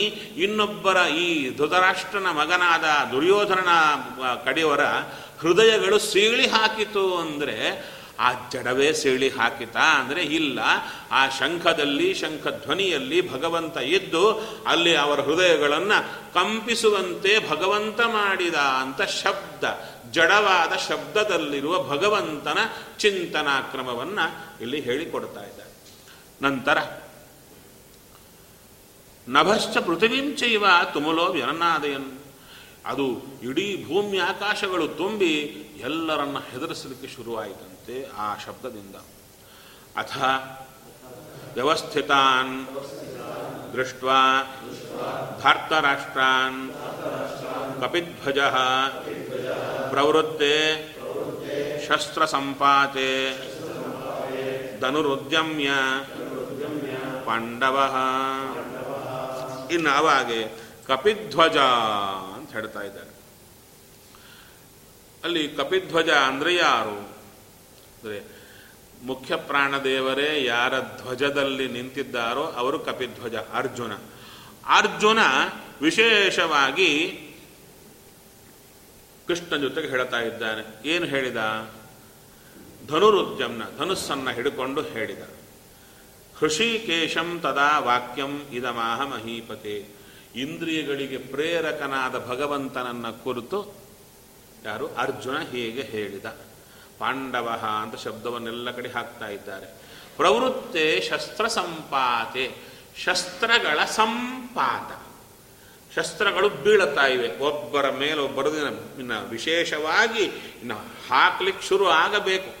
ಇನ್ನೊಬ್ಬರ ಈ ಧೃತರಾಷ್ಟ್ರನ ಮಗನಾದ ದುರ್ಯೋಧನನ ಕಡೆಯವರ ಹೃದಯಗಳು ಸೀಳಿ ಹಾಕಿತು. ಅಂದರೆ ಆ ಜಡವೇ ಸೀಳಿ ಹಾಕಿತಾ ಅಂದರೆ ಇಲ್ಲ, ಆ ಶಂಖದಲ್ಲಿ ಶಂಖಧ್ವನಿಯಲ್ಲಿ ಭಗವಂತ ಇದ್ದು ಅಲ್ಲಿ ಅವರ ಹೃದಯಗಳನ್ನು ಕಂಪಿಸುವಂತೆ ಭಗವಂತ ಮಾಡಿದ ಅಂತ ಶಬ್ದ, ಜಡವಾದ ಶಬ್ದದಲ್ಲಿರುವ ಭಗವಂತನ ಚಿಂತನಾ ಕ್ರಮವನ್ನು ಇಲ್ಲಿ ಹೇಳಿಕೊಡ್ತಾ ಇದ್ದಾರೆ. ನಂತರ ನಭಶ್ಚ ಪೃಥಿವೀಂಚೈವ ತುಮುಲೋ ವ್ಯನನಾದಯನ್. ಅದು ಇಡೀ ಭೂಮಿ ಆಕಾಶಗಳು ತುಂಬಿ ಎಲ್ಲರನ್ನ ಹೆದರಿಸಲಿಕ್ಕೆ ಶುರುವಾಯಿತಂತೆ ಆ ಶಬ್ದದಿಂದ. ಅಥ ವ್ಯವಸ್ಥಿತಾನ್ ದೃಷ್ಟ್ವಾ ಧಾರ್ತರಾಷ್ಟ್ರಾನ್ ಕಪಿಧ್ವಜಃ ಪ್ರವೃತ್ತೆ ಶಸ್ತ್ರಸಂಪಾತೆ ಧನುರುದ್ಯಮ್ಯ ಪಾಂಡವಃ. ಇನ್ನು ಅವಾಗೆ ಕಪಿಧ್ವಜ ಅಂತ ಹೇಳ್ತಾ ಇದ್ದಾರೆ. ಅಲ್ಲಿ ಕಪಿಧ್ವಜ ಅಂದರೆ ಯಾರು ಅಂದರೆ ಮುಖ್ಯ ಪ್ರಾಣದೇವರೇ ಯಾರ ಧ್ವಜದಲ್ಲಿ ನಿಂತಿದ್ದಾರೋ ಅವರು ಕಪಿಧ್ವಜ ಅರ್ಜುನ. ಅರ್ಜುನ ವಿಶೇಷವಾಗಿ ಕೃಷ್ಣ ಜೊತೆಗೆ ಹೇಳ್ತಾ ಇದ್ದಾನೆ. ಏನು ಹೇಳಿದ? ಧನುರುದ್ಯಮ್ನ ಧನುಸ್ಸನ್ನು ಹಿಡ್ಕೊಂಡು ಹೇಳಿದ. ಹೃಷಿಕೇಶಂ ತದಾ ವಾಕ್ಯಂ ಇದಮಾಹ ಮಹೀಪತೆ. ಇಂದ್ರಿಯಗಳಿಗೆ ಪ್ರೇರಕನಾದ ಭಗವಂತನನ್ನು ಕುರಿತು ಯಾರು ಅರ್ಜುನ ಹೀಗೆ ಹೇಳಿದ. ಪಾಂಡವ ಅಂತ ಶಬ್ದವನ್ನೆಲ್ಲ ಕಡೆ ಹಾಕ್ತಾ ಇದ್ದಾರೆ. ಪ್ರವೃತ್ತೆ ಶಸ್ತ್ರ ಸಂಪಾತೆ, ಶಸ್ತ್ರಗಳ ಸಂಪಾತ, ಶಸ್ತ್ರಗಳು ಬೀಳುತ್ತಾ ಇವೆ ಒಬ್ಬರ ಮೇಲೊಬ್ಬರು. ಇನ್ನು ವಿಶೇಷವಾಗಿ ಇನ್ನು ಹಾಕ್ಲಿಕ್ಕೆ ಶುರು ಆಗಬೇಕು.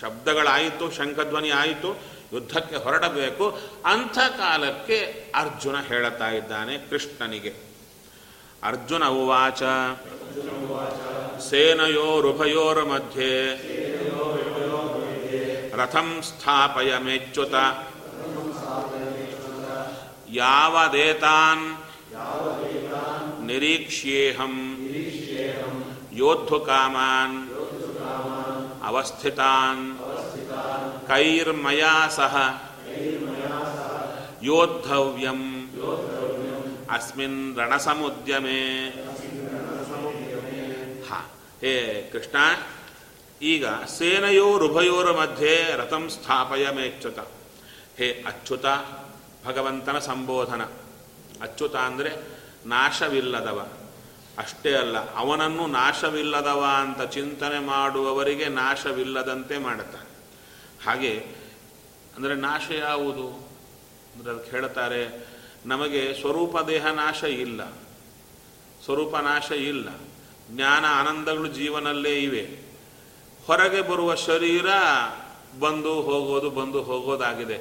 ಶಬ್ದಗಳಾಯಿತು, ಶಂಖಧ್ವನಿ ಆಯಿತು, ಯುದ್ಧಕ್ಕೆ ಹೊರಡಬೇಕು. ಅಂಥ ಕಾಲಕ್ಕೆ ಅರ್ಜುನ ಹೇಳುತ್ತಾ ಇದ್ದಾನೆ ಕೃಷ್ಣನಿಗೆ. ಅರ್ಜುನ ಉವಾಚ ಸೇನಯೋರುಭಯೋರ ಮಧ್ಯೆ ರಥಂ ಸ್ಥಾಪಯ ಮೇಚ್ಯುತ ಯಾವದೇತಾನ್ ನಿರೀಕ್ಷ್ಯೇಹಂ ಯೋದ್ಧುಕಾಮಾನ್ ಅವಸ್ಥಿತಾನ್ ಕೈರ್ಮಯಾ ಸಹ ಯೋದ್ಧವ್ಯಂ ಅಸ್ಮಿನ್ ರಣಸಮುದ್ಯಮೇ. ಹಾ, ಹೇ ಕೃಷ್ಣ, ಈಗ ಸೇನೆಯೋರುಭಯೋರ ಮಧ್ಯೆ ರಥಂ ಸ್ಥಾಪಯ ಮೇಚ್ಯುತ. ಹೇ ಅಚ್ಯುತ, ಭಗವಂತನ ಸಂಬೋಧನ. ಅಚ್ಯುತ ಅಂದರೆ ನಾಶವಿಲ್ಲದವ. ಅಷ್ಟೇ ಅಲ್ಲ, ಅವನನ್ನು ನಾಶವಿಲ್ಲದವ ಅಂತ ಚಿಂತನೆ ಮಾಡುವವರಿಗೆ ನಾಶವಿಲ್ಲದಂತೆ ಮಾಡುತ್ತಾನೆ. ಹಾಗೆ ಅಂದರೆ ನಾಶ ಯಾವುದು ಅಂದರೆ ಅದಕ್ಕೆ ಹೇಳ್ತಾರೆ, ನಮಗೆ ಸ್ವರೂಪ ದೇಹ ನಾಶ ಇಲ್ಲ, ಸ್ವರೂಪ ನಾಶ ಇಲ್ಲ, ಜ್ಞಾನ ಆನಂದಗಳು ಜೀವನಲ್ಲೇ ಇವೆ. ಹೊರಗೆ ಬರುವ ಶರೀರ ಬಂದು ಹೋಗೋದು ಬಂದು ಹೋಗೋದಾಗಿದೆ.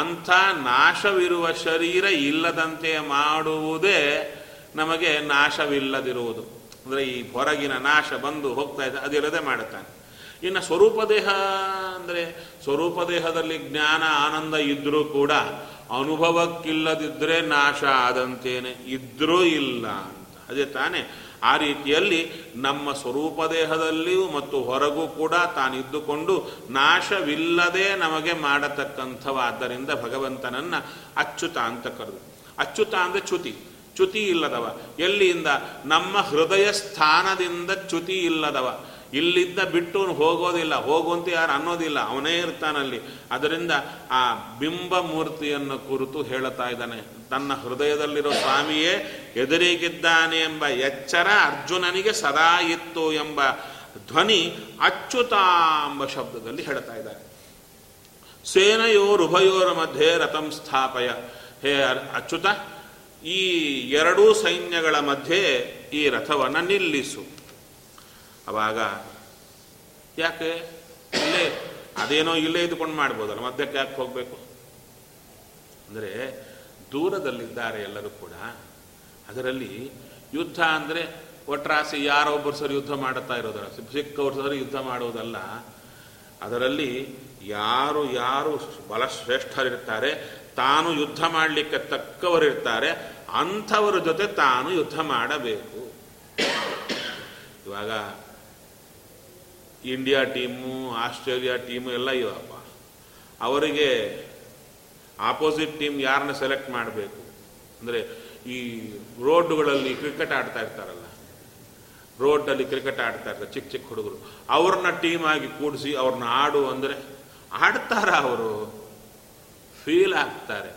ಅಂಥ ನಾಶವಿರುವ ಶರೀರ ಇಲ್ಲದಂತೆ ಮಾಡುವುದೇ ನಮಗೆ ನಾಶವಿಲ್ಲದಿರುವುದು. ಅಂದರೆ ಈ ಹೊರಗಿನ ನಾಶ ಬಂದು ಹೋಗ್ತಾ ಇದೆ, ಅದಿಲ್ಲದೆ ಮಾಡುತ್ತಾನೆ. ಇನ್ನು ಸ್ವರೂಪ ದೇಹ ಅಂದರೆ ಸ್ವರೂಪ ದೇಹದಲ್ಲಿ ಜ್ಞಾನ ಆನಂದ ಇದ್ದರೂ ಕೂಡ ಅನುಭವಕ್ಕಿಲ್ಲದಿದ್ದರೆ ನಾಶ ಆದಂತೇನೆ, ಇದ್ರೂ ಇಲ್ಲ ಅಂತ. ಅದೇ ತಾನೇ, ಆ ರೀತಿಯಲ್ಲಿ ನಮ್ಮ ಸ್ವರೂಪ ದೇಹದಲ್ಲಿಯೂ ಮತ್ತು ಹೊರಗೂ ಕೂಡ ತಾನಿದ್ದುಕೊಂಡು ನಾಶವಿಲ್ಲದೆ ನಮಗೆ ಮಾಡತಕ್ಕಂಥವಾದ್ದರಿಂದ ಭಗವಂತನನ್ನು ಅಚ್ಯುತ ಅಂತ ಕರೆದು. ಅಚ್ಯುತ ಅಂದರೆ ಚ್ಯುತಿ, ಚ್ಯುತಿ ಇಲ್ಲದವ. ಎಲ್ಲಿಂದ? ನಮ್ಮ ಹೃದಯ ಸ್ಥಾನದಿಂದ ಚ್ಯುತಿ ಇಲ್ಲದವ. ಇಲ್ಲಿದ್ದ ಬಿಟ್ಟು ಹೋಗೋದಿಲ್ಲ, ಹೋಗುವಂತೆ ಯಾರು ಅನ್ನೋದಿಲ್ಲ, ಅವನೇ ಇರ್ತಾನಲ್ಲಿ. ಅದರಿಂದ ಆ ಬಿಂಬ ಮೂರ್ತಿಯನ್ನು ಕುರಿತು ಹೇಳುತ್ತಾ ಇದ್ದಾನೆ, ತನ್ನ ಹೃದಯದಲ್ಲಿರೋ ಸ್ವಾಮಿಯೇ ಎದುರಿಗಿದ್ದಾನೆ ಎಂಬ ಎಚ್ಚರ ಅರ್ಜುನನಿಗೆ ಸದಾ ಇತ್ತು ಎಂಬ ಧ್ವನಿ ಅಚ್ಯುತ ಎಂಬ ಶಬ್ದದಲ್ಲಿ ಹೇಳ್ತಾ ಇದ್ದಾನೆ. ಸೇನೆಯೋರುಭಯೋರ ಮಧ್ಯೆ ರಥಂ ಸ್ಥಾಪಯ. ಹೇ ಅಚ್ಯುತ, ಈ ಎರಡೂ ಸೈನ್ಯಗಳ ಮಧ್ಯೆ ಈ ರಥವನ್ನು ನಿಲ್ಲಿಸು. ಅವಾಗ ಯಾಕೆ ಇಲ್ಲೇ ಅದೇನೋ ಇಲ್ಲೇ ಇದ್ಕೊಂಡು ಮಾಡ್ಬೋದಲ್ಲ, ಮಧ್ಯಕ್ಕೆ ಯಾಕೆ ಹೋಗಬೇಕು? ಅಂದರೆ ದೂರದಲ್ಲಿದ್ದಾರೆ ಎಲ್ಲರೂ ಕೂಡ. ಅದರಲ್ಲಿ ಯುದ್ಧ ಅಂದರೆ ಒಟ್ರಾಸಿ ಯಾರೊಬ್ಬರು ಸರಿ ಯುದ್ಧ ಮಾಡುತ್ತಾ ಇರೋದಲ್ಲ, ಸಿಕ್ಕವ್ರು ಸರಿ ಯುದ್ಧ ಮಾಡೋದಲ್ಲ. ಅದರಲ್ಲಿ ಯಾರು ಯಾರು ಬಲಶ್ರೇಷ್ಠರಿರ್ತಾರೆ, ತಾನು ಯುದ್ಧ ಮಾಡಲಿಕ್ಕೆ ತಕ್ಕವರಿರ್ತಾರೆ, ಅಂಥವರ ಜೊತೆ ತಾನು ಯುದ್ಧ ಮಾಡಬೇಕು. ಇವಾಗ ಇಂಡಿಯಾ ಟೀಮು ಆಸ್ಟ್ರೇಲಿಯಾ ಟೀಮು ಎಲ್ಲ ಇವಪ್ಪ, ಅವರಿಗೆ ಆಪೋಸಿಟ್ ಟೀಮ್ ಯಾರನ್ನ ಸೆಲೆಕ್ಟ್ ಮಾಡಬೇಕು ಅಂದರೆ, ಈ ರೋಡ್ಗಳಲ್ಲಿ ಕ್ರಿಕೆಟ್ ಆಡ್ತಾ ಇರ್ತಾರಲ್ಲ, ರೋಡಲ್ಲಿ ಕ್ರಿಕೆಟ್ ಆಡ್ತಾ ಇರ್ತಾರೆ ಚಿಕ್ಕ ಚಿಕ್ಕ ಹುಡುಗರು, ಅವ್ರನ್ನ ಟೀಮ್ ಆಗಿ ಕೂಡಿಸಿ ಅವ್ರನ್ನ ಆಡು ಅಂದರೆ ಆಡ್ತಾರ, ಅವರು ಫೀಲ್ ಆಗ್ತಾರೆ,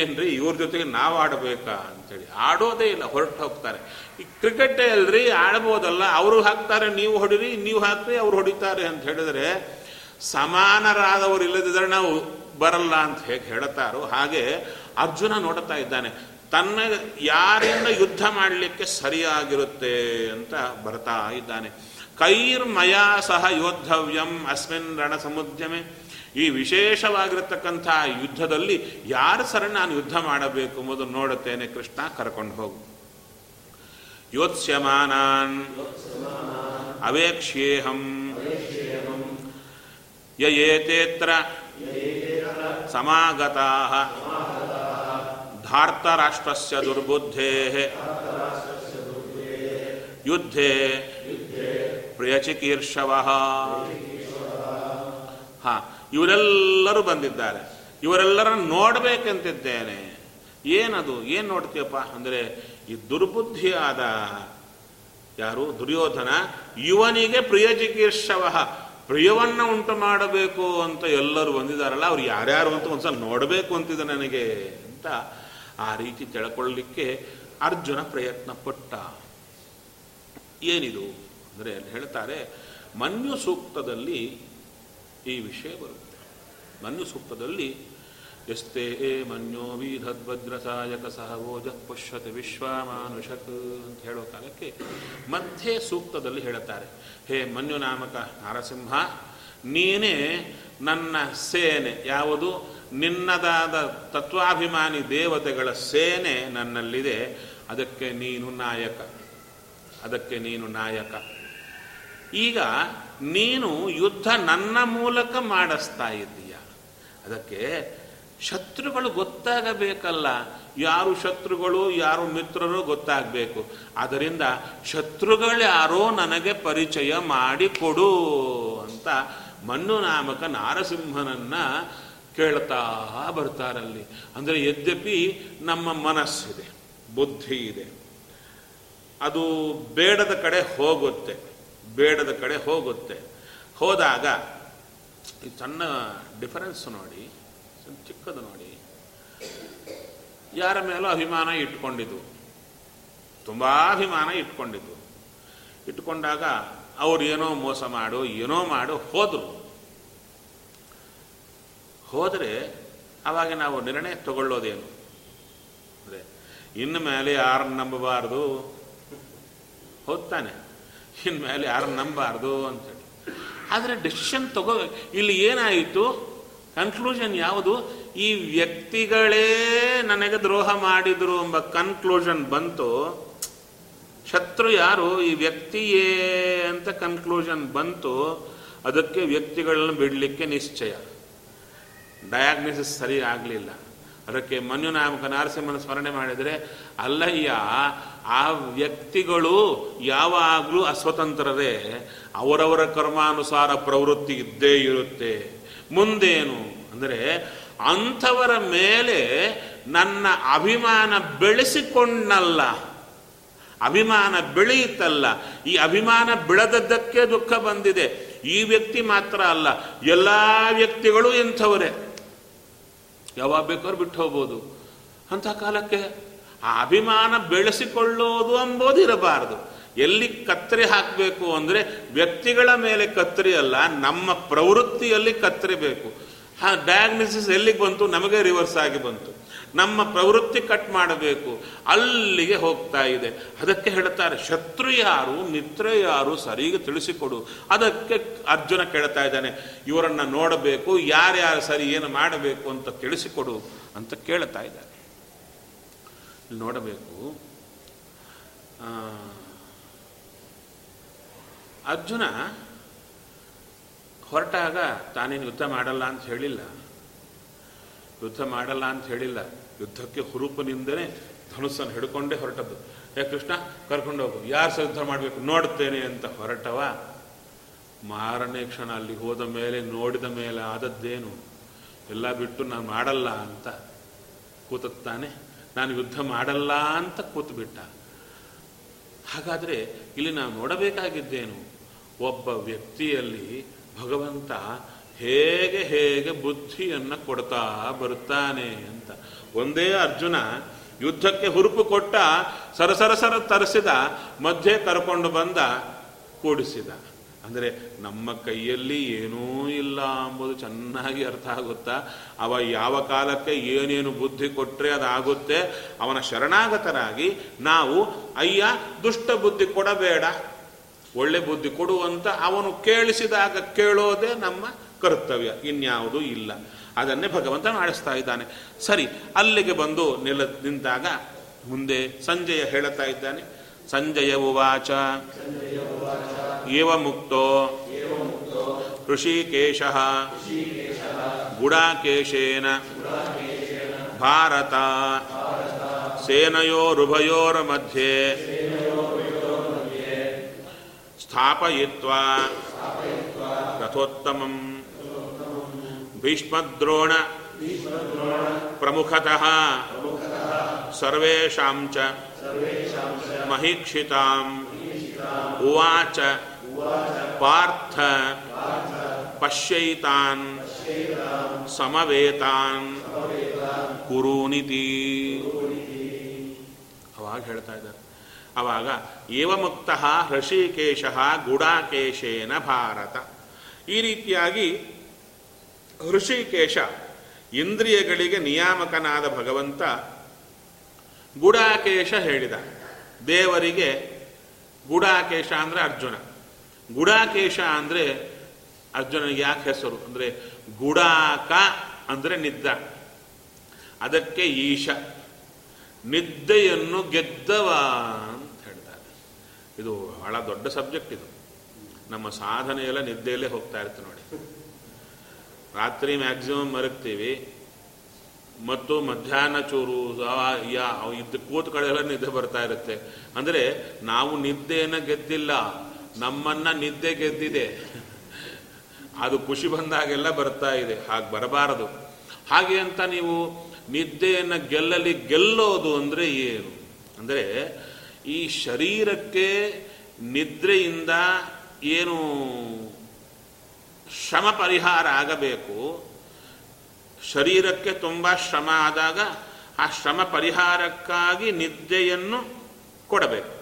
ಏನ್ರಿ ಇವ್ರ ಜೊತೆಗೆ ನಾವು ಆಡಬೇಕಾ ಅಂತೇಳಿ ಆಡೋದೇ ಇಲ್ಲ, ಹೊರಟು ಹೋಗ್ತಾರೆ. ಈ ಕ್ರಿಕೆಟೇ ಅಲ್ರಿ, ಆಡ್ಬೋದಲ್ಲ, ಅವರು ಹಾಕ್ತಾರೆ ನೀವು ಹೊಡಿರಿ, ನೀವು ಹಾಕ್ರಿ ಅವ್ರು ಹೊಡಿತಾರೆ ಅಂತ ಹೇಳಿದರೆ, ಸಮಾನರಾದವರು ಇಲ್ಲದಿದ್ದರೆ ನಾವು ಬರಲ್ಲ ಅಂತ ಹೇಗೆ ಹೇಳ್ತಾರೋ ಹಾಗೆ ಅರ್ಜುನ ನೋಡ್ತಾ ಇದ್ದಾನೆ, ತನ್ನ ಯಾರಿಂದ ಯುದ್ಧ ಮಾಡಲಿಕ್ಕೆ ಸರಿಯಾಗಿರುತ್ತೆ ಅಂತ ಬರ್ತಾ ಇದ್ದಾನೆ. ಕೈರ್ಮಯಾ ಸಹ ಯೋದ್ಧವ್ಯಂ ಅಸ್ಮಿನ್ ರಣ ಸಮುದ್ಯಮೆ. ಈ ವಿಶೇಷವಾಗಿರತಕ್ಕಂಥ ಯುದ್ಧದಲ್ಲಿ ಯಾರ ಸರ ನಾನು ಯುದ್ಧ ಮಾಡಬೇಕು ಎಂಬುದನ್ನು ನೋಡುತ್ತೇನೆ ಕೃಷ್ಣ, ಕರ್ಕೊಂಡು ಹೋಗು. ಯೋತ್ಸ್ಯಮಾನಾನ್ ಅವೇಕ್ಷ್ಯೇಹಂ ಯಯೇತೇತ್ರ ಸಮಾಗತಾಃ ಧಾರ್ತರಾಷ್ಟ್ರಸ್ಯ ದುರ್ಬುದ್ಧೇಃ ಯುದ್ಧೇ ಪ್ರಿಯಚಿಕೀರ್ಷವಃ. ಹಾ, ಇವರೆಲ್ಲರೂ ಬಂದಿದ್ದಾರೆ, ಇವರೆಲ್ಲರನ್ನು ನೋಡಬೇಕಂತಿದ್ದೇನೆ. ಏನದು, ಏನು ನೋಡ್ತೀಯಪ್ಪ ಅಂದರೆ, ಈ ದುರ್ಬುದ್ಧಿಯಾದ ಯಾರು ದುರ್ಯೋಧನ, ಇವನಿಗೆ ಪ್ರಿಯ ಚಿಕೀರ್ಷವಃ, ಪ್ರಿಯವನ್ನು ಉಂಟು ಮಾಡಬೇಕು ಅಂತ ಎಲ್ಲರೂ ಬಂದಿದ್ದಾರಲ್ಲ, ಅವ್ರು ಯಾರ್ಯಾರು ಅಂತ ಒಂದ್ಸಲ ನೋಡಬೇಕು ಅಂತಿದೆ ನನಗೆ ಅಂತ ಆ ರೀತಿ ತಿಳ್ಕೊಳ್ಳಲಿಕ್ಕೆ ಅರ್ಜುನ ಪ್ರಯತ್ನ ಪಟ್ಟ. ಏನಿದು ಅಂದರೆ ಹೇಳ್ತಾರೆ, ಮನ್ಯು ಸೂಕ್ತದಲ್ಲಿ ಈ ವಿಷಯ ಬರುತ್ತೆ. ಮನ್ಯು ಸೂಕ್ತದಲ್ಲಿ ಎಸ್ತೆ ಏ ಮನ್ಯೋ ವೀಧದ್ಭದ್ರಸಾಯಕ ಸಹ ಓಜ ಪಶ್ಯತೆ ವಿಶ್ವಮಾನುಷಕ್ ಅಂತ ಹೇಳೋ ಕಾಲಕ್ಕೆ ಮಧ್ಯೆ ಸೂಕ್ತದಲ್ಲಿ ಹೇಳುತ್ತಾರೆ, ಹೇ ಮನ್ಯು ನಾಮಕ ನರಸಿಂಹ, ನೀನೇ ನನ್ನ ಸೇನೆ. ಯಾವುದು? ನಿನ್ನದಾದ ತತ್ವಾಭಿಮಾನಿ ದೇವತೆಗಳ ಸೇನೆ ನನ್ನಲ್ಲಿದೆ, ಅದಕ್ಕೆ ನೀನು ನಾಯಕ, ಅದಕ್ಕೆ ನೀನು ನಾಯಕ. ಈಗ ನೀನು ಯುದ್ಧ ನನ್ನ ಮೂಲಕ ಮಾಡಿಸ್ತಾ ಇದ್ದೀಯ, ಅದಕ್ಕೆ ಶತ್ರುಗಳು ಗೊತ್ತಾಗಬೇಕಲ್ಲ, ಯಾರು ಶತ್ರುಗಳು ಯಾರು ಮಿತ್ರರು ಗೊತ್ತಾಗಬೇಕು. ಅದರಿಂದ ಶತ್ರುಗಳ್ಯಾರೋ ನನಗೆ ಪರಿಚಯ ಮಾಡಿಕೊಡು ಅಂತ ಮಣ್ಣು ನಾಮಕ ನಾರಸಿಂಹನನ್ನ ಕೇಳ್ತಾ ಬರ್ತಾರಲ್ಲಿ. ಅಂದರೆ ಯದ್ಯಪಿ ನಮ್ಮ ಮನಸ್ಸಿದೆ, ಬುದ್ಧಿ ಇದೆ, ಅದು ಬೇಡದ ಕಡೆ ಹೋಗುತ್ತೆ, ಬೇಡದ ಕಡೆ ಹೋಗುತ್ತೆ. ಹೋದಾಗ ಈ ಸಣ್ಣ ಡಿಫರೆನ್ಸ್ ನೋಡಿ, ಚಿಕ್ಕದು ನೋಡಿ, ಯಾರ ಮೇಲೂ ಅಭಿಮಾನ ಇಟ್ಕೊಂಡಿದ್ದು, ತುಂಬ ಅಭಿಮಾನ ಇಟ್ಕೊಂಡಿದ್ದು. ಇಟ್ಕೊಂಡಾಗ ಅವ್ರು ಏನೋ ಮೋಸ ಮಾಡು ಏನೋ ಮಾಡು ಹೋದ್ರು. ಹೋದರೆ ಆವಾಗ ನಾವು ನಿರ್ಣಯ ತಗೊಳ್ಳೋದೇನು ಅಂದರೆ, ಇನ್ನು ಮೇಲೆ ಯಾರನ್ನ ನಂಬಬಾರ್ದು, ಹೋಗ್ತಾನೆ, ಇನ್ನು ಮೇಲೆ ಯಾರನ್ನ ನಂಬಬಾರ್ದು ಅಂತೇಳಿ. ಆದರೆ ಡಿಸಿಷನ್ ತಗೋ, ಇಲ್ಲಿ ಏನಾಯಿತು, ಕನ್ಕ್ಲೂಷನ್ ಯಾವುದು, ಈ ವ್ಯಕ್ತಿಗಳೇ ನನಗೆ ದ್ರೋಹ ಮಾಡಿದರು ಎಂಬ ಕನ್ಕ್ಲೂಷನ್ ಬಂತು. ಶತ್ರು ಯಾರು, ಈ ವ್ಯಕ್ತಿಯೇ ಅಂತ ಕನ್ಕ್ಲೂಷನ್ ಬಂತು. ಅದಕ್ಕೆ ವ್ಯಕ್ತಿಗಳನ್ನು ಬಿಡಲಿಕ್ಕೆ ನಿಶ್ಚಯ, ಡಯಾಗ್ನೋಸಿಸ್ ಸರಿ ಆಗಲಿಲ್ಲ. ಅದಕ್ಕೆ ಮನು ನಾಮಕ ನಾರಸಿಂಹನ ಸ್ಮರಣೆ ಮಾಡಿದರೆ, ಅಲ್ಲಯ್ಯ ಆ ವ್ಯಕ್ತಿಗಳು ಯಾವಾಗಲೂ ಅಸ್ವತಂತ್ರರೇ, ಅವರವರ ಕರ್ಮಾನುಸಾರ ಪ್ರವೃತ್ತಿ ಇದ್ದೇ ಇರುತ್ತೆ. ಮುಂದೇನು ಅಂದರೆ, ಅಂಥವರ ಮೇಲೆ ನನ್ನ ಅಭಿಮಾನ ಬೆಳೆಸಿಕೊಂಡಲ್ಲ, ಅಭಿಮಾನ ಬೆಳೆಯಿತಲ್ಲ. ಈ ಅಭಿಮಾನ ಬೆಳೆದದ್ದಕ್ಕೆ ದುಃಖ ಬಂದಿದೆ. ಈ ವ್ಯಕ್ತಿ ಮಾತ್ರ ಅಲ್ಲ, ಎಲ್ಲ ವ್ಯಕ್ತಿಗಳು ಇಂಥವರೇ, ಯಾವಾಗ ಬೇಕಾದ್ರೂ ಬಿಟ್ಟು ಹೋಗ್ಬೋದು. ಅಂಥ ಕಾಲಕ್ಕೆ ಆ ಅಭಿಮಾನ ಬೆಳೆಸಿಕೊಳ್ಳೋದು ಅಂಬೋದು ಇರಬಾರ್ದು. ಎಲ್ಲಿ ಕತ್ತರಿ ಹಾಕಬೇಕು ಅಂದರೆ, ವ್ಯಕ್ತಿಗಳ ಮೇಲೆ ಕತ್ತರಿ ಅಲ್ಲ, ನಮ್ಮ ಪ್ರವೃತ್ತಿಯಲ್ಲಿ ಕತ್ತರಿಬೇಕು. ಹಾ, ಡಯಾಗ್ನೋಸಿಸ್ ಎಲ್ಲಿಗೆ ಬಂತು, ನಮಗೆ ರಿವರ್ಸ್ ಆಗಿ ಬಂತು. ನಮ್ಮ ಪ್ರವೃತ್ತಿ ಕಟ್ ಮಾಡಬೇಕು, ಅಲ್ಲಿಗೆ ಹೋಗ್ತಾ ಇದೆ. ಅದಕ್ಕೆ ಹೇಳ್ತಾರೆ, ಶತ್ರು ಯಾರು ಮಿತ್ರ ಯಾರು ಸರಿಗೆ ತಿಳಿಸಿಕೊಡು. ಅದಕ್ಕೆ ಅರ್ಜುನ ಕೇಳ್ತಾ ಇದ್ದಾನೆ, ಇವರನ್ನು ನೋಡಬೇಕು, ಯಾರ್ಯಾರು ಸರಿ ಏನು ಮಾಡಬೇಕು ಅಂತ ತಿಳಿಸಿಕೊಡು ಅಂತ ಕೇಳ್ತಾ ಇದ್ದಾನೆ. ನೋಡಬೇಕು. ಅರ್ಜುನ ಹೊರಟಾಗ ತಾನೇನು ಯುದ್ಧ ಮಾಡಲ್ಲ ಅಂತ ಹೇಳಿಲ್ಲ, ಯುದ್ಧ ಮಾಡಲ್ಲ ಅಂತ ಹೇಳಿಲ್ಲ. ಯುದ್ಧಕ್ಕೆ ಹುರುಪಿನಿಂದಲೇ ಧನುಸ್ಸನ್ನು ಹಿಡ್ಕೊಂಡೇ ಹೊರಟದ್ದು. ಏ ಕೃಷ್ಣ ಕರ್ಕೊಂಡು ಹೋಗು, ಯಾರು ಸಹ ಯುದ್ಧ ಮಾಡಬೇಕು ನೋಡ್ತೇನೆ ಅಂತ ಹೊರಟವ. ಮಾರನೇ ಕ್ಷಣ ಅಲ್ಲಿ ಹೋದ ಮೇಲೆ ನೋಡಿದ ಮೇಲೆ ಆದದ್ದೇನು, ಎಲ್ಲ ಬಿಟ್ಟು ನಾನು ಮಾಡಲ್ಲ ಅಂತ ಕೂತಾನೆ, ನಾನು ಯುದ್ಧ ಮಾಡಲ್ಲ ಅಂತ ಕೂತ್ಬಿಟ್ಟ. ಹಾಗಾದರೆ ಇಲ್ಲಿ ನಾವು ನೋಡಬೇಕಾಗಿದ್ದೇನು, ಒಬ್ಬ ವ್ಯಕ್ತಿಯಲ್ಲಿ ಭಗವಂತ ಹೇಗೆ ಹೇಗೆ ಬುದ್ಧಿಯನ್ನು ಕೊಡ್ತಾ ಬರುತ್ತಾನೆ ಅಂತ. ಒಂದೇ ಅರ್ಜುನ ಯುದ್ಧಕ್ಕೆ ಹುರುಪು ಕೊಟ್ಟ, ಸರಸರಸರ ತರಿಸಿದ, ಮಧ್ಯೆ ಕರ್ಕೊಂಡು ಬಂದ, ಕೂಡಿಸಿದ. ಅಂದರೆ ನಮ್ಮ ಕೈಯಲ್ಲಿ ಏನೂ ಇಲ್ಲ ಅಂಬುದು ಚೆನ್ನಾಗಿ ಅರ್ಥ ಆಗುತ್ತಾ. ಅವ ಯಾವ ಕಾಲಕ್ಕೆ ಏನೇನು ಬುದ್ಧಿ ಕೊಟ್ಟರೆ ಅದಾಗುತ್ತೆ. ಅವನ ಶರಣಾಗತರಾಗಿ ನಾವು, ಅಯ್ಯ ದುಷ್ಟ ಬುದ್ಧಿ ಕೊಡಬೇಡ ಒಳ್ಳೆ ಬುದ್ಧಿ ಕೊಡುವಂತ ಅವನು ಕೇಳಿಸಿದಾಗ ಕೇಳೋದೇ ನಮ್ಮ ಕರ್ತವ್ಯ, ಇನ್ಯಾವುದೂ ಇಲ್ಲ. ಅದನ್ನೇ ಭಗವಂತ ಮಾಡಿಸ್ತಾ ಇದ್ದಾನೆ. ಸರಿ, ಅಲ್ಲಿಗೆ ಬಂದು ನಿಲ್ಲ ನಿಂತಾಗ ಮುಂದೆ ಸಂಜಯ ಹೇಳುತ್ತಾ ಇದ್ದಾನೆ. ಸಂಜಯ ಉವಾಚ ಏವ ಮುಕ್ತೋ ಋಷಿಕೇಶ ಗುಡಾಕೇಶೇನ ಭಾರತ ಸೇನಯೋರುಭಯೋರ ಮಧ್ಯೆ ಸ್ಥಾಪಯಿತ್ವಾ ರಥೋತ್ತಮಂ ಭೀಷ್ಮದ್ರೋಣ ಪ್ರಮುಖತಃ ಸರ್ವೇಷಾಂ ಚ ಮಹೀಕ್ಷಿತಾಂ ಉವಾಚ ಪಾರ್ಥ ಪಶ್ಯೈತಾನ್ ಸಮವೇತಾನ್ ಕುರೂನಿತಿ. ಅವಾಗ ಹೇಳ್ತಾ ಇದ್ದಾರೆ, ಅವಾಗ ಏವ ಮುಕ್ತಃ ಹೃಷಿಕೇಶ ಗುಡಾಕೇಶೇನ ಭಾರತ. ಈ ರೀತಿಯಾಗಿ ಹೃಷಿಕೇಶ ಇಂದ್ರಿಯಗಳಿಗೆ ನಿಯಾಮಕನಾದ ಭಗವಂತ, ಗುಡಾಕೇಶ ಹೇಳಿದ ದೇವರಿಗೆ. ಗುಡಾಕೇಶ ಅಂದರೆ ಅರ್ಜುನ, ಗುಡಾಕೇಶ ಅಂದರೆ ಅರ್ಜುನನಿಗೆ ಯಾಕೆ ಹೆಸರು ಅಂದರೆ, ಗುಡಾಕ ಅಂದರೆ ನಿದ್ದ, ಅದಕ್ಕೆ ಈಶ, ನಿದ್ದೆಯನ್ನು ಗೆದ್ದವ ಅಂತ ಹೇಳ್ತಾರೆ. ಇದು ಬಹಳ ದೊಡ್ಡ ಸಬ್ಜೆಕ್ಟ್. ಇದು ನಮ್ಮ ಸಾಧನೆ ಎಲ್ಲ ನಿದ್ದೆಯಲ್ಲೇ ಹೋಗ್ತಾ ಇರ್ತೀವಿ ನೋಡಿ. ರಾತ್ರಿ ಮ್ಯಾಕ್ಸಿಮಮ್ ಮರಗ್ತೀವಿ, ಮತ್ತು ಮಧ್ಯಾಹ್ನ ಚೂರು ಯಾ ಇದ್ದ ಕೂತು ಕಡೆಲ್ಲ ನಿದ್ದೆ ಬರ್ತಾ ಇರುತ್ತೆ. ಅಂದರೆ ನಾವು ನಿದ್ದೆಯನ್ನು ಗೆದ್ದಿಲ್ಲ, ನಮ್ಮನ್ನು ನಿದ್ದೆ ಗೆದ್ದಿದೆ. ಅದು ಖುಷಿ ಬಂದಾಗೆಲ್ಲ ಬರ್ತಾ ಇದೆ, ಹಾಗೆ ಬರಬಾರದು. ಹಾಗೆ ಅಂತ ನೀವು ನಿದ್ದೆಯನ್ನು ಗೆಲ್ಲಲಿ ಗೆಲ್ಲೋದು ಅಂದರೆ ಏನು ಅಂದರೆ, ಈ ಶರೀರಕ್ಕೆ ನಿದ್ರೆಯಿಂದ ಏನು ಶ್ರಮ ಪರಿಹಾರ ಆಗಬೇಕು, ಶರೀರಕ್ಕೆ ತುಂಬ ಶ್ರಮ ಆದಾಗ ಆ ಶ್ರಮ ಪರಿಹಾರಕ್ಕಾಗಿ ನಿದ್ದೆಯನ್ನು ಕೊಡಬೇಕು.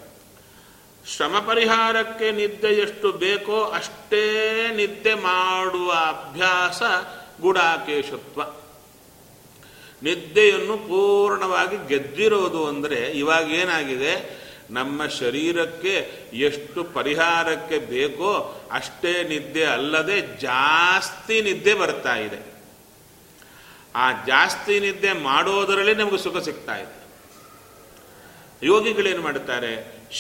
ಶ್ರಮ ಪರಿಹಾರಕ್ಕೆ ನಿದ್ದೆ ಎಷ್ಟು ಬೇಕೋ ಅಷ್ಟೇ ನಿದ್ದೆ ಮಾಡುವ ಅಭ್ಯಾಸ ಗುಡಾಕೇಶತ್ವ. ನಿದ್ದೆಯನ್ನು ಪೂರ್ಣವಾಗಿ ಗೆದ್ದಿರೋದು ಅಂದರೆ, ಇವಾಗ ಏನಾಗಿದೆ, ನಮ್ಮ ಶರೀರಕ್ಕೆ ಎಷ್ಟು ಪರಿಹಾರಕ್ಕೆ ಬೇಕೋ ಅಷ್ಟೇ ನಿದ್ದೆ ಅಲ್ಲದೆ ಜಾಸ್ತಿ ನಿದ್ದೆ ಬರ್ತಾ ಇದೆ. ಆ ಜಾಸ್ತಿ ನಿದ್ದೆ ಮಾಡೋದರಲ್ಲಿ ನಮಗೆ ಸುಖ ಸಿಗ್ತಾ ಇದೆ. ಯೋಗಿಗಳೇನು ಮಾಡ್ತಾರೆ,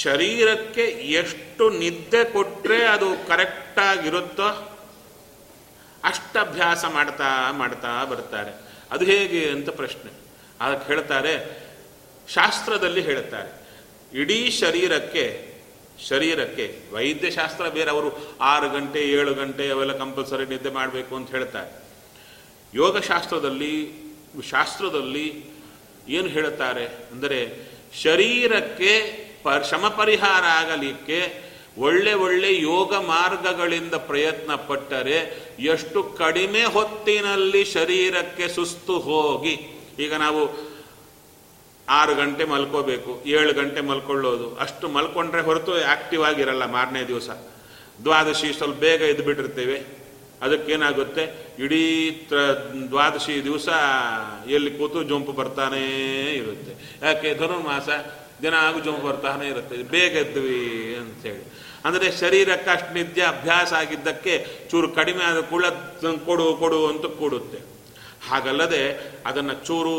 ಶರೀರಕ್ಕೆ ಎಷ್ಟು ನಿದ್ದೆ ಕೊಟ್ಟರೆ ಅದು ಕರೆಕ್ಟಾಗಿರುತ್ತೋ ಅಷ್ಟು ಅಭ್ಯಾಸ ಮಾಡ್ತಾ ಮಾಡ್ತಾ ಬರ್ತಾರೆ. ಅದು ಹೇಗೆ ಅಂತ ಪ್ರಶ್ನೆ. ಅದಕ್ಕೆ ಹೇಳ್ತಾರೆ, ಶಾಸ್ತ್ರದಲ್ಲಿ ಹೇಳ್ತಾರೆ, ಇಡೀ ಶರೀರಕ್ಕೆ ಶರೀರಕ್ಕೆ ವೈದ್ಯಶಾಸ್ತ್ರ ಬೇರೆ, ಅವರು ಆರು ಗಂಟೆ ಏಳು ಗಂಟೆ ಅವೆಲ್ಲ ಕಂಪಲ್ಸರಿ ನಿದ್ದೆ ಮಾಡಬೇಕು ಅಂತ ಹೇಳ್ತಾರೆ. ಯೋಗಶಾಸ್ತ್ರದಲ್ಲಿ ಶಾಸ್ತ್ರದಲ್ಲಿ ಏನು ಹೇಳ್ತಾರೆ ಅಂದರೆ, ಶರೀರಕ್ಕೆ ಪರ್ ಶ್ರಮ ಪರಿಹಾರ ಆಗಲಿಕ್ಕೆ ಒಳ್ಳೆ ಒಳ್ಳೆ ಯೋಗ ಮಾರ್ಗಗಳಿಂದ ಪ್ರಯತ್ನ ಪಟ್ಟರೆ ಎಷ್ಟು ಕಡಿಮೆ ಹೊತ್ತಿನಲ್ಲಿ ಶರೀರಕ್ಕೆ ಸುಸ್ತು ಹೋಗಿ, ಈಗ ನಾವು ಆರು ಗಂಟೆ ಮಲ್ಕೋಬೇಕು, ಏಳು ಗಂಟೆ ಮಲ್ಕೊಳ್ಳೋದು, ಅಷ್ಟು ಮಲ್ಕೊಂಡ್ರೆ ಹೊರತು ಆ್ಯಕ್ಟಿವ್ ಆಗಿರಲ್ಲ. ಮಾರನೇ ದಿವಸ ದ್ವಾದಶಿ ಸ್ವಲ್ಪ ಬೇಗ ಎದ್ದುಬಿಟ್ಟಿರ್ತೇವೆ, ಅದಕ್ಕೇನಾಗುತ್ತೆ ಇಡೀ ತ್ರ ದ್ವಾದಶಿ ದಿವಸ ಎಲ್ಲಿ ಕೂತು ಜೊಂಪು ಬರ್ತಾನೇ ಇರುತ್ತೆ. ಯಾಕೆ, ಧನುರ್ಮಾಸ ದಿನ ಹಾಗೂ ಜೊಂಪು ಬರ್ತಾನೆ ಇರುತ್ತೆ, ಬೇಗ ಎದ್ವಿ ಅಂತೇಳಿ. ಅಂದರೆ ಶರೀರಕ್ಕೆ ಅಷ್ಟು ನಿದ್ದೆ ಅಭ್ಯಾಸ ಆಗಿದ್ದಕ್ಕೆ ಚೂರು ಕಡಿಮೆ ಆದ ಕೂಡ ಕೊಡು ಕೊಡು ಅಂತ ಕೂಡುತ್ತೆ. ಹಾಗಲ್ಲದೆ ಅದನ್ನು ಚೂರು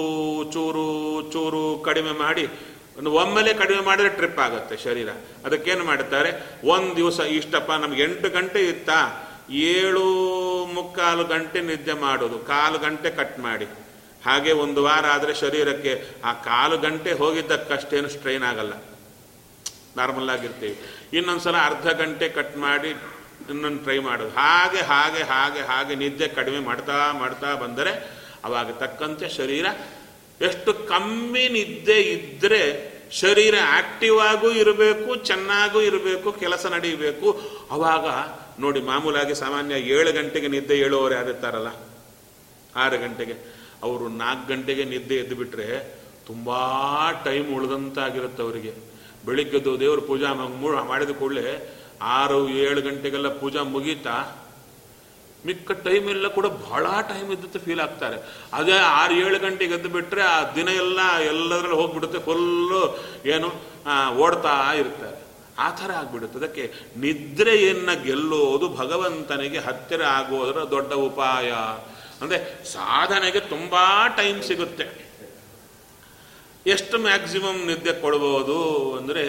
ಚೂರು ಚೂರು ಕಡಿಮೆ ಮಾಡಿ ಒಂದು ಒಮ್ಮೆಲೆ ಕಡಿಮೆ ಮಾಡಿದ್ರೆ ಟ್ರಿಪ್ ಆಗುತ್ತೆ ಶರೀರ. ಅದಕ್ಕೇನು ಮಾಡ್ತಾರೆ, ಒಂದು ದಿವಸ ಇಷ್ಟಪ್ಪ ನಮ್ಗೆ ಎಂಟು ಗಂಟೆ ಇತ್ತಾ, ಏಳು ಮುಕ್ಕಾಲು ಗಂಟೆ ನಿದ್ದೆ ಮಾಡೋದು, ಕಾಲು ಗಂಟೆ ಕಟ್ ಮಾಡಿ. ಹಾಗೆ ಒಂದು ವಾರ ಆದರೆ ಶರೀರಕ್ಕೆ ಆ ಕಾಲು ಗಂಟೆ ಹೋಗಿದ್ದಕ್ಕಷ್ಟೇನು ಸ್ಟ್ರೈನ್ ಆಗಲ್ಲ, ನಾರ್ಮಲ್ ಆಗಿರ್ತೀವಿ. ಇನ್ನೊಂದು ಸಲ ಅರ್ಧ ಗಂಟೆ ಕಟ್ ಮಾಡಿ ಇನ್ನೊಂದು ಟ್ರೈ ಮಾಡೋದು, ಹಾಗೆ ಹಾಗೆ ಹಾಗೆ ಹಾಗೆ ನಿದ್ದೆ ಕಡಿಮೆ ಮಾಡ್ತಾ ಮಾಡ್ತಾ ಬಂದರೆ ಅವಾಗ ತಕ್ಕಂತೆ ಶರೀರ, ಎಷ್ಟು ಕಮ್ಮಿ ನಿದ್ದೆ ಇದ್ದರೆ ಶರೀರ ಆ್ಯಕ್ಟಿವ್ ಆಗೂ ಇರಬೇಕು, ಚೆನ್ನಾಗೂ ಇರಬೇಕು, ಕೆಲಸ ನಡೀಬೇಕು. ಅವಾಗ ನೋಡಿ, ಮಾಮೂಲಾಗಿ ಸಾಮಾನ್ಯ ಏಳು ಗಂಟೆಗೆ ನಿದ್ದೆ ಏಳುವರೆ ಆಗಿರ್ತಾರಲ್ಲ, ಆರು ಗಂಟೆಗೆ ಅವರು ನಾಲ್ಕು ಗಂಟೆಗೆ ನಿದ್ದೆ ಎದ್ದು ಬಿಟ್ಟರೆ ತುಂಬ ಟೈಮ್ ಉಳಿದಂತಾಗಿರುತ್ತೆ ಅವರಿಗೆ. ಬೆಳಿಗ್ಗೆದ್ದು ದೇವ್ರ ಪೂಜಾ ಮಾಡಿದ ಕೂಡಲೇ ಆರು ಏಳು ಗಂಟೆಗೆಲ್ಲ ಪೂಜಾ ಮುಗೀತಾ ಮಿಕ್ಕ ಟೈಮೆಲ್ಲ ಕೂಡ ಬಹಳ ಟೈಮ್ ಇದ್ದಂತೆ ಫೀಲ್ ಆಗ್ತಾರೆ. ಅದೇ ಆರು ಏಳು ಗಂಟೆಗೆ ಎದ್ದು ಬಿಟ್ಟರೆ ಆ ದಿನ ಎಲ್ಲ ಎಲ್ಲದರಲ್ಲೂ ಹೋಗ್ಬಿಡುತ್ತೆ, ಫುಲ್ಲು ಏನು ಓಡ್ತಾ ಇರ್ತಾರೆ, ಆ ಥರ ಆಗ್ಬಿಡುತ್ತೆ. ಅದಕ್ಕೆ ನಿದ್ರೆಯನ್ನು ಗೆಲ್ಲೋದು ಭಗವಂತನಿಗೆ ಹತ್ತಿರ ಆಗೋದರ ದೊಡ್ಡ ಉಪಾಯ. ಅಂದರೆ ಸಾಧನೆಗೆ ತುಂಬ ಟೈಮ್ ಸಿಗುತ್ತೆ. ಎಷ್ಟು ಮ್ಯಾಕ್ಸಿಮಮ್ ನಿದ್ದೆ ಕೊಡ್ಬೋದು ಅಂದರೆ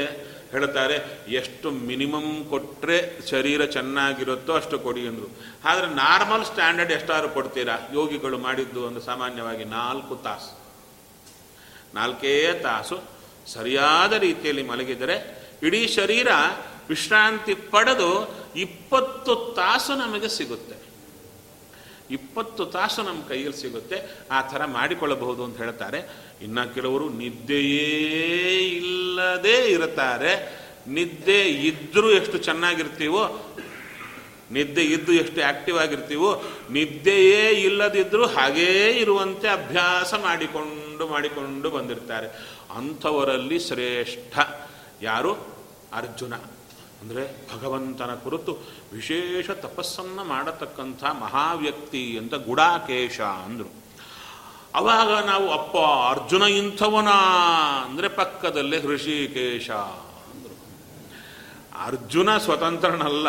ಹೇಳ್ತಾರೆ, ಎಷ್ಟು ಮಿನಿಮಮ್ ಕೊಟ್ಟರೆ ಶರೀರ ಚೆನ್ನಾಗಿರುತ್ತೋ ಅಷ್ಟು ಕೊಡಿ ಅಂದರು. ಆದರೆ ನಾರ್ಮಲ್ ಸ್ಟ್ಯಾಂಡರ್ಡ್ ಎಷ್ಟಾದ್ರು ಕೊಡ್ತೀರಾ? ಯೋಗಿಗಳು ಮಾಡಿದ್ದು ಒಂದು ಸಾಮಾನ್ಯವಾಗಿ ನಾಲ್ಕು ತಾಸು ನಾಲ್ಕೇ ತಾಸು ಸರಿಯಾದ ರೀತಿಯಲ್ಲಿ ಮಲಗಿದರೆ ಇಡೀ ಶರೀರ ವಿಶ್ರಾಂತಿ ಪಡೆದು ಇಪ್ಪತ್ತು ತಾಸು ನಮಗೆ ಸಿಗುತ್ತೆ, ಇಪ್ಪತ್ತು ತಾಸು ನಮ್ಮ ಕೈಯಲ್ಲಿ ಸಿಗುತ್ತೆ. ಆ ಥರ ಮಾಡಿಕೊಳ್ಳಬಹುದು ಅಂತ ಹೇಳ್ತಾರೆ. ಇನ್ನು ಕೆಲವರು ನಿದ್ದೆಯೇ ಇಲ್ಲದೆ ಇರ್ತಾರೆ. ನಿದ್ದೆ ಇದ್ದರೂ ಎಷ್ಟು ಚೆನ್ನಾಗಿರ್ತೀವೋ, ನಿದ್ದೆ ಇದ್ದು ಎಷ್ಟು ಆ್ಯಕ್ಟಿವ್ ಆಗಿರ್ತೀವೋ, ನಿದ್ದೆಯೇ ಇಲ್ಲದಿದ್ದರೂ ಹಾಗೇ ಇರುವಂತೆ ಅಭ್ಯಾಸ ಮಾಡಿಕೊಂಡು ಮಾಡಿಕೊಂಡು ಬಂದಿರ್ತಾರೆ. ಅಂಥವರಲ್ಲಿ ಶ್ರೇಷ್ಠ ಯಾರು? ಅರ್ಜುನ. ಅಂದರೆ ಭಗವಂತನ ಕುರಿತು ವಿಶೇಷ ತಪಸ್ಸನ್ನು ಮಾಡತಕ್ಕಂಥ ಮಹಾವ್ಯಕ್ತಿ ಅಂತ ಗುಡಾಕೇಶ ಅಂದರು. ಅವಾಗ ನಾವು ಅಪ್ಪ ಅರ್ಜುನ ಇಂಥವನ ಅಂದರೆ ಪಕ್ಕದಲ್ಲೇ ಋಷಿಕೇಶ ಅಂದರು. ಅರ್ಜುನ ಸ್ವತಂತ್ರನಲ್ಲ,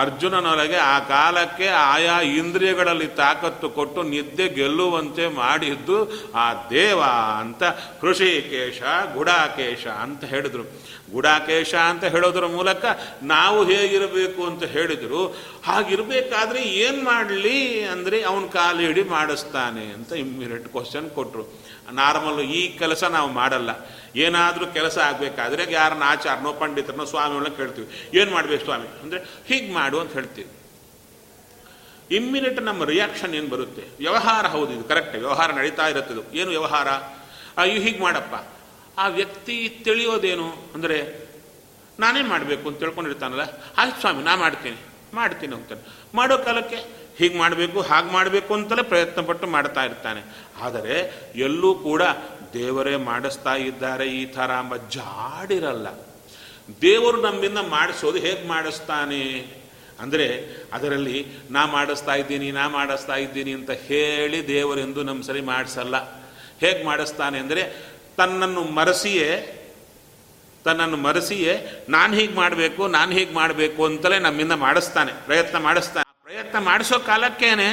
ಅರ್ಜುನನೊಳಗೆ ಆ ಕಾಲಕ್ಕೆ ಆಯಾ ಇಂದ್ರಿಯಗಳಲ್ಲಿ ತಾಕತ್ತು ಕೊಟ್ಟು ನಿದ್ದೆ ಗೆಲ್ಲುವಂತೆ ಮಾಡಿದ್ದು ಆ ದೇವ ಅಂತ ಕೃಷಿಕೇಶ ಗುಡಾಕೇಶ ಅಂತ ಹೇಳಿದರು. ಗುಡಾಕೇಶ ಅಂತ ಹೇಳೋದ್ರ ಮೂಲಕ ನಾವು ಹೇಗಿರಬೇಕು ಅಂತ ಹೇಳಿದರು. ಹಾಗಿರಬೇಕಾದ್ರೆ ಏನು ಮಾಡಲಿ ಅಂದರೆ ಅವನ ಕಾಲು ಹಿಡಿ ಮಾಡಿಸ್ತಾನೆ ಅಂತ ಇಮ್ಮಿಡಿಯೇಟ್ ಕ್ವಶನ್ ಕೊಟ್ಟರು. ನಾರ್ಮಲ್ಲು ಈ ಕೆಲಸ ನಾವು ಮಾಡಲ್ಲ, ಏನಾದರೂ ಕೆಲಸ ಆಗಬೇಕಾದ್ರೆ ಯಾರನ್ನ ಆಚಾರನೋ ಪಂಡಿತರನ್ನೋ ಸ್ವಾಮಿಗಳನ್ನ ಕೇಳ್ತೀವಿ, ಏನು ಮಾಡಬೇಕು ಸ್ವಾಮಿ ಅಂದರೆ ಹೀಗೆ ಮಾಡು ಅಂತ ಹೇಳ್ತೀವಿ. ಇಮ್ಮಿಡಿಯೇಟ್ ನಮ್ಮ ರಿಯಾಕ್ಷನ್ ಏನು ಬರುತ್ತೆ? ವ್ಯವಹಾರ. ಹೌದು, ಇದು ಕರೆಕ್ಟ್, ವ್ಯವಹಾರ ನಡೀತಾ ಇರುತ್ತದು. ಏನು ವ್ಯವಹಾರ? ಇವು ಹೀಗೆ ಮಾಡಪ್ಪ. ಆ ವ್ಯಕ್ತಿ ತಿಳಿಯೋದೇನು ಅಂದರೆ ನಾನೇನು ಮಾಡಬೇಕು ಅಂತ ತಿಳ್ಕೊಂಡಿರ್ತಾನಲ್ಲ, ಆಯ್ತು ಸ್ವಾಮಿ ನಾ ಮಾಡ್ತೀನಿ ಮಾಡ್ತೀನಿ ಅಂತಾನೆ. ಮಾಡೋ ಕಾಲಕ್ಕೆ ಹೀಗೆ ಮಾಡಬೇಕು ಹಾಗೆ ಮಾಡಬೇಕು ಅಂತಲೇ ಪ್ರಯತ್ನ ಪಟ್ಟು ಮಾಡ್ತಾ ಇರ್ತಾನೆ. ಆದರೆ ಎಲ್ಲೂ ಕೂಡ ದೇವರೇ ಮಾಡಿಸ್ತಾ ಇದ್ದಾರೆ ಈ ಥರ ಎಂಬ ಜಾಡಿರಲ್ಲ. ದೇವರು ನಮ್ಮಿಂದ ಮಾಡಿಸೋದು ಹೇಗೆ ಮಾಡಿಸ್ತಾನೆ ಅಂದರೆ ಅದರಲ್ಲಿ ನಾ ಮಾಡಿಸ್ತಾ ಇದ್ದೀನಿ ನಾ ಮಾಡಿಸ್ತಾ ಇದ್ದೀನಿ ಅಂತ ಹೇಳಿ ದೇವರೆಂದು ನಮ್ಮ ಸರಿ ಮಾಡಿಸಲ್ಲ. ಹೇಗೆ ಮಾಡಿಸ್ತಾನೆ ಅಂದರೆ ತನ್ನನ್ನು ಮರೆಸಿಯೇ ತನ್ನನ್ನು ಮರೆಸಿಯೇ ನಾನು ಹೀಗೆ ಮಾಡಬೇಕು ನಾನು ಹೀಗೆ ಮಾಡಬೇಕು ಅಂತಲೇ ನಮ್ಮಿಂದ ಮಾಡಿಸ್ತಾನೆ, ಪ್ರಯತ್ನ ಮಾಡಿಸ್ತಾನೆ. ಪ್ರಯತ್ನ ಮಾಡಿಸೋ ಕಾಲಕ್ಕೇನೆ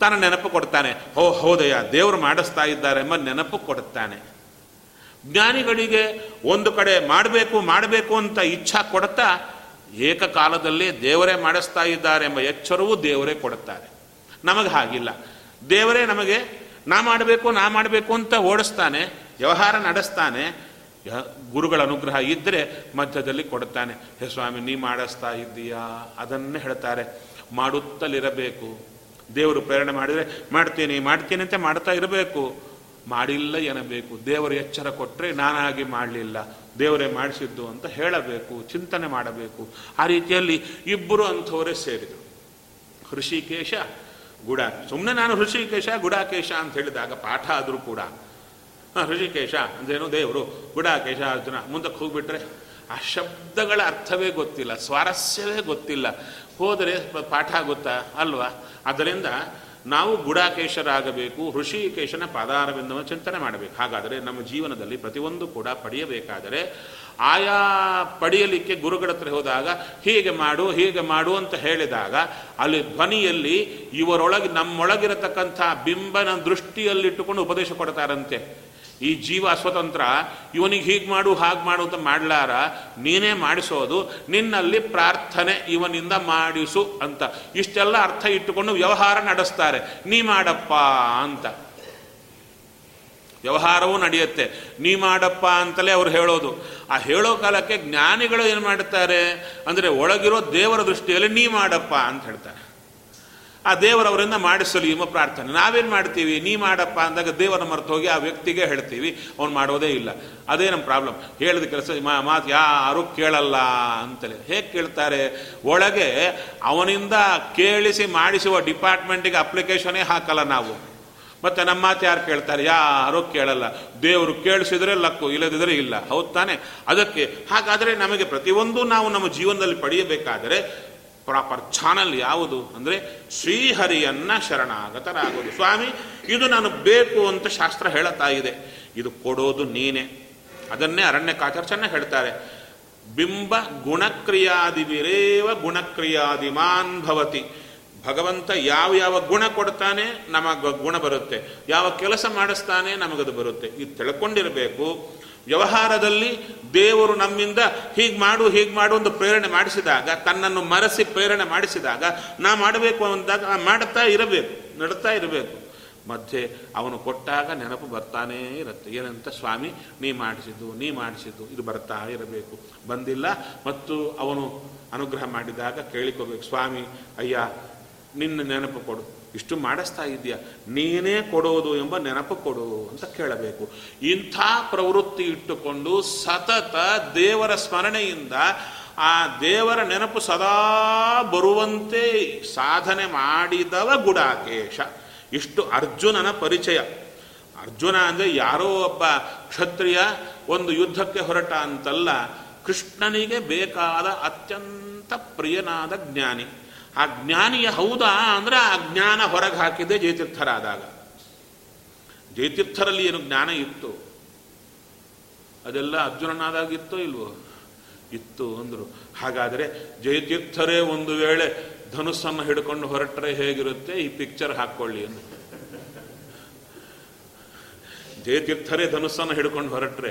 ತನ್ನ ನೆನಪು ಕೊಡ್ತಾನೆ. ಓ ಹೌದಯ್ಯ, ದೇವರು ಮಾಡಿಸ್ತಾ ಇದ್ದಾರೆ ಎಂಬ ನೆನಪು ಕೊಡುತ್ತಾನೆ. ಜ್ಞಾನಿಗಳಿಗೆ ಒಂದು ಕಡೆ ಮಾಡಬೇಕು ಮಾಡಬೇಕು ಅಂತ ಇಚ್ಛಾ ಕೊಡುತ್ತಾ ಏಕಕಾಲದಲ್ಲಿ ದೇವರೇ ಮಾಡಿಸ್ತಾ ಇದ್ದಾರೆ ಎಂಬ ಎಚ್ಚರವೂ ದೇವರೇ ಕೊಡುತ್ತಾರೆ. ನಮಗೆ ಹಾಗಿಲ್ಲ, ದೇವರೇ ನಮಗೆ ನಾ ಮಾಡಬೇಕು ನಾ ಮಾಡಬೇಕು ಅಂತ ಓಡಿಸ್ತಾನೆ, ವ್ಯವಹಾರ ನಡೆಸ್ತಾನೆ. ಗುರುಗಳ ಅನುಗ್ರಹ ಇದ್ದರೆ ಮಧ್ಯದಲ್ಲಿ ಕೊಡುತ್ತಾನೆ. ಹೇ ಸ್ವಾಮಿ ನೀ ಮಾಡಿಸ್ತಾ ಇದ್ದೀಯಾ ಅದನ್ನೇ ಹೇಳ್ತಾರೆ. ಮಾಡುತ್ತಲಿರಬೇಕು. ದೇವರು ಪ್ರೇರಣೆ ಮಾಡಿದರೆ ಮಾಡ್ತೀನಿ ಮಾಡ್ತೀನಿ ಅಂತ ಮಾಡ್ತಾ ಇರಬೇಕು, ಮಾಡಿಲ್ಲ ಎನ್ನಬೇಕು. ದೇವರು ಎಚ್ಚರ ಕೊಟ್ಟರೆ ನಾನಾಗಿ ಮಾಡಲಿಲ್ಲ ದೇವರೇ ಮಾಡಿಸಿದ್ದು ಅಂತ ಹೇಳಬೇಕು, ಚಿಂತನೆ ಮಾಡಬೇಕು. ಆ ರೀತಿಯಲ್ಲಿ ಇಬ್ಬರು ಅಂಥವರೇ ಸೇರಿದರು, ಋಷಿಕೇಶ ಗುಡ. ಸುಮ್ಮನೆ ನಾನು ಋಷಿಕೇಶ ಗುಡಾಕೇಶ ಅಂತ ಹೇಳಿದಾಗ ಪಾಠ ಆದರೂ ಕೂಡ ಋಷಿಕೇಶ ಅಂದ್ರೇನು ದೇವರು, ಗುಡಾಕೇಶ ಅರ್ಜುನ ಮುಂದಕ್ಕೆ ಹೋಗ್ಬಿಟ್ರೆ ಆ ಶಬ್ದಗಳ ಅರ್ಥವೇ ಗೊತ್ತಿಲ್ಲ, ಸ್ವಾರಸ್ಯವೇ ಗೊತ್ತಿಲ್ಲ. ಹೋದರೆ ಪಾಠ ಆಗುತ್ತಾ ಅಲ್ವಾ? ಅದರಿಂದ ನಾವು ಗುಡಾಕೇಶರಾಗಬೇಕು, ಋಷಿಕೇಶನ ಪಾದಾರವಿಂದವನ್ನು ಚಿಂತನೆ ಮಾಡಬೇಕು. ಹಾಗಾದರೆ ನಮ್ಮ ಜೀವನದಲ್ಲಿ ಪ್ರತಿಯೊಂದು ಕೂಡ ಪಡೆಯಬೇಕಾದರೆ ಆಯಾ ಪಡೆಯಲಿಕ್ಕೆ ಗುರುಗಳ ಹತ್ರ ಹೋದಾಗ ಹೀಗೆ ಮಾಡು ಹೀಗೆ ಮಾಡು ಅಂತ ಹೇಳಿದಾಗ ಅಲ್ಲಿ ಧ್ವನಿಯಲ್ಲಿ ಇವರೊಳಗೆ ನಮ್ಮೊಳಗಿರತಕ್ಕಂಥ ಬಿಂಬನ ದೃಷ್ಟಿಯಲ್ಲಿಟ್ಟುಕೊಂಡು ಉಪದೇಶ ಕೊಡ್ತಾರಂತೆ. ಈ ಜೀವ ಸ್ವತಂತ್ರ, ಇವನಿಗೆ ಹೀಗೆ ಮಾಡು ಹಾಗೆ ಮಾಡು ಅಂತ ಮಾಡಲಾರ, ನೀನೇ ಮಾಡಿಸೋದು, ನಿನ್ನಲ್ಲಿ ಪ್ರಾರ್ಥನೆ, ಇವನಿಂದ ಮಾಡಿಸು ಅಂತ ಇಷ್ಟೆಲ್ಲ ಅರ್ಥ ಇಟ್ಟುಕೊಂಡು ವ್ಯವಹಾರ ನಡೆಸ್ತಾರೆ. ನೀ ಮಾಡಪ್ಪ ಅಂತ ವ್ಯವಹಾರವೂ ನಡೆಯುತ್ತೆ, ನೀ ಮಾಡಪ್ಪ ಅಂತಲೇ ಅವ್ರು ಹೇಳೋದು. ಆ ಹೇಳೋ ಕಾಲಕ್ಕೆ ಜ್ಞಾನಿಗಳು ಏನು ಮಾಡ್ತಾರೆ ಅಂದರೆ ಒಳಗಿರೋ ದೇವರ ದೃಷ್ಟಿಯಲ್ಲಿ ನೀ ಮಾಡಪ್ಪ ಅಂತ ಹೇಳ್ತಾರೆ. ಆ ದೇವರವರಿಂದ ಮಾಡಿಸಲಿ ಎಂಬ ಪ್ರಾರ್ಥನೆ. ನಾವೇನು ಮಾಡ್ತೀವಿ, ನೀ ಮಾಡಪ್ಪ ಅಂದಾಗ ದೇವರ ಮರೆತು ಹೋಗಿ ಆ ವ್ಯಕ್ತಿಗೆ ಹೇಳ್ತೀವಿ, ಅವ್ನು ಮಾಡೋದೇ ಇಲ್ಲ. ಅದೇ ನಮ್ಮ ಪ್ರಾಬ್ಲಮ್. ಹೇಳಿದ ಕೆಲಸ ಮಾತು ಯಾರೂ ಕೇಳಲ್ಲ ಅಂತಲೇ. ಹೇಗೆ ಕೇಳ್ತಾರೆ? ಒಳಗೆ ಅವನಿಂದ ಕೇಳಿಸಿ ಮಾಡಿಸುವ ಡಿಪಾರ್ಟ್ಮೆಂಟಿಗೆ ಅಪ್ಲಿಕೇಶನೇ ಹಾಕಲ್ಲ ನಾವು. ಮತ್ತು ನಮ್ಮ ಮಾತು ಯಾರು ಕೇಳ್ತಾರೆ? ಯಾರೂ ಕೇಳಲ್ಲ. ದೇವರು ಕೇಳಿಸಿದರೆ ಲಕ್ಕು, ಇಲ್ಲದಿದ್ದರೆ ಇಲ್ಲ. ಹೌದು ತಾನೆ? ಅದಕ್ಕೆ ಹಾಗಾದರೆ ನಮಗೆ ಪ್ರತಿಯೊಂದು ನಾವು ನಮ್ಮ ಜೀವನದಲ್ಲಿ ಪಡೆಯಬೇಕಾದರೆ ಪ್ರಾಪರ್ ಚಾನಲ್ ಯಾವುದು ಅಂದರೆ ಶ್ರೀಹರಿಯನ್ನು ಶರಣಾಗತರಾಗೋದು. ಸ್ವಾಮಿ ಇದು ನಾನು ಬೇಕು ಅಂತ ಶಾಸ್ತ್ರ ಹೇಳುತ್ತಾ ಇದೆ, ಇದು ಕೊಡೋದು ನೀನೇ. ಅದನ್ನೇ ಅರಣ್ಯಕಾಚಾರ್ಯರೇ ಹೇಳ್ತಾರೆ, ಬಿಂಬ ಗುಣಕ್ರಿಯಾದಿವಿರೇವ ಗುಣಕ್ರಿಯಾದಿಮಾನ್ ಭವತಿ. ಭಗವಂತ ಯಾವ ಯಾವ ಗುಣ ಕೊಡ್ತಾನೆ ನಮಗೆ ಗುಣ ಬರುತ್ತೆ, ಯಾವ ಕೆಲಸ ಮಾಡಿಸ್ತಾನೆ ನಮಗದು ಬರುತ್ತೆ. ಇದು ತಿಳ್ಕೊಂಡಿರಬೇಕು. ವ್ಯವಹಾರದಲ್ಲಿ ದೇವರು ನಮ್ಮಿಂದ ಹೀಗೆ ಮಾಡು ಹೀಗೆ ಮಾಡು ಒಂದು ಪ್ರೇರಣೆ ಮಾಡಿಸಿದಾಗ, ತನ್ನನ್ನು ಮರೆಸಿ ಪ್ರೇರಣೆ ಮಾಡಿಸಿದಾಗ ನಾ ಮಾಡಬೇಕು ಅಂದಾಗ ಮಾಡ್ತಾ ಇರಬೇಕು, ನಡ್ತಾ ಇರಬೇಕು. ಮಧ್ಯೆ ಅವನು ಕೊಟ್ಟಾಗ ನೆನಪು ಬರ್ತಾನೇ ಇರುತ್ತೆ, ಏನಂತ ಸ್ವಾಮಿ ನೀ ಮಾಡಿಸಿದ್ದು ನೀ ಮಾಡಿಸಿದ್ದು ಇದು ಬರ್ತಾ ಇರಬೇಕು. ಬಂದಿಲ್ಲ ಮತ್ತು ಅವನು ಅನುಗ್ರಹ ಮಾಡಿದಾಗ ಕೇಳಿಕೋಬೇಕು, ಸ್ವಾಮಿ ಅಯ್ಯ ನಿನ್ನ ನೆನಪು ಕೊಡು, ಇಷ್ಟು ಮಾಡಿಸ್ತಾ ಇದೆಯಾ, ನೀನೇ ಕೊಡೋದು ಎಂಬ ನೆನಪು ಕೊಡು ಅಂತ ಕೇಳಬೇಕು. ಇಂಥ ಪ್ರವೃತ್ತಿ ಇಟ್ಟುಕೊಂಡು ಸತತ ದೇವರ ಸ್ಮರಣೆಯಿಂದ ಆ ದೇವರ ನೆನಪು ಸದಾ ಬರುವಂತೆ ಸಾಧನೆ ಮಾಡಿದವ ಗುಡಾಕೇಶ. ಇಷ್ಟು ಅರ್ಜುನನ ಪರಿಚಯ. ಅರ್ಜುನ ಅಂದರೆ ಯಾರೋ ಒಬ್ಬ ಕ್ಷತ್ರಿಯ ಒಂದು ಯುದ್ಧಕ್ಕೆ ಹೊರಟ ಅಂತಲ್ಲ, ಕೃಷ್ಣನಿಗೆ ಬೇಕಾದ ಅತ್ಯಂತ ಪ್ರಿಯನಾದ ಜ್ಞಾನಿ. ಆ ಜ್ಞಾನಿಯ ಹೌದಾ ಅಂದರೆ ಆ ಜ್ಞಾನ ಹೊರಗೆ ಹಾಕಿದ್ದೆ ಜಯತೀರ್ಥರಾದಾಗ. ಜಯತೀರ್ಥರಲ್ಲಿ ಏನು ಜ್ಞಾನ ಇತ್ತು ಅದೆಲ್ಲ ಅರ್ಜುನನಾದಾಗಿತ್ತೋ ಇಲ್ವೋ? ಇತ್ತು ಅಂದರು. ಹಾಗಾದರೆ ಜಯದ್ಯುಕ್ತರೇ ಒಂದು ವೇಳೆ ಧನುಸ್ಸನ್ನು ಹಿಡ್ಕೊಂಡು ಹೊರಟ್ರೆ ಹೇಗಿರುತ್ತೆ ಈ ಪಿಕ್ಚರ್ ಹಾಕ್ಕೊಳ್ಳಿ ಅಂದರು. ಜಯದ್ಯುಕ್ತರೇ ಧನುಸ್ಸನ್ನು ಹಿಡ್ಕೊಂಡು ಹೊರಟ್ರೆ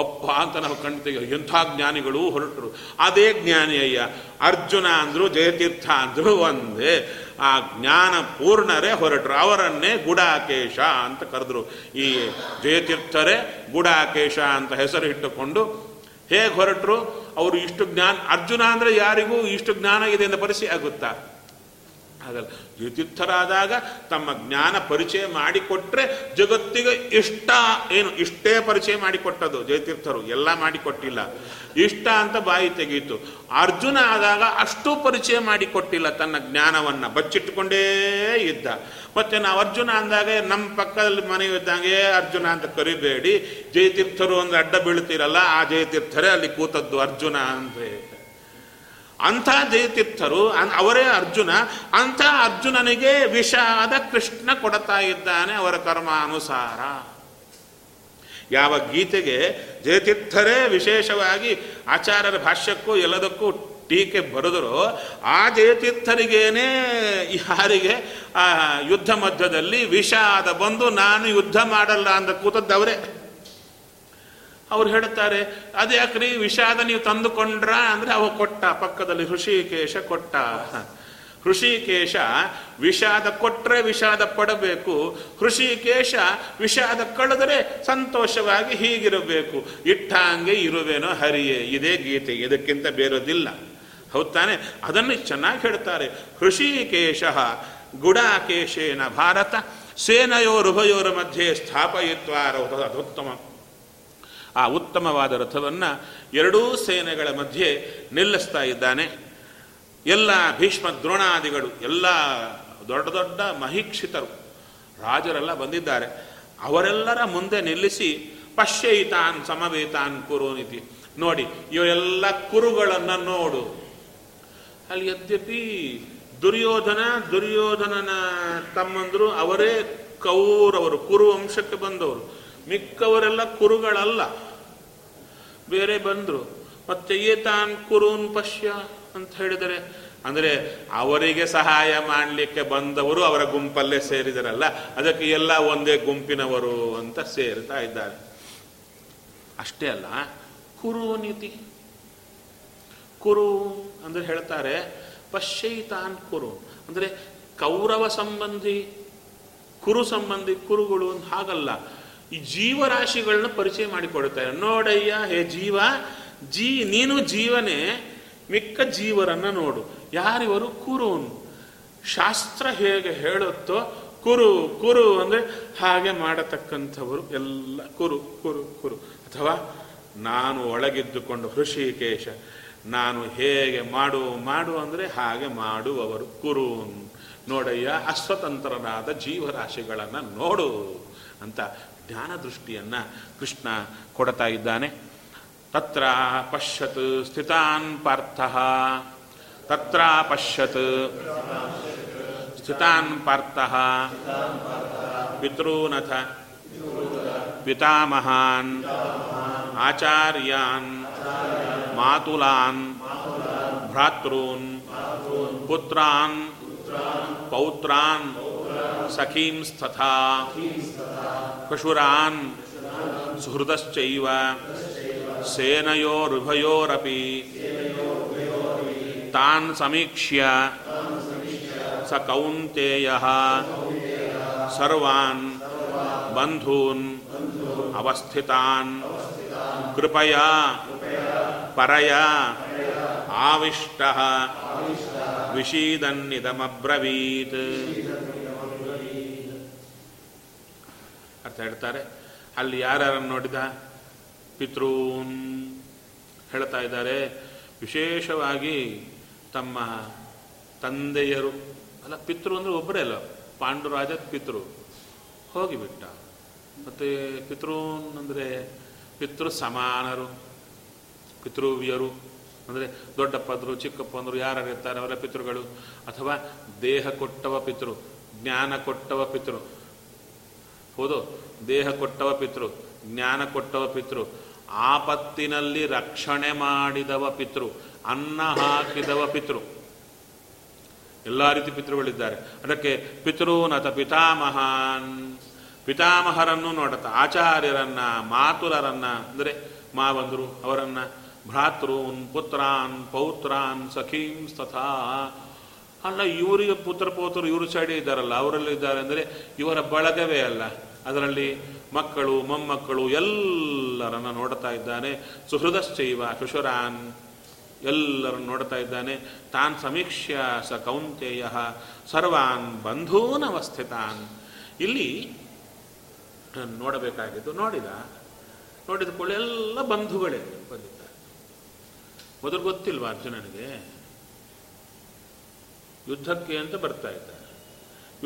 ಅಪ್ಪ ಅಂತ ನಾವು ಕಣ್ಣು ತೆಗೆಯೋ ಎಂಥ ಜ್ಞಾನಿಗಳು ಹೊರಟರು. ಅದೇ ಜ್ಞಾನಿ ಅಯ್ಯ ಅರ್ಜುನ ಅಂದರು ಜಯತೀರ್ಥ ಅಂದರು ಒಂದೇ. ಆ ಜ್ಞಾನ ಪೂರ್ಣರೇ ಹೊರಟರು, ಅವರನ್ನೇ ಗುಡಾಕೇಶ ಅಂತ ಕರೆದ್ರು. ಈ ಜಯತೀರ್ಥರೇ ಗುಡಾಕೇಶ ಅಂತ ಹೆಸರು ಇಟ್ಟುಕೊಂಡು ಹೇಗೆ ಹೊರಟರು ಅವರು? ಇಷ್ಟು ಜ್ಞಾನ ಅರ್ಜುನ ಅಂದರೆ ಯಾರಿಗೂ ಇಷ್ಟು ಜ್ಞಾನ ಇದೆ ಅಂತ ಪರಿಚಯ ಆಗುತ್ತಾ? ಹಾಗಲ್ಲ. ಜಯತೀರ್ಥರಾದಾಗ ತಮ್ಮ ಜ್ಞಾನ ಪರಿಚಯ ಮಾಡಿಕೊಟ್ರೆ ಜಗತ್ತಿಗೆ ಇಷ್ಟ. ಏನು ಇಷ್ಟೇ ಪರಿಚಯ ಮಾಡಿಕೊಟ್ಟದು ಜಯತೀರ್ಥರು, ಎಲ್ಲ ಮಾಡಿಕೊಟ್ಟಿಲ್ಲ. ಇಷ್ಟ ಅಂತ ಬಾಯಿ ತೆಗೀತು. ಅರ್ಜುನ ಆದಾಗ ಅಷ್ಟು ಪರಿಚಯ ಮಾಡಿಕೊಟ್ಟಿಲ್ಲ, ತನ್ನ ಜ್ಞಾನವನ್ನು ಬಚ್ಚಿಟ್ಕೊಂಡೇ ಇದ್ದ. ಮತ್ತೆ ನಾವು ಅರ್ಜುನ ಅಂದಾಗ ನಮ್ಮ ಪಕ್ಕದಲ್ಲಿ ಮನೆಯು ಇದ್ದಂಗೆ ಅರ್ಜುನ ಅಂತ ಕರಿಬೇಡಿ, ಜಯತೀರ್ಥರು ಒಂದು ಅಡ್ಡ ಬೀಳ್ತಿರಲ್ಲ, ಆ ಜಯತೀರ್ಥರೇ ಅಲ್ಲಿ ಕೂತದ್ದು ಅರ್ಜುನ ಅಂದರೆ. ಅಂಥ ಜಯತೀರ್ಥರು ಅವರೇ ಅರ್ಜುನ. ಅಂಥ ಅರ್ಜುನನಿಗೆ ವಿಷಾದ ಕೃಷ್ಣ ಕೊಡ್ತಾ ಇದ್ದಾನೆ ಅವರ ಕರ್ಮಾನುಸಾರ. ಯಾವ ಗೀತೆಗೆ ಜಯತೀರ್ಥರೇ ವಿಶೇಷವಾಗಿ ಆಚಾರ್ಯರ ಭಾಷ್ಯಕ್ಕೂ ಎಲ್ಲದಕ್ಕೂ ಟೀಕೆ ಬರೆದರೂ ಆ ಜಯತೀರ್ಥರಿಗೇನೆ ಯಾರಿಗೆ ಆ ಯುದ್ಧ ಮಧ್ಯದಲ್ಲಿ ವಿಷಾದ ಬಂದು ನಾನು ಯುದ್ಧ ಮಾಡಲ್ಲ ಅಂತ ಕೂತದ್ದವರೇ. ಅವ್ರು ಹೇಳ್ತಾರೆ, ಅದೇ ಯಾಕ್ರಿ ವಿಷಾದ ನೀವು ತಂದುಕೊಂಡ್ರ ಅಂದರೆ ಅವ ಕೊಟ್ಟ, ಪಕ್ಕದಲ್ಲಿ ಹೃಷಿಕೇಶ ಕೊಟ್ಟ. ಹೃಷಿಕೇಶ ವಿಷಾದ ಕೊಟ್ಟರೆ ವಿಷಾದ ಪಡಬೇಕು, ಹೃಷಿಕೇಶ ವಿಷಾದ ಕಳೆದರೆ ಸಂತೋಷವಾಗಿ ಹೀಗಿರಬೇಕು. ಇಟ್ಟಾಂಗೆ ಇರುವೇನೋ ಹರಿಯೇ, ಇದೇ ಗೀತೆ, ಇದಕ್ಕಿಂತ ಬೇರೋದಿಲ್ಲ. ಹೌದು ತಾನೆ? ಅದನ್ನು ಚೆನ್ನಾಗಿ ಹೇಳ್ತಾರೆ. ಹೃಷಿಕೇಶ ಗುಡಾಕೇಶೇನ ಭಾರತ ಸೇನಯೋರುಭಯೋರ ಮಧ್ಯೆ ಸ್ಥಾಪಯಿತ್ವಾ ರಥೋತ್ತಮ. ಆ ಉತ್ತಮವಾದ ರಥವನ್ನು ಎರಡೂ ಸೇನೆಗಳ ಮಧ್ಯೆ ನಿಲ್ಲಿಸ್ತಾ ಇದ್ದಾನೆ. ಎಲ್ಲ ಭೀಷ್ಮ ದ್ರೋಣಾದಿಗಳು, ಎಲ್ಲ ದೊಡ್ಡ ದೊಡ್ಡ ಮಹಿಕ್ಷಿತರು ರಾಜರೆಲ್ಲ ಬಂದಿದ್ದಾರೆ. ಅವರೆಲ್ಲರ ಮುಂದೆ ನಿಲ್ಲಿಸಿ ಪಶ್ಯೈತಾನ್ ಸಮವೇತಾನ್ ಕುರುನಿತಿ. ನೋಡಿ, ಇವರೆಲ್ಲ ಕುರುಗಳನ್ನು ನೋಡು. ಅಲ್ಲಿ ಯದ್ಯಪಿ ದುರ್ಯೋಧನ ದುರ್ಯೋಧನನ ತಮ್ಮಂದರು ಅವರೇ ಕೌರವರು, ಕುರು ವಂಶಕ್ಕೆ ಬಂದವರು. ಮಿಕ್ಕವರೆಲ್ಲ ಕುರುಗಳಲ್ಲ, ಬೇರೆ ಬಂದರು. ಮತ್ತೆ ಏತಾನ್ ಕುರುನ್ ಪಶ್ಯ ಅಂತ ಹೇಳಿದರೆ ಅಂದರೆ ಅವರಿಗೆ ಸಹಾಯ ಮಾಡಲಿಕ್ಕೆ ಬಂದವರು ಅವರ ಗುಂಪಲ್ಲೇ ಸೇರಿದರಲ್ಲ, ಅದಕ್ಕೆ ಎಲ್ಲ ಒಂದೇ ಗುಂಪಿನವರು ಅಂತ ಸೇರ್ತಾ ಇದ್ದಾರೆ. ಅಷ್ಟೇ ಅಲ್ಲ, ಕುರು ನೀತಿ ಕುರು ಅಂದರೆ ಹೇಳ್ತಾರೆ. ಪಶ್ಯೈತಾನ್ ಕುರು ಅಂದರೆ ಕೌರವ ಸಂಬಂಧಿ, ಕುರು ಸಂಬಂಧಿ, ಕುರುಗಳು ಅಂತ ಹಾಗಲ್ಲ. ಈ ಜೀವರಾಶಿಗಳನ್ನ ಪರಿಚಯ ಮಾಡಿಕೊಡುತ್ತಾರೆ. ನೋಡಯ್ಯ ಹೇ ಜೀವ, ಜೀ ನೀನು ಜೀವನೇ, ಮಿಕ್ಕ ಜೀವರನ್ನು ನೋಡು. ಯಾರಿವರು? ಕುರುನ್. ಶಾಸ್ತ್ರ ಹೇಗೆ ಹೇಳುತ್ತೋ ಕುರು ಕುರು ಅಂದರೆ ಹಾಗೆ ಮಾಡತಕ್ಕಂಥವರು ಎಲ್ಲ ಕುರು ಕುರು ಕುರು. ಅಥವಾ ನಾನು ಒಳಗಿದ್ದುಕೊಂಡು ಹೃಷಿಕೇಶ, ನಾನು ಹೇಗೆ ಮಾಡು ಮಾಡು ಅಂದರೆ ಹಾಗೆ ಮಾಡುವವರು ಕುರುನ್. ನೋಡಯ್ಯ ಅಸ್ವತಂತ್ರರಾದ ಜೀವರಾಶಿಗಳನ್ನು ನೋಡು ಅಂತ ಧ್ಯಾನ ದೃಷ್ಟಿಯನ್ನು ಕೃಷ್ಣ ಕೊಡ್ತಾ ಇದ್ದಾನೆ. ತತ್ರ ಪಶ್ಯತ್ ಸ್ಥಿತಾನ್ ಪಾರ್ಥಃ, ತತ್ರ ಪಶ್ಯತ್ ಸ್ಥಿತಾನ್ ಪಾರ್ಥಃ ಪಿತೃನಥ ಪಿತಾಮಹಾನ್ ಆಚಾರ್ಯಾನ್ ಮಾತುಲಾನ್ ಭ್ರಾತೃನ್ ಪುತ್ರಾನ್ ಪೌತ್ರಾನ್ ಸಖೀಂಸ್ತಥಾ ಪಶುರಾನ್ ಸುಹೃದಶ್ಚೈವ ಸೇನಯೋರುಭಯೋರಪಿ ತಾನ್ ಸಮೀಕ್ಷ್ಯ ಸ ಕೌಂತೇಯಃ ಸರ್ವಾನ್ ಬಂಧೂನ್ ಅವಸ್ಥಿತಾನ್ ಕೃಪಯಾ ಪರಯಾ ಆವಿಷ್ಟಃ ವಿಷೀದನ್ನಿದಮಬ್ರವೀತ್ ಅಂತ ಹೇಳ್ತಾರೆ. ಅಲ್ಲಿ ಯಾರ್ಯಾರನ್ನು ನೋಡಿದ? ಪಿತೃನ್ ಹೇಳ್ತಾ ಇದ್ದಾರೆ. ವಿಶೇಷವಾಗಿ ತಮ್ಮ ತಂದೆಯರು ಅಲ್ಲ, ಪಿತೃ ಅಂದರೆ ಒಬ್ಬರೇ ಅಲ್ಲ, ಪಾಂಡುರಾಜದ ಪಿತೃ ಹೋಗಿಬಿಟ್ಟ. ಮತ್ತು ಪಿತೃನ್ ಅಂದರೆ ಪಿತೃ ಸಮಾನರು, ಪಿತೃವ್ಯರು ಅಂದರೆ ದೊಡ್ಡಪ್ಪಂದರು ಚಿಕ್ಕಪ್ಪಂದರು ಯಾರ್ಯಾರು ಇರ್ತಾರೆ ಅವರ ಪಿತೃಗಳು. ಅಥವಾ ದೇಹ ಕೊಟ್ಟವ ಪಿತೃ, ಜ್ಞಾನ ಕೊಟ್ಟವ ಪಿತೃ. ಹೌದು, ದೇಹ ಕೊಟ್ಟವ ಪಿತೃ, ಜ್ಞಾನ ಕೊಟ್ಟವ ಪಿತೃ, ಆಪತ್ತಿನಲ್ಲಿ ರಕ್ಷಣೆ ಮಾಡಿದವ ಪಿತೃ, ಅನ್ನ ಹಾಕಿದವ ಪಿತೃ, ಎಲ್ಲ ರೀತಿ ಪಿತೃಗಳಿದ್ದಾರೆ. ಅದಕ್ಕೆ ಪಿತೃನತ ಪಿತಾಮಹಾನ್, ಪಿತಾಮಹರನ್ನು ನೋಡುತ್ತಾ ಆಚಾರ್ಯರನ್ನ, ಮಾತುಲರನ್ನ ಅಂದರೆ ಮಾವಂದರು ಅವರನ್ನ, ಭ್ರಾತೃನ್ ಪುತ್ರಾನ್ ಪೌತ್ರಾನ್ ಸಖೀಂ ತಥಾ. ಅಲ್ಲ, ಇವರಿಗೆ ಪುತ್ರ ಪೌತ್ರರು ಇವರು ಸೈಡೇ ಇದ್ದಾರಲ್ಲ, ಅವರೆಲ್ಲ ಇದ್ದಾರೆ ಅಂದರೆ ಇವರ ಬಳಗವೇ ಅಲ್ಲ, ಅದರಲ್ಲಿ ಮಕ್ಕಳು ಮೊಮ್ಮಕ್ಕಳು ಎಲ್ಲರನ್ನ ನೋಡ್ತಾ ಇದ್ದಾನೆ. ಸುಹೃದಶ್ಚೈವ ಶುಶುರಾನ್, ಎಲ್ಲರನ್ನು ನೋಡ್ತಾ ಇದ್ದಾನೆ. ತಾನ್ ಸಮೀಕ್ಷ್ಯ ಸ ಕೌಂತೆಯ ಸರ್ವಾನ್ ಬಂಧೂನವಸ್ಥಿತಾನ್. ಇಲ್ಲಿ ನೋಡಬೇಕಾಗಿದ್ದು ನೋಡಿದ ನೋಡಿದ ಕೂಡ ಎಲ್ಲ ಬಂಧುಗಳೇ ಬಂದಿದ್ದಾರೆ. ಮೊದಲು ಗೊತ್ತಿಲ್ವ ಅರ್ಜುನನಿಗೆ? ಯುದ್ಧಕ್ಕೆ ಅಂತ ಬರ್ತಾ ಇದ್ದಾರೆ.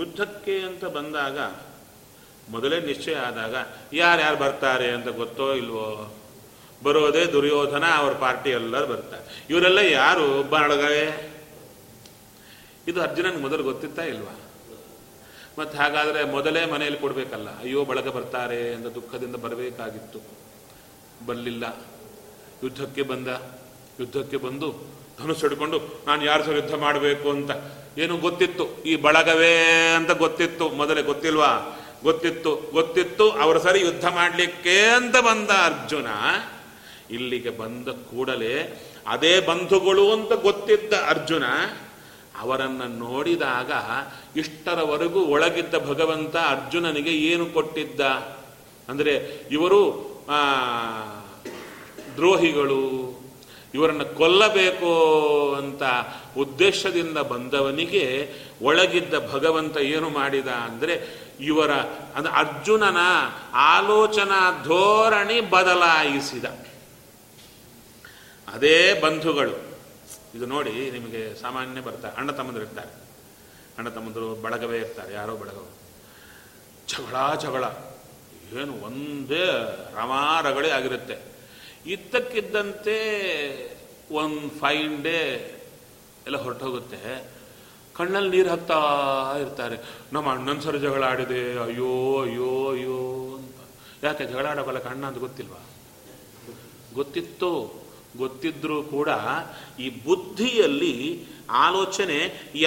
ಯುದ್ಧಕ್ಕೆ ಅಂತ ಬಂದಾಗ ಮೊದಲೇ ನಿಶ್ಚಯ ಆದಾಗ ಯಾರ್ಯಾರು ಬರ್ತಾರೆ ಅಂತ ಗೊತ್ತೋ ಇಲ್ವೋ? ಬರೋದೇ ದುರ್ಯೋಧನ, ಅವ್ರ ಪಾರ್ಟಿ ಎಲ್ಲರೂ ಬರ್ತಾರೆ. ಇವರೆಲ್ಲ ಯಾರು ಬಳಗವೇ? ಇದು ಅರ್ಜುನನಿಗೆ ಮೊದಲು ಗೊತ್ತಿತ್ತಾ ಇಲ್ವಾ? ಮತ್ತು ಹಾಗಾದರೆ ಮೊದಲೇ ಮನೆಯಲ್ಲಿ ಕೊಡಬೇಕಲ್ಲ, ಅಯ್ಯೋ ಬಳಗ ಬರ್ತಾರೆ ಅಂತ ದುಃಖದಿಂದ ಬರಬೇಕಾಗಿತ್ತು. ಬರಲಿಲ್ಲ, ಯುದ್ಧಕ್ಕೆ ಬಂದ. ಯುದ್ಧಕ್ಕೆ ಬಂದು ಧನುಸ್ಸು ಹಿಡ್ಕೊಂಡು ನಾನು ಯಾರ ಸಹ ಯುದ್ಧ ಮಾಡಬೇಕು ಅಂತ ಏನು ಗೊತ್ತಿತ್ತು, ಈ ಬಳಗವೇ ಅಂತ ಗೊತ್ತಿತ್ತು ಮೊದಲೇ, ಗೊತ್ತಿಲ್ವಾ? ಗೊತ್ತಿತ್ತು ಗೊತ್ತಿತ್ತು ಅವರ ಸರಿ ಯುದ್ಧ ಮಾಡಲಿಕ್ಕೆ ಅಂತ ಬಂದ ಅರ್ಜುನ. ಇಲ್ಲಿಗೆ ಬಂದ ಕೂಡಲೇ ಅದೇ ಬಂಧುಗಳು ಅಂತ ಗೊತ್ತಿದ್ದ ಅರ್ಜುನ ಅವರನ್ನು ನೋಡಿದಾಗ ಇಷ್ಟರವರೆಗೂ ಒಳಗಿದ್ದ ಭಗವಂತ ಅರ್ಜುನನಿಗೆ ಏನು ಕೊಟ್ಟಿದ್ದ ಅಂದರೆ, ಇವರು ದ್ರೋಹಿಗಳು, ಇವರನ್ನು ಕೊಲ್ಲಬೇಕು ಅಂತ ಉದ್ದೇಶದಿಂದ ಬಂದವನಿಗೆ ಒಳಗಿದ್ದ ಭಗವಂತ ಏನು ಮಾಡಿದ ಅಂದರೆ, ಇವರ ಅಂದರೆ ಅರ್ಜುನನ ಆಲೋಚನಾ ಧೋರಣೆ ಬದಲಾಯಿಸಿದ. ಅದೇ ಬಂಧುಗಳು, ಇದು ನೋಡಿ ನಿಮಗೆ ಸಾಮಾನ್ಯ ಬರ್ತಾರೆ, ಅಣ್ಣ ತಮ್ಮಂದರು ಇರ್ತಾರೆ, ಅಣ್ಣ ತಮ್ಮಂದರು ಬಳಗವೇ ಇರ್ತಾರೆ, ಯಾರೋ ಬಳಗವರು, ಜಗಳ ಜಗಳ ಏನು ಒಂದೇ ರಮಾರಗಳೇ ಆಗಿರುತ್ತೆ. ಇದ್ದಕ್ಕಿದ್ದಂತೆ ಒಂದು ಫೈನ್ ಡೇ ಎಲ್ಲ ಹೊರಟೋಗುತ್ತೆ. ಕಣ್ಣಲ್ಲಿ ನೀರು ಹಾಕ್ತಾ ಇರ್ತಾರೆ, ನಮ್ಮ ಅಣ್ಣನ ಸರಿ ಜಗಳ ಆಡಿದೆ, ಅಯ್ಯೋ ಅಯ್ಯೋ ಅಯ್ಯೋ ಅಂತ. ಯಾಕೆ ಜಗಳ ಆಡೋಕಲ್ಲ ಕಣ್ಣ ಅಂತ ಗೊತ್ತಿಲ್ವಾ? ಗೊತ್ತಿತ್ತು, ಗೊತ್ತಿದ್ರೂ ಕೂಡ ಈ ಬುದ್ಧಿಯಲ್ಲಿ ಆಲೋಚನೆ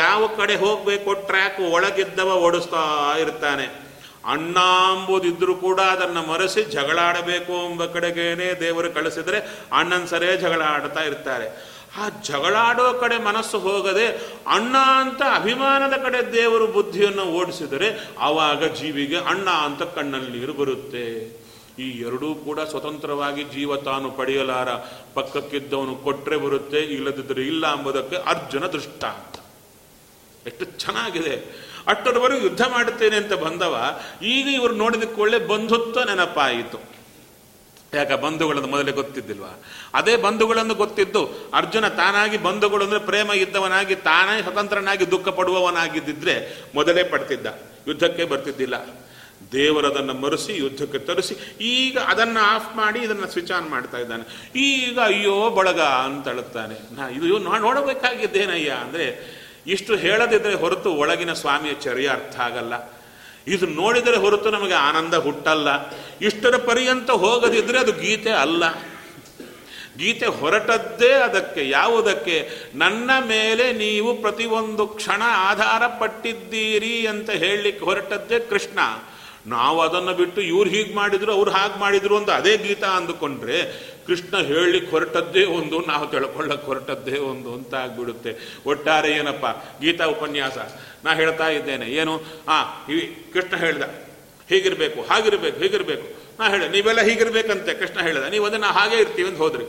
ಯಾವ ಕಡೆ ಹೋಗಬೇಕು ಟ್ರ್ಯಾಕ್ ಒಳಗಿದ್ದವ ಓಡಿಸ್ತಾ ಇರ್ತಾನೆ. ಅಣ್ಣ ಅಂಬುದಿದ್ರೂ ಕೂಡ ಅದನ್ನು ಮರೆಸಿ ಜಗಳಾಡಬೇಕು ಎಂಬ ಕಡೆಗೇನೆ ದೇವರು ಕಳಿಸಿದರೆ ಅಣ್ಣನ ಸರೇ ಜಗಳ ಆಡ್ತಾ ಇರ್ತಾರೆ. ಆ ಜಗಳಾಡೋ ಕಡೆ ಮನಸ್ಸು ಹೋಗದೆ ಅಣ್ಣ ಅಂತ ಅಭಿಮಾನದ ಕಡೆ ದೇವರು ಬುದ್ಧಿಯನ್ನು ಓಡಿಸಿದರೆ ಆವಾಗ ಜೀವಿಗೆ ಅಣ್ಣ ಅಂತ ಕಣ್ಣಲ್ಲಿ ನೀರು ಬರುತ್ತೆ. ಈ ಎರಡೂ ಕೂಡ ಸ್ವತಂತ್ರವಾಗಿ ಜೀವ ತಾನು ಪಡೆಯಲಾರ, ಪಕ್ಕಕ್ಕಿದ್ದವನು ಕೊಟ್ಟರೆ ಬರುತ್ತೆ, ಇಲ್ಲದಿದ್ದರೆ ಇಲ್ಲ ಎಂಬುದಕ್ಕೆ ಅರ್ಜುನ ದೃಷ್ಟಾಂತ. ಎಷ್ಟು ಚೆನ್ನಾಗಿದೆ! ಅಷ್ಟರವರೆಗೂ ಯುದ್ಧ ಮಾಡುತ್ತೇನೆ ಅಂತ ಬಂದವ ಈಗ ಇವರು ನೋಡಿದಕ್ಕೊಳ್ಳೆ ಬಂಧುತ್ವ ನೆನಪಾಯಿತು. ಯಾಕ ಬಂಧುಗಳನ್ನು ಮೊದಲೇ ಗೊತ್ತಿದ್ದಿಲ್ವಾ? ಅದೇ ಬಂಧುಗಳನ್ನು ಗೊತ್ತಿದ್ದು ಅರ್ಜುನ ತಾನಾಗಿ ಬಂಧುಗಳು ಅಂದರೆ ಪ್ರೇಮ ಇದ್ದವನಾಗಿ ತಾನೇ ಸ್ವತಂತ್ರನಾಗಿ ದುಃಖ ಪಡುವವನಾಗಿದ್ದಿದ್ರೆ ಮೊದಲೇ ಪಡ್ತಿದ್ದ, ಯುದ್ಧಕ್ಕೆ ಬರ್ತಿದ್ದಿಲ್ಲ. ದೇವರದನ್ನು ಮರೆಸಿ ಯುದ್ಧಕ್ಕೆ ತರಿಸಿ ಈಗ ಅದನ್ನು ಆಫ್ ಮಾಡಿ ಇದನ್ನು ಸ್ವಿಚ್ ಆನ್ ಮಾಡ್ತಾ ಇದ್ದಾನೆ. ಈಗ ಅಯ್ಯೋ ಬಳಗ ಅಂತ ಹೇಳುತ್ತಾನೆ. ನಾ ಇದು ನೋಡಬೇಕಾಗಿದ್ದೇನಯ್ಯ ಅಂದರೆ, ಇಷ್ಟು ಹೇಳದಿದ್ದರೆ ಹೊರತು ಒಳಗಿನ ಸ್ವಾಮಿಯ ಚರ್ಯ ಅರ್ಥ ಆಗಲ್ಲ, ಇದು ನೋಡಿದರೆ ಹೊರತು ನಮಗೆ ಆನಂದ ಹುಟ್ಟಲ್ಲ, ಇಷ್ಟರ ಪರ್ಯಂತ ಹೋಗದಿದ್ದರೆ ಅದು ಗೀತೆ ಅಲ್ಲ. ಗೀತೆ ಹೊರಟದ್ದೇ ಅದಕ್ಕೆ. ಯಾವುದಕ್ಕೆ? ನನ್ನ ಮೇಲೆ ನೀವು ಪ್ರತಿಯೊಂದು ಕ್ಷಣ ಆಧಾರ ಪಟ್ಟಿದ್ದೀರಿ ಅಂತ ಹೇಳಲಿಕ್ಕೆ ಹೊರಟದ್ದೇ ಕೃಷ್ಣ. ನಾವು ಅದನ್ನು ಬಿಟ್ಟು ಇವ್ರು ಹೀಗೆ ಮಾಡಿದ್ರು ಅವ್ರು ಹಾಗೆ ಮಾಡಿದ್ರು ಅಂತ ಅದೇ ಗೀತಾ ಅಂದುಕೊಂಡ್ರೆ ಕೃಷ್ಣ ಹೇಳಲಿಕ್ಕೆ ಹೊರಟದ್ದೇ ಒಂದು, ನಾವು ತಿಳ್ಕೊಳ್ಳಕ್ಕೆ ಹೊರಟದ್ದೇ ಒಂದು ಅಂತ ಆಗ್ಬಿಡುತ್ತೆ. ಒಟ್ಟಾರೆ ಏನಪ್ಪ ಗೀತಾ ಉಪನ್ಯಾಸ ನಾ ಹೇಳ್ತಾ ಇದ್ದೇನೆ ಏನು? ಆ ಕೃಷ್ಣ ಹೇಳ್ದ ಹೀಗಿರಬೇಕು ಹಾಗಿರಬೇಕು ಹೀಗಿರಬೇಕು, ನಾ ಹೇಳ ನೀವೆಲ್ಲ ಹೀಗಿರ್ಬೇಕಂತೆ ಕೃಷ್ಣ ಹೇಳಿದ, ನೀವು ಅದನ್ನು ಹಾಗೇ ಇರ್ತೀವಿ ಅಂತ ಹೋದ್ರಿ,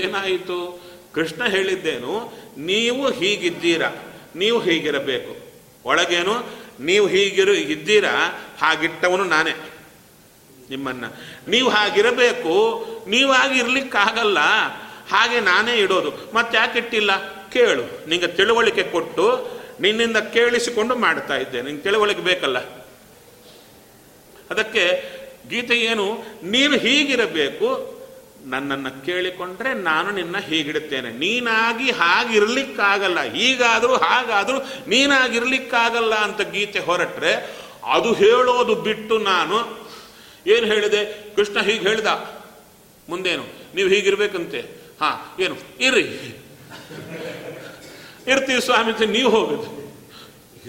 ಏನಾಯಿತು? ಕೃಷ್ಣ ಹೇಳಿದ್ದೇನು? ನೀವು ಹೀಗಿದ್ದೀರಾ, ನೀವು ಹೀಗಿರಬೇಕು. ಒಳಗೇನು? ನೀವು ಹೀಗಿರು ಇದ್ದೀರಾ, ಹಾಗಿಟ್ಟವನು ನಾನೇ ನಿಮ್ಮನ್ನು, ನೀವು ಹಾಗಿರಬೇಕು, ನೀವಾಗಿ ಇರಲಿಕ್ಕಾಗಲ್ಲ, ಹಾಗೆ ನಾನೇ ಇಡೋದು, ಮತ್ತೆ ಯಾಕೆ ಇಟ್ಟಿಲ್ಲ ಕೇಳು, ನಿಂಗೆ ತಿಳುವಳಿಕೆ ಕೊಟ್ಟು ನಿನ್ನಿಂದ ಕೇಳಿಸಿಕೊಂಡು ಮಾಡ್ತಾ ಇದ್ದೆ, ನಿಂಗೆ ತಿಳುವಳಿಕೆ ಬೇಕಲ್ಲ. ಅದಕ್ಕೆ ಗೀತೆ ಏನು? ನೀನು ಹೀಗಿರಬೇಕು, ನನ್ನನ್ನು ಕೇಳಿಕೊಂಡ್ರೆ ನಾನು ನಿನ್ನ ಹೀಗಿಡುತ್ತೇನೆ, ನೀನಾಗಿ ಹಾಗಿರ್ಲಿಕ್ಕಾಗಲ್ಲ, ಹೀಗಾದರೂ ಹಾಗಾದರೂ ನೀನಾಗಿರ್ಲಿಕ್ಕಾಗಲ್ಲ ಅಂತ ಗೀತೆ ಹೊರಟ್ರೆ ಅದು ಹೇಳೋದು ಬಿಟ್ಟು ನಾನು ಏನು ಹೇಳಿದೆ? ಕೃಷ್ಣ ಹೀಗೆ ಹೇಳ್ದ, ಮುಂದೇನು ನೀವು ಹೀಗಿರ್ಬೇಕಂತೆ. ಹಾ ಏನು ಇರ್ರಿ, ಇರ್ತೀವಿ ಸ್ವಾಮಿ ಅಂತ ನೀವು ಹೋಗುದು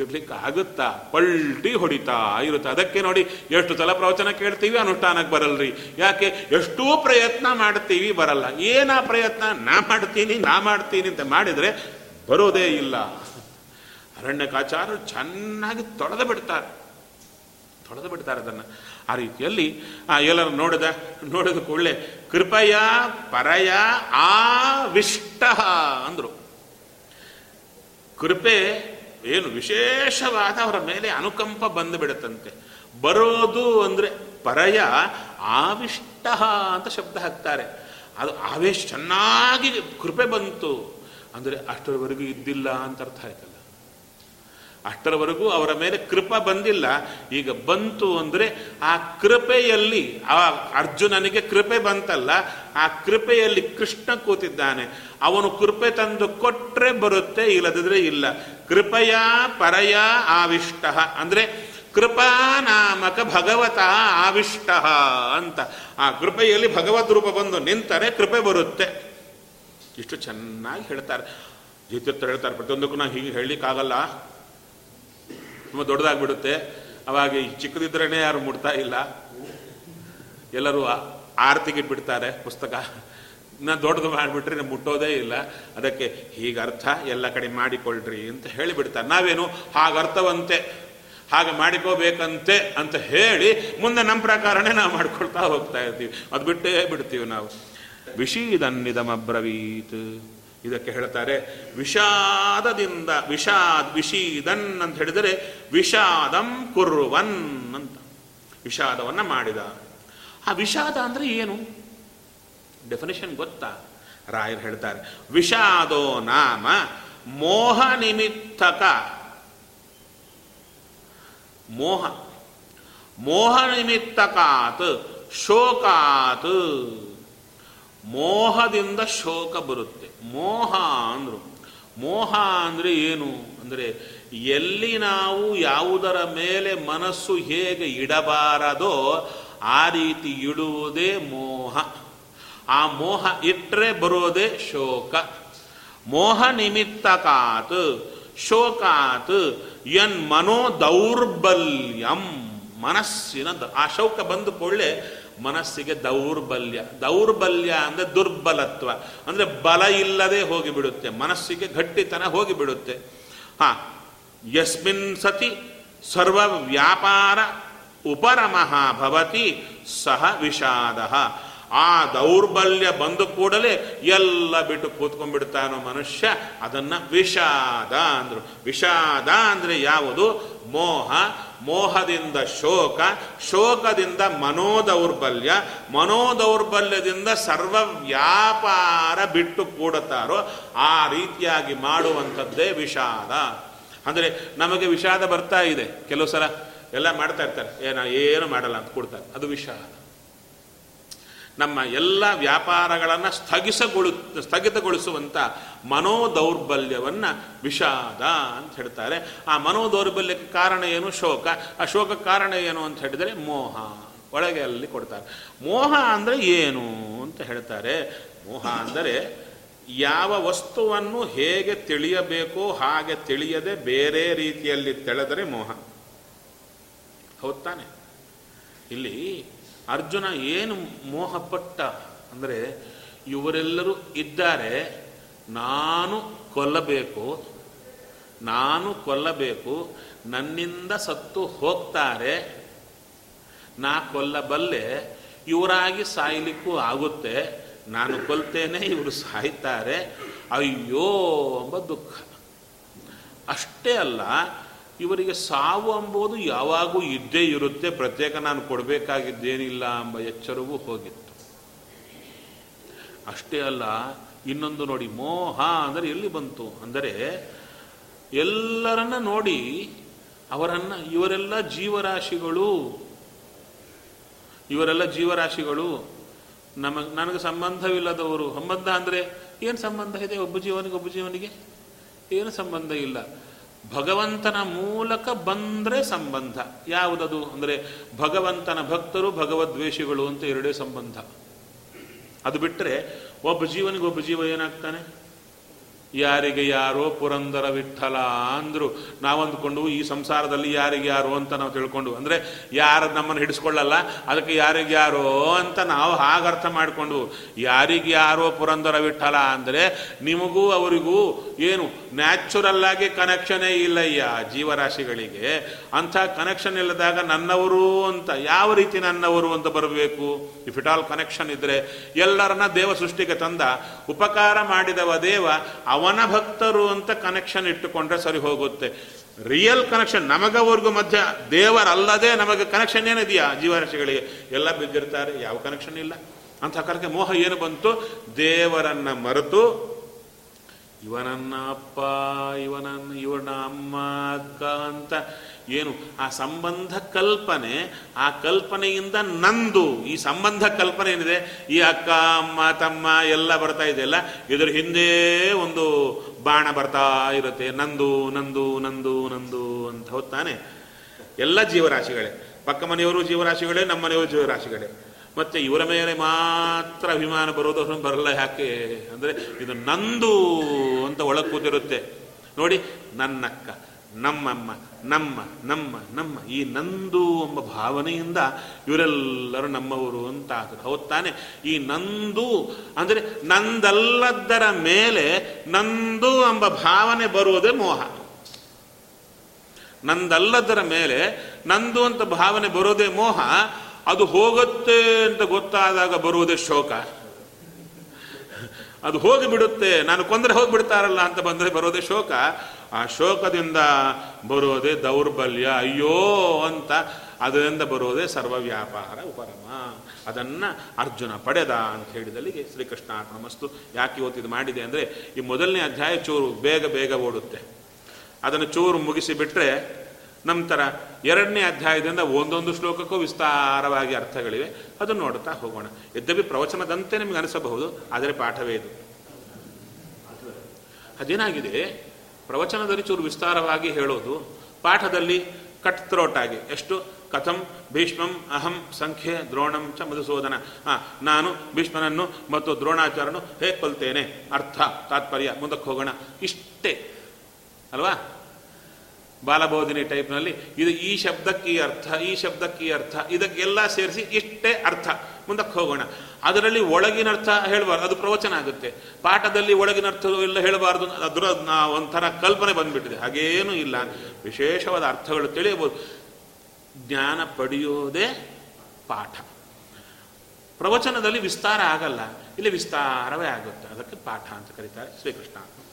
ಇರ್ಲಿಕ್ಕೆ ಆಗುತ್ತಾ? ಪಲ್ಟಿ ಹೊಡಿತಾ ಇರುತ್ತೆ. ಅದಕ್ಕೆ ನೋಡಿ ಎಷ್ಟು ಸಲ ಪ್ರವಚನ ಕೇಳ್ತೀವಿ, ಅನುಷ್ಠಾನಕ್ಕೆ ಬರಲ್ರಿ. ಯಾಕೆ? ಎಷ್ಟೋ ಪ್ರಯತ್ನ ಮಾಡ್ತೀವಿ, ಬರಲ್ಲ. ಏನ ಪ್ರಯತ್ನ? ನಾ ಮಾಡ್ತೀನಿ ನಾ ಮಾಡ್ತೀನಿ ಅಂತ ಮಾಡಿದರೆ ಬರೋದೇ ಇಲ್ಲ. ಅರಣ್ಯಕಾಚಾರ್ಯರು ಚೆನ್ನಾಗಿ ತೊಳೆದು ಬಿಡ್ತಾರೆ, ತೊಳೆದು ಬಿಡ್ತಾರೆ ಅದನ್ನು. ಆ ರೀತಿಯಲ್ಲಿ ಎಲ್ಲರೂ ನೋಡಿದ ನೋಡಿದ ಕೂಡಲೇ ಕೃಪಯ ಪರಯ ಆವಿಷ್ಟ ಅಂದರು. ಕೃಪೆ ಏನು ವಿಶೇಷವಾದ ಅವರ ಮೇಲೆ ಅನುಕಂಪ ಬಂದುಬಿಡುತ್ತಂತೆ. ಬರೋದು ಅಂದರೆ ಪರಯ ಆವಿಷ್ಟ ಅಂತ ಶಬ್ದ ಹಾಕ್ತಾರೆ. ಅದು ಆವೇಶ ಚೆನ್ನಾಗಿ ಕೃಪೆ ಬಂತು ಅಂದರೆ ಅಷ್ಟರವರೆಗೂ ಇದ್ದಿಲ್ಲ ಅಂತ ಅರ್ಥ ಆಯ್ತಲ್ಲ. ಅಷ್ಟರವರೆಗೂ ಅವರ ಮೇಲೆ ಕೃಪೆ ಬಂದಿಲ್ಲ, ಈಗ ಬಂತು ಅಂದರೆ ಆ ಕೃಪೆಯಲ್ಲಿ ಆ ಅರ್ಜುನನಿಗೆ ಕೃಪೆ ಬಂತಲ್ಲ, ಆ ಕೃಪೆಯಲ್ಲಿ ಕೃಷ್ಣ ಕೂತಿದ್ದಾನೆ. ಅವನು ಕೃಪೆ ತಂದು ಕೊಟ್ಟರೆ ಬರುತ್ತೆ, ಇಲ್ಲದಿದ್ರೆ ಇಲ್ಲ. ಕೃಪೆಯ ಪರಯ ಆವಿಷ್ಟ ಅಂದರೆ ಕೃಪಾ ನಾಮಕ ಭಗವತ ಆವಿಷ್ಟ ಅಂತ. ಆ ಕೃಪೆಯಲ್ಲಿ ಭಗವದ್ ರೂಪ ಬಂದು ನಿಂತರೆ ಕೃಪೆ ಬರುತ್ತೆ. ಇಷ್ಟು ಚೆನ್ನಾಗಿ ಹೇಳ್ತಾರೆ. ಜೀತತ್ರ ಹೇಳ್ತಾರೆ, ಪ್ರತಿಯೊಂದಕ್ಕೂ ನಾವು ಹೀಗೆ ಹೇಳಲಿಕ್ಕಾಗಲ್ಲ, ತುಂಬ ದೊಡ್ಡದಾಗ್ಬಿಡುತ್ತೆ. ಅವಾಗ ಈ ಚಿಕ್ಕದಿದ್ರೇ ಯಾರು ಮುಡ್ತಾ ಇಲ್ಲ, ಎಲ್ಲರೂ ಆರತಿಗೆ ಬಿಡ್ತಾರೆ ಪುಸ್ತಕ. ನಾ ದೊಡ್ಡದು ಮಾಡಿಬಿಟ್ರೆ ನಾವು ಮುಟ್ಟೋದೇ ಇಲ್ಲ. ಅದಕ್ಕೆ ಹೀಗೆ ಅರ್ಥ ಎಲ್ಲ ಕಡೆ ಮಾಡಿಕೊಳ್ಳ್ರಿ ಅಂತ ಹೇಳಿಬಿಡ್ತಾರೆ. ನಾವೇನು ಹಾಗರ್ಥವಂತೆ, ಹಾಗೆ ಮಾಡಿಕೋಬೇಕಂತೆ ಅಂತ ಹೇಳಿ ಮುಂದೆ ನಮ್ಮ ಪ್ರಕಾರನೇ ನಾವು ಮಾಡ್ಕೊಳ್ತಾ ಹೋಗ್ತಾ ಇರ್ತೀವಿ, ಅದು ಬಿಟ್ಟೇ ಬಿಡ್ತೀವಿ ನಾವು. ವಿಷೀದನ್ನಿದಮ್ರವೀತ್, ಇದಕ್ಕೆ ಹೇಳ್ತಾರೆ ವಿಷಾದದಿಂದ. ವಿಷಾದ್ ವಿಷೀದನ್ ಅಂತ ಹೇಳಿದರೆ ವಿಷಾದಂ ಕುರ್ವನ್ ಅಂತ, ವಿಷಾದವನ್ನು ಮಾಡಿದ. ಆ ವಿಷಾದ ಅಂದರೆ ಏನು? ಡೆಫಿನೇಷನ್ ಗೊತ್ತಾ? ರಾಯರು ಹೇಳ್ತಾರೆ, ವಿಷಾದೋ ನಾಮ ಮೋಹ ನಿಮಿತ್ತಕ. ಮೋಹ ಮೋಹ ನಿಮಿತ್ತಕಾತ್ ಶೋಕಾತ್. ಮೋಹದಿಂದ ಶೋಕ ಬರುತ್ತೆ. ಮೋಹ ಅಂದ್ರು ಮೋಹ ಅಂದರೆ ಏನು ಅಂದರೆ ಎಲ್ಲಿ ನಾವು ಯಾವುದರ ಮೇಲೆ ಮನಸ್ಸು ಹೇಗೆ ಇಡಬಾರದೋ ಆ ರೀತಿ ಇಡುವುದೇ ಮೋಹ. ಆ ಮೋಹ ಇಟ್ಟರೆ ಬರೋದೇ ಶೋಕ. ಮೋಹ ನಿಮಿತ್ತಕಾತ್ ಶೋಕಾತ್ ಯನ್ ಮನೋ ದೌರ್ಬಲ್ಯಂ. ಮನಸ್ಸಿನ ಆ ಶೋಕ ಬಂದುಕೊಳ್ಳೆ ಮನಸ್ಸಿಗೆ ದೌರ್ಬಲ್ಯ. ದೌರ್ಬಲ್ಯ ಅಂದರೆ ದುರ್ಬಲತ್ವ, ಅಂದರೆ ಬಲ ಇಲ್ಲದೆ ಹೋಗಿಬಿಡುತ್ತೆ, ಮನಸ್ಸಿಗೆ ಗಟ್ಟಿತನ ಹೋಗಿಬಿಡುತ್ತೆ. ಹಾ ಯಸ್ಮಿನ್ ಸತಿ ಸರ್ವ ವ್ಯಾಪಾರ ಉಪರಮಃ ಭವತಿ ಸಹ ವಿಷಾದ. ಆ ದೌರ್ಬಲ್ಯ ಬಂದು ಕೂಡಲೇ ಎಲ್ಲ ಬಿಟ್ಟು ಕೂತ್ಕೊಂಡ್ಬಿಡ್ತಾನೋ ಮನುಷ್ಯ, ಅದನ್ನು ವಿಷಾದ ಅಂದರು. ವಿಷಾದ ಅಂದರೆ ಯಾವುದು? ಮೋಹ. ಮೋಹದಿಂದ ಶೋಕ, ಶೋಕದಿಂದ ಮನೋದೌರ್ಬಲ್ಯ, ಮನೋದೌರ್ಬಲ್ಯದಿಂದ ಸರ್ವ ವ್ಯಾಪಾರ ಬಿಟ್ಟು ಕೂಡುತ್ತಾರೋ ಆ ರೀತಿಯಾಗಿ ಮಾಡುವಂಥದ್ದೇ ವಿಷಾದ. ಅಂದರೆ ನಮಗೆ ವಿಷಾದ ಬರ್ತಾ ಇದೆ, ಕೆಲವು ಸಲ ಎಲ್ಲ ಮಾಡ್ತಾ ಇರ್ತಾರೆ, ಏನೋ ಏನು ಮಾಡಲ್ಲ ಅಂತ ಕೊಡ್ತಾರೆ, ಅದು ವಿಷಾದ. ನಮ್ಮ ಎಲ್ಲ ವ್ಯಾಪಾರಗಳನ್ನು ಸ್ಥಗಿಸಗೊಳು ಸ್ಥಗಿತಗೊಳಿಸುವಂಥ ಮನೋದೌರ್ಬಲ್ಯವನ್ನು ವಿಷಾದ ಅಂತ ಹೇಳ್ತಾರೆ. ಆ ಮನೋದೌರ್ಬಲ್ಯಕ್ಕೆ ಕಾರಣ ಏನು? ಶೋಕ. ಆ ಶೋಕಕ್ಕೆ ಕಾರಣ ಏನು ಅಂತ ಹೇಳಿದರೆ ಮೋಹ. ಒಳಗೆ ಅಲ್ಲಿ ಕೊಡ್ತಾರೆ. ಮೋಹ ಅಂದರೆ ಏನು ಅಂತ ಹೇಳ್ತಾರೆ. ಮೋಹ ಅಂದರೆ ಯಾವ ವಸ್ತುವನ್ನು ಹೇಗೆ ತಿಳಿಯಬೇಕೋ ಹಾಗೆ ತಿಳಿಯದೆ ಬೇರೆ ರೀತಿಯಲ್ಲಿ ತಿಳಿದರೆ ಮೋಹ. ಹೌದು ತಾನೆ? ಇಲ್ಲಿ ಅರ್ಜುನ ಏನು ಮೋಹಪಟ್ಟ ಅಂದರೆ ಇವರೆಲ್ಲರೂ ಇದ್ದಾರೆ, ನಾನು ಕೊಲ್ಲಬೇಕು ನಾನು ಕೊಲ್ಲಬೇಕು ನನ್ನಿಂದ ಸತ್ತು ಹೋಗ್ತಾರೆ, ನಾ ಕೊಲ್ಲಬಲ್ಲೆ, ಇವರಾಗಿ ಸಾಯಲಿಕ್ಕೂ ಆಗುತ್ತೆ, ನಾನು ಕೊಲ್ತೇನೆ ಇವರು ಸಾಯ್ತಾರೆ, ಅಯ್ಯೋ ಎಂಬ ದುಃಖ. ಅಷ್ಟೇ ಅಲ್ಲ, ಇವರಿಗೆ ಸಾವು ಎಂಬುದು ಯಾವಾಗೂ ಇದ್ದೇ ಇರುತ್ತೆ, ಪ್ರತ್ಯೇಕ ನಾನು ಕೊಡಬೇಕಾಗಿದ್ದೇನಿಲ್ಲ ಎಂಬ ಎಚ್ಚರವೂ ಹೋಗಿತ್ತು. ಅಷ್ಟೇ ಅಲ್ಲ, ಇನ್ನೊಂದು ನೋಡಿ, ಮೋಹ ಅಂದರೆ ಎಲ್ಲಿ ಬಂತು ಅಂದರೆ ಎಲ್ಲರನ್ನ ನೋಡಿ ಅವರನ್ನು, ಇವರೆಲ್ಲ ಜೀವರಾಶಿಗಳು ಇವರೆಲ್ಲ ಜೀವರಾಶಿಗಳು ನಮಗೆ ನನಗೆ ಸಂಬಂಧವಿಲ್ಲದವರು. ಸಂಬಂಧ ಅಂದರೆ ಏನು ಸಂಬಂಧ ಇದೆ? ಒಬ್ಬ ಜೀವನಿಗೆ ಒಬ್ಬ ಜೀವನಿಗೆ ಏನು ಸಂಬಂಧ ಇಲ್ಲ. ಭಗವಂತನ ಮೂಲಕ ಬಂದರೆ ಸಂಬಂಧ. ಯಾವುದದು ಅಂದರೆ ಭಗವಂತನ ಭಕ್ತರು ಭಗವದ್ವೇಷಿಗಳು ಅಂತ ಎರಡೇ ಸಂಬಂಧ. ಅದು ಬಿಟ್ಟರೆ ಒಬ್ಬ ಜೀವನಿಗೆ ಒಬ್ಬ ಜೀವ ಏನಾಗ್ತಾನೆ? ಯಾರಿಗೆ ಯಾರೋ ಪುರಂದರ ವಿಠಲ ಅಂದರು ನಾವು ಅಂದ್ಕೊಂಡು ಈ ಸಂಸಾರದಲ್ಲಿ ಯಾರಿಗೆ ಯಾರೋ ಅಂತ ನಾವು ತಿಳ್ಕೊಂಡು, ಅಂದರೆ ಯಾರು ನಮ್ಮನ್ನು ಹಿಡಿಸ್ಕೊಳ್ಳಲ್ಲ ಅದಕ್ಕೆ ಯಾರಿಗೆ ಯಾರೋ ಅಂತ ನಾವು ಹಾಗರ್ಥ ಮಾಡಿಕೊಂಡು, ಯಾರಿಗೆ ಯಾರೋ ಪುರಂದರ ವಿಠಲ ಅಂದರೆ ನಿಮಗೂ ಅವರಿಗೂ ಏನು ನ್ಯಾಚುರಲ್ಲಾಗಿ ಕನೆಕ್ಷನೇ ಇಲ್ಲಯ್ಯ ಜೀವರಾಶಿಗಳಿಗೆ. ಅಂಥ ಕನೆಕ್ಷನ್ ಇಲ್ಲದಾಗ ನನ್ನವರು ಅಂತ ಯಾವ ರೀತಿ ನನ್ನವರು ಅಂತ ಬರಬೇಕು? ಇಫ್ ಇಟ್ ಆಲ್ ಕನೆಕ್ಷನ್ ಇದ್ದರೆ ಎಲ್ಲರನ್ನ ದೇವ ಸೃಷ್ಟಿಗೆ ತಂದ ಉಪಕಾರ ಮಾಡಿದವ ದೇವ, ಅವನ ಭಕ್ತರು ಅಂತ ಕನೆಕ್ಷನ್ ಇಟ್ಟುಕೊಂಡ್ರೆ ಸರಿ ಹೋಗುತ್ತೆ. ರಿಯಲ್ ಕನೆಕ್ಷನ್ ನಮಗವ್ರಿಗೂ ಮಧ್ಯ ದೇವರಲ್ಲದೆ ನಮಗೆ ಕನೆಕ್ಷನ್ ಏನಿದೆಯಾ ಜೀವರಾಶಿಗಳಿಗೆ? ಎಲ್ಲ ಬಿದ್ದಿರ್ತಾರೆ, ಯಾವ ಕನೆಕ್ಷನ್ ಇಲ್ಲ. ಅಂತ ಕಾಲಕ್ಕೆ ಮೋಹ ಏನು ಬಂತು? ದೇವರನ್ನ ಮರೆತು ಇವನನ್ನ ಅಪ್ಪ ಇವನನ್ನ ಇವನ ಅಮ್ಮ ಅಕ್ಕ ಅಂತ ಏನು ಆ ಸಂಬಂಧ ಕಲ್ಪನೆ, ಆ ಕಲ್ಪನೆಯಿಂದ ನಂದು ಈ ಸಂಬಂಧ ಕಲ್ಪನೆ ಏನಿದೆ, ಈ ಅಕ್ಕ ಅಮ್ಮ ತಮ್ಮ ಎಲ್ಲ ಬರ್ತಾ ಇದೆಯಲ್ಲ, ಇದ್ರ ಹಿಂದೆ ಒಂದು ಬಾಣ ಬರ್ತಾ ಇರುತ್ತೆ, ನಂದು ನಂದು ನಂದು ನಂದು ಅಂತ ಹೋಗ್ತಾನೆ. ಎಲ್ಲ ಜೀವರಾಶಿಗಳೇ, ಪಕ್ಕ ಮನೆಯವರು ಜೀವರಾಶಿಗಳೇ, ನಮ್ಮನೆಯವರು ಜೀವರಾಶಿಗಳೇ. ಮತ್ತೆ ಇವರ ಮೇಲೆ ಮಾತ್ರ ಅಭಿಮಾನ ಬರೋದು, ಅವ್ರನ್ನ ಬರಲ್ಲ. ಯಾಕೆ ಅಂದರೆ ಇದು ನಂದು ಅಂತ ಒಳಗೆ ಕೂತಿರುತ್ತೆ. ನೋಡಿ, ನನ್ನಕ್ಕ ನಮ್ಮಮ್ಮ ನಮ್ಮ ನಮ್ಮ ನಮ್ಮ ಈ ನಂದು ಎಂಬ ಭಾವನೆಯಿಂದ ಇವರೆಲ್ಲರೂ ನಮ್ಮವರು ಅಂತ ಆದರು. ಹೌದಾನೆ, ಈ ನಂದು ಅಂದರೆ ನಂದಲ್ಲದರ ಮೇಲೆ ನಂದು ಎಂಬ ಭಾವನೆ ಬರುವುದೇ ಮೋಹ. ನಂದಲ್ಲದರ ಮೇಲೆ ನಂದು ಅಂತ ಭಾವನೆ ಬರೋದೇ ಮೋಹ. ಅದು ಹೋಗುತ್ತೆ ಅಂತ ಗೊತ್ತಾದಾಗ ಬರುವುದೇ ಶೋಕ. ಅದು ಹೋಗಿಬಿಡುತ್ತೆ, ನಾನು ಕೊಂದರೆ ಹೋಗಿಬಿಡ್ತಾರಲ್ಲ ಅಂತ ಬಂದರೆ ಬರೋದೇ ಶೋಕ. ಆ ಶೋಕದಿಂದ ಬರೋದೇ ದೌರ್ಬಲ್ಯ, ಅಯ್ಯೋ ಅಂತ. ಅದರಿಂದ ಬರೋದೇ ಸರ್ವ ವ್ಯಾಪಾರ ಉಪರಮ. ಅದನ್ನು ಅರ್ಜುನ ಪಡೆದ ಅಂತ ಹೇಳಿದಲ್ಲಿಗೆ ಶ್ರೀಕೃಷ್ಣ ಅರ್ಪಣಮಸ್ತು. ಯಾಕೆ ಇವತ್ತು ಇದು ಮಾಡಿದೆ ಅಂದರೆ, ಈ ಮೊದಲನೇ ಅಧ್ಯಾಯ ಚೂರು ಬೇಗ ಬೇಗ ಓಡುತ್ತೆ. ಅದನ್ನು ಚೂರು ಮುಗಿಸಿಬಿಟ್ರೆ ನಂತರ ಎರಡನೇ ಅಧ್ಯಾಯದಿಂದ ಒಂದೊಂದು ಶ್ಲೋಕಕ್ಕೂ ವಿಸ್ತಾರವಾಗಿ ಅರ್ಥಗಳಿವೆ. ಅದನ್ನು ನೋಡುತ್ತಾ ಹೋಗೋಣ. ಯದ್ಯಪಿ ಪ್ರವಚನದಂತೆ ನಿಮಗೆ ಅನಿಸಬಹುದು, ಆದರೆ ಪಾಠವೇ ಇದು. ಅದೇನಾಗಿದೆ, ಪ್ರವಚನದಲ್ಲಿ ಚೂರು ವಿಸ್ತಾರವಾಗಿ ಹೇಳೋದು, ಪಾಠದಲ್ಲಿ ಕಟ್ ಥ್ರೋಟ್ ಆಗಿ ಎಷ್ಟು ಕಥಂ ಭೀಷ್ಮಂ ಅಹಂ ಸಂಖ್ಯೆ ದ್ರೋಣಂ ಚ ಮಧುಸೂದನ. ಹಾಂ, ನಾನು ಭೀಷ್ಮನನ್ನು ಮತ್ತು ದ್ರೋಣಾಚಾರ್ಯನು ಹೇಗೆ ಕೊಲ್ತೇನೆ, ಅರ್ಥ ತಾತ್ಪರ್ಯ, ಮುಂದಕ್ಕೆ ಹೋಗೋಣ. ಇಷ್ಟೇ ಅಲ್ವಾ? ಬಾಲಬೋಧಿನಿ ಟೈಪ್ನಲ್ಲಿ ಇದು ಈ ಶಬ್ದಕ್ಕೆ ಈ ಅರ್ಥ, ಈ ಶಬ್ದಕ್ಕೆ ಈ ಅರ್ಥ, ಇದಕ್ಕೆಲ್ಲ ಸೇರಿಸಿ ಇಷ್ಟೇ ಅರ್ಥ, ಮುಂದಕ್ಕೆ ಹೋಗೋಣ. ಅದರಲ್ಲಿ ಒಳಗಿನ ಅರ್ಥ ಹೇಳಬಾರ್ದು, ಅದು ಪ್ರವಚನ ಆಗುತ್ತೆ. ಪಾಠದಲ್ಲಿ ಒಳಗಿನ ಅರ್ಥ ಎಲ್ಲ ಹೇಳಬಾರ್ದು, ಅದರ ಒಂಥರ ಕಲ್ಪನೆ ಬಂದುಬಿಟ್ಟಿದೆ. ಹಾಗೇನೂ ಇಲ್ಲ, ವಿಶೇಷವಾದ ಅರ್ಥಗಳು ತಿಳಿಯಬಹುದು. ಜ್ಞಾನ ಪಡೆಯೋದೇ ಪಾಠ. ಪ್ರವಚನದಲ್ಲಿ ವಿಸ್ತಾರ ಆಗಲ್ಲ, ಇಲ್ಲಿ ವಿಸ್ತಾರವೇ ಆಗುತ್ತೆ, ಅದಕ್ಕೆ ಪಾಠ ಅಂತ ಕರೀತಾರೆ. ಶ್ರೀಕೃಷ್ಣ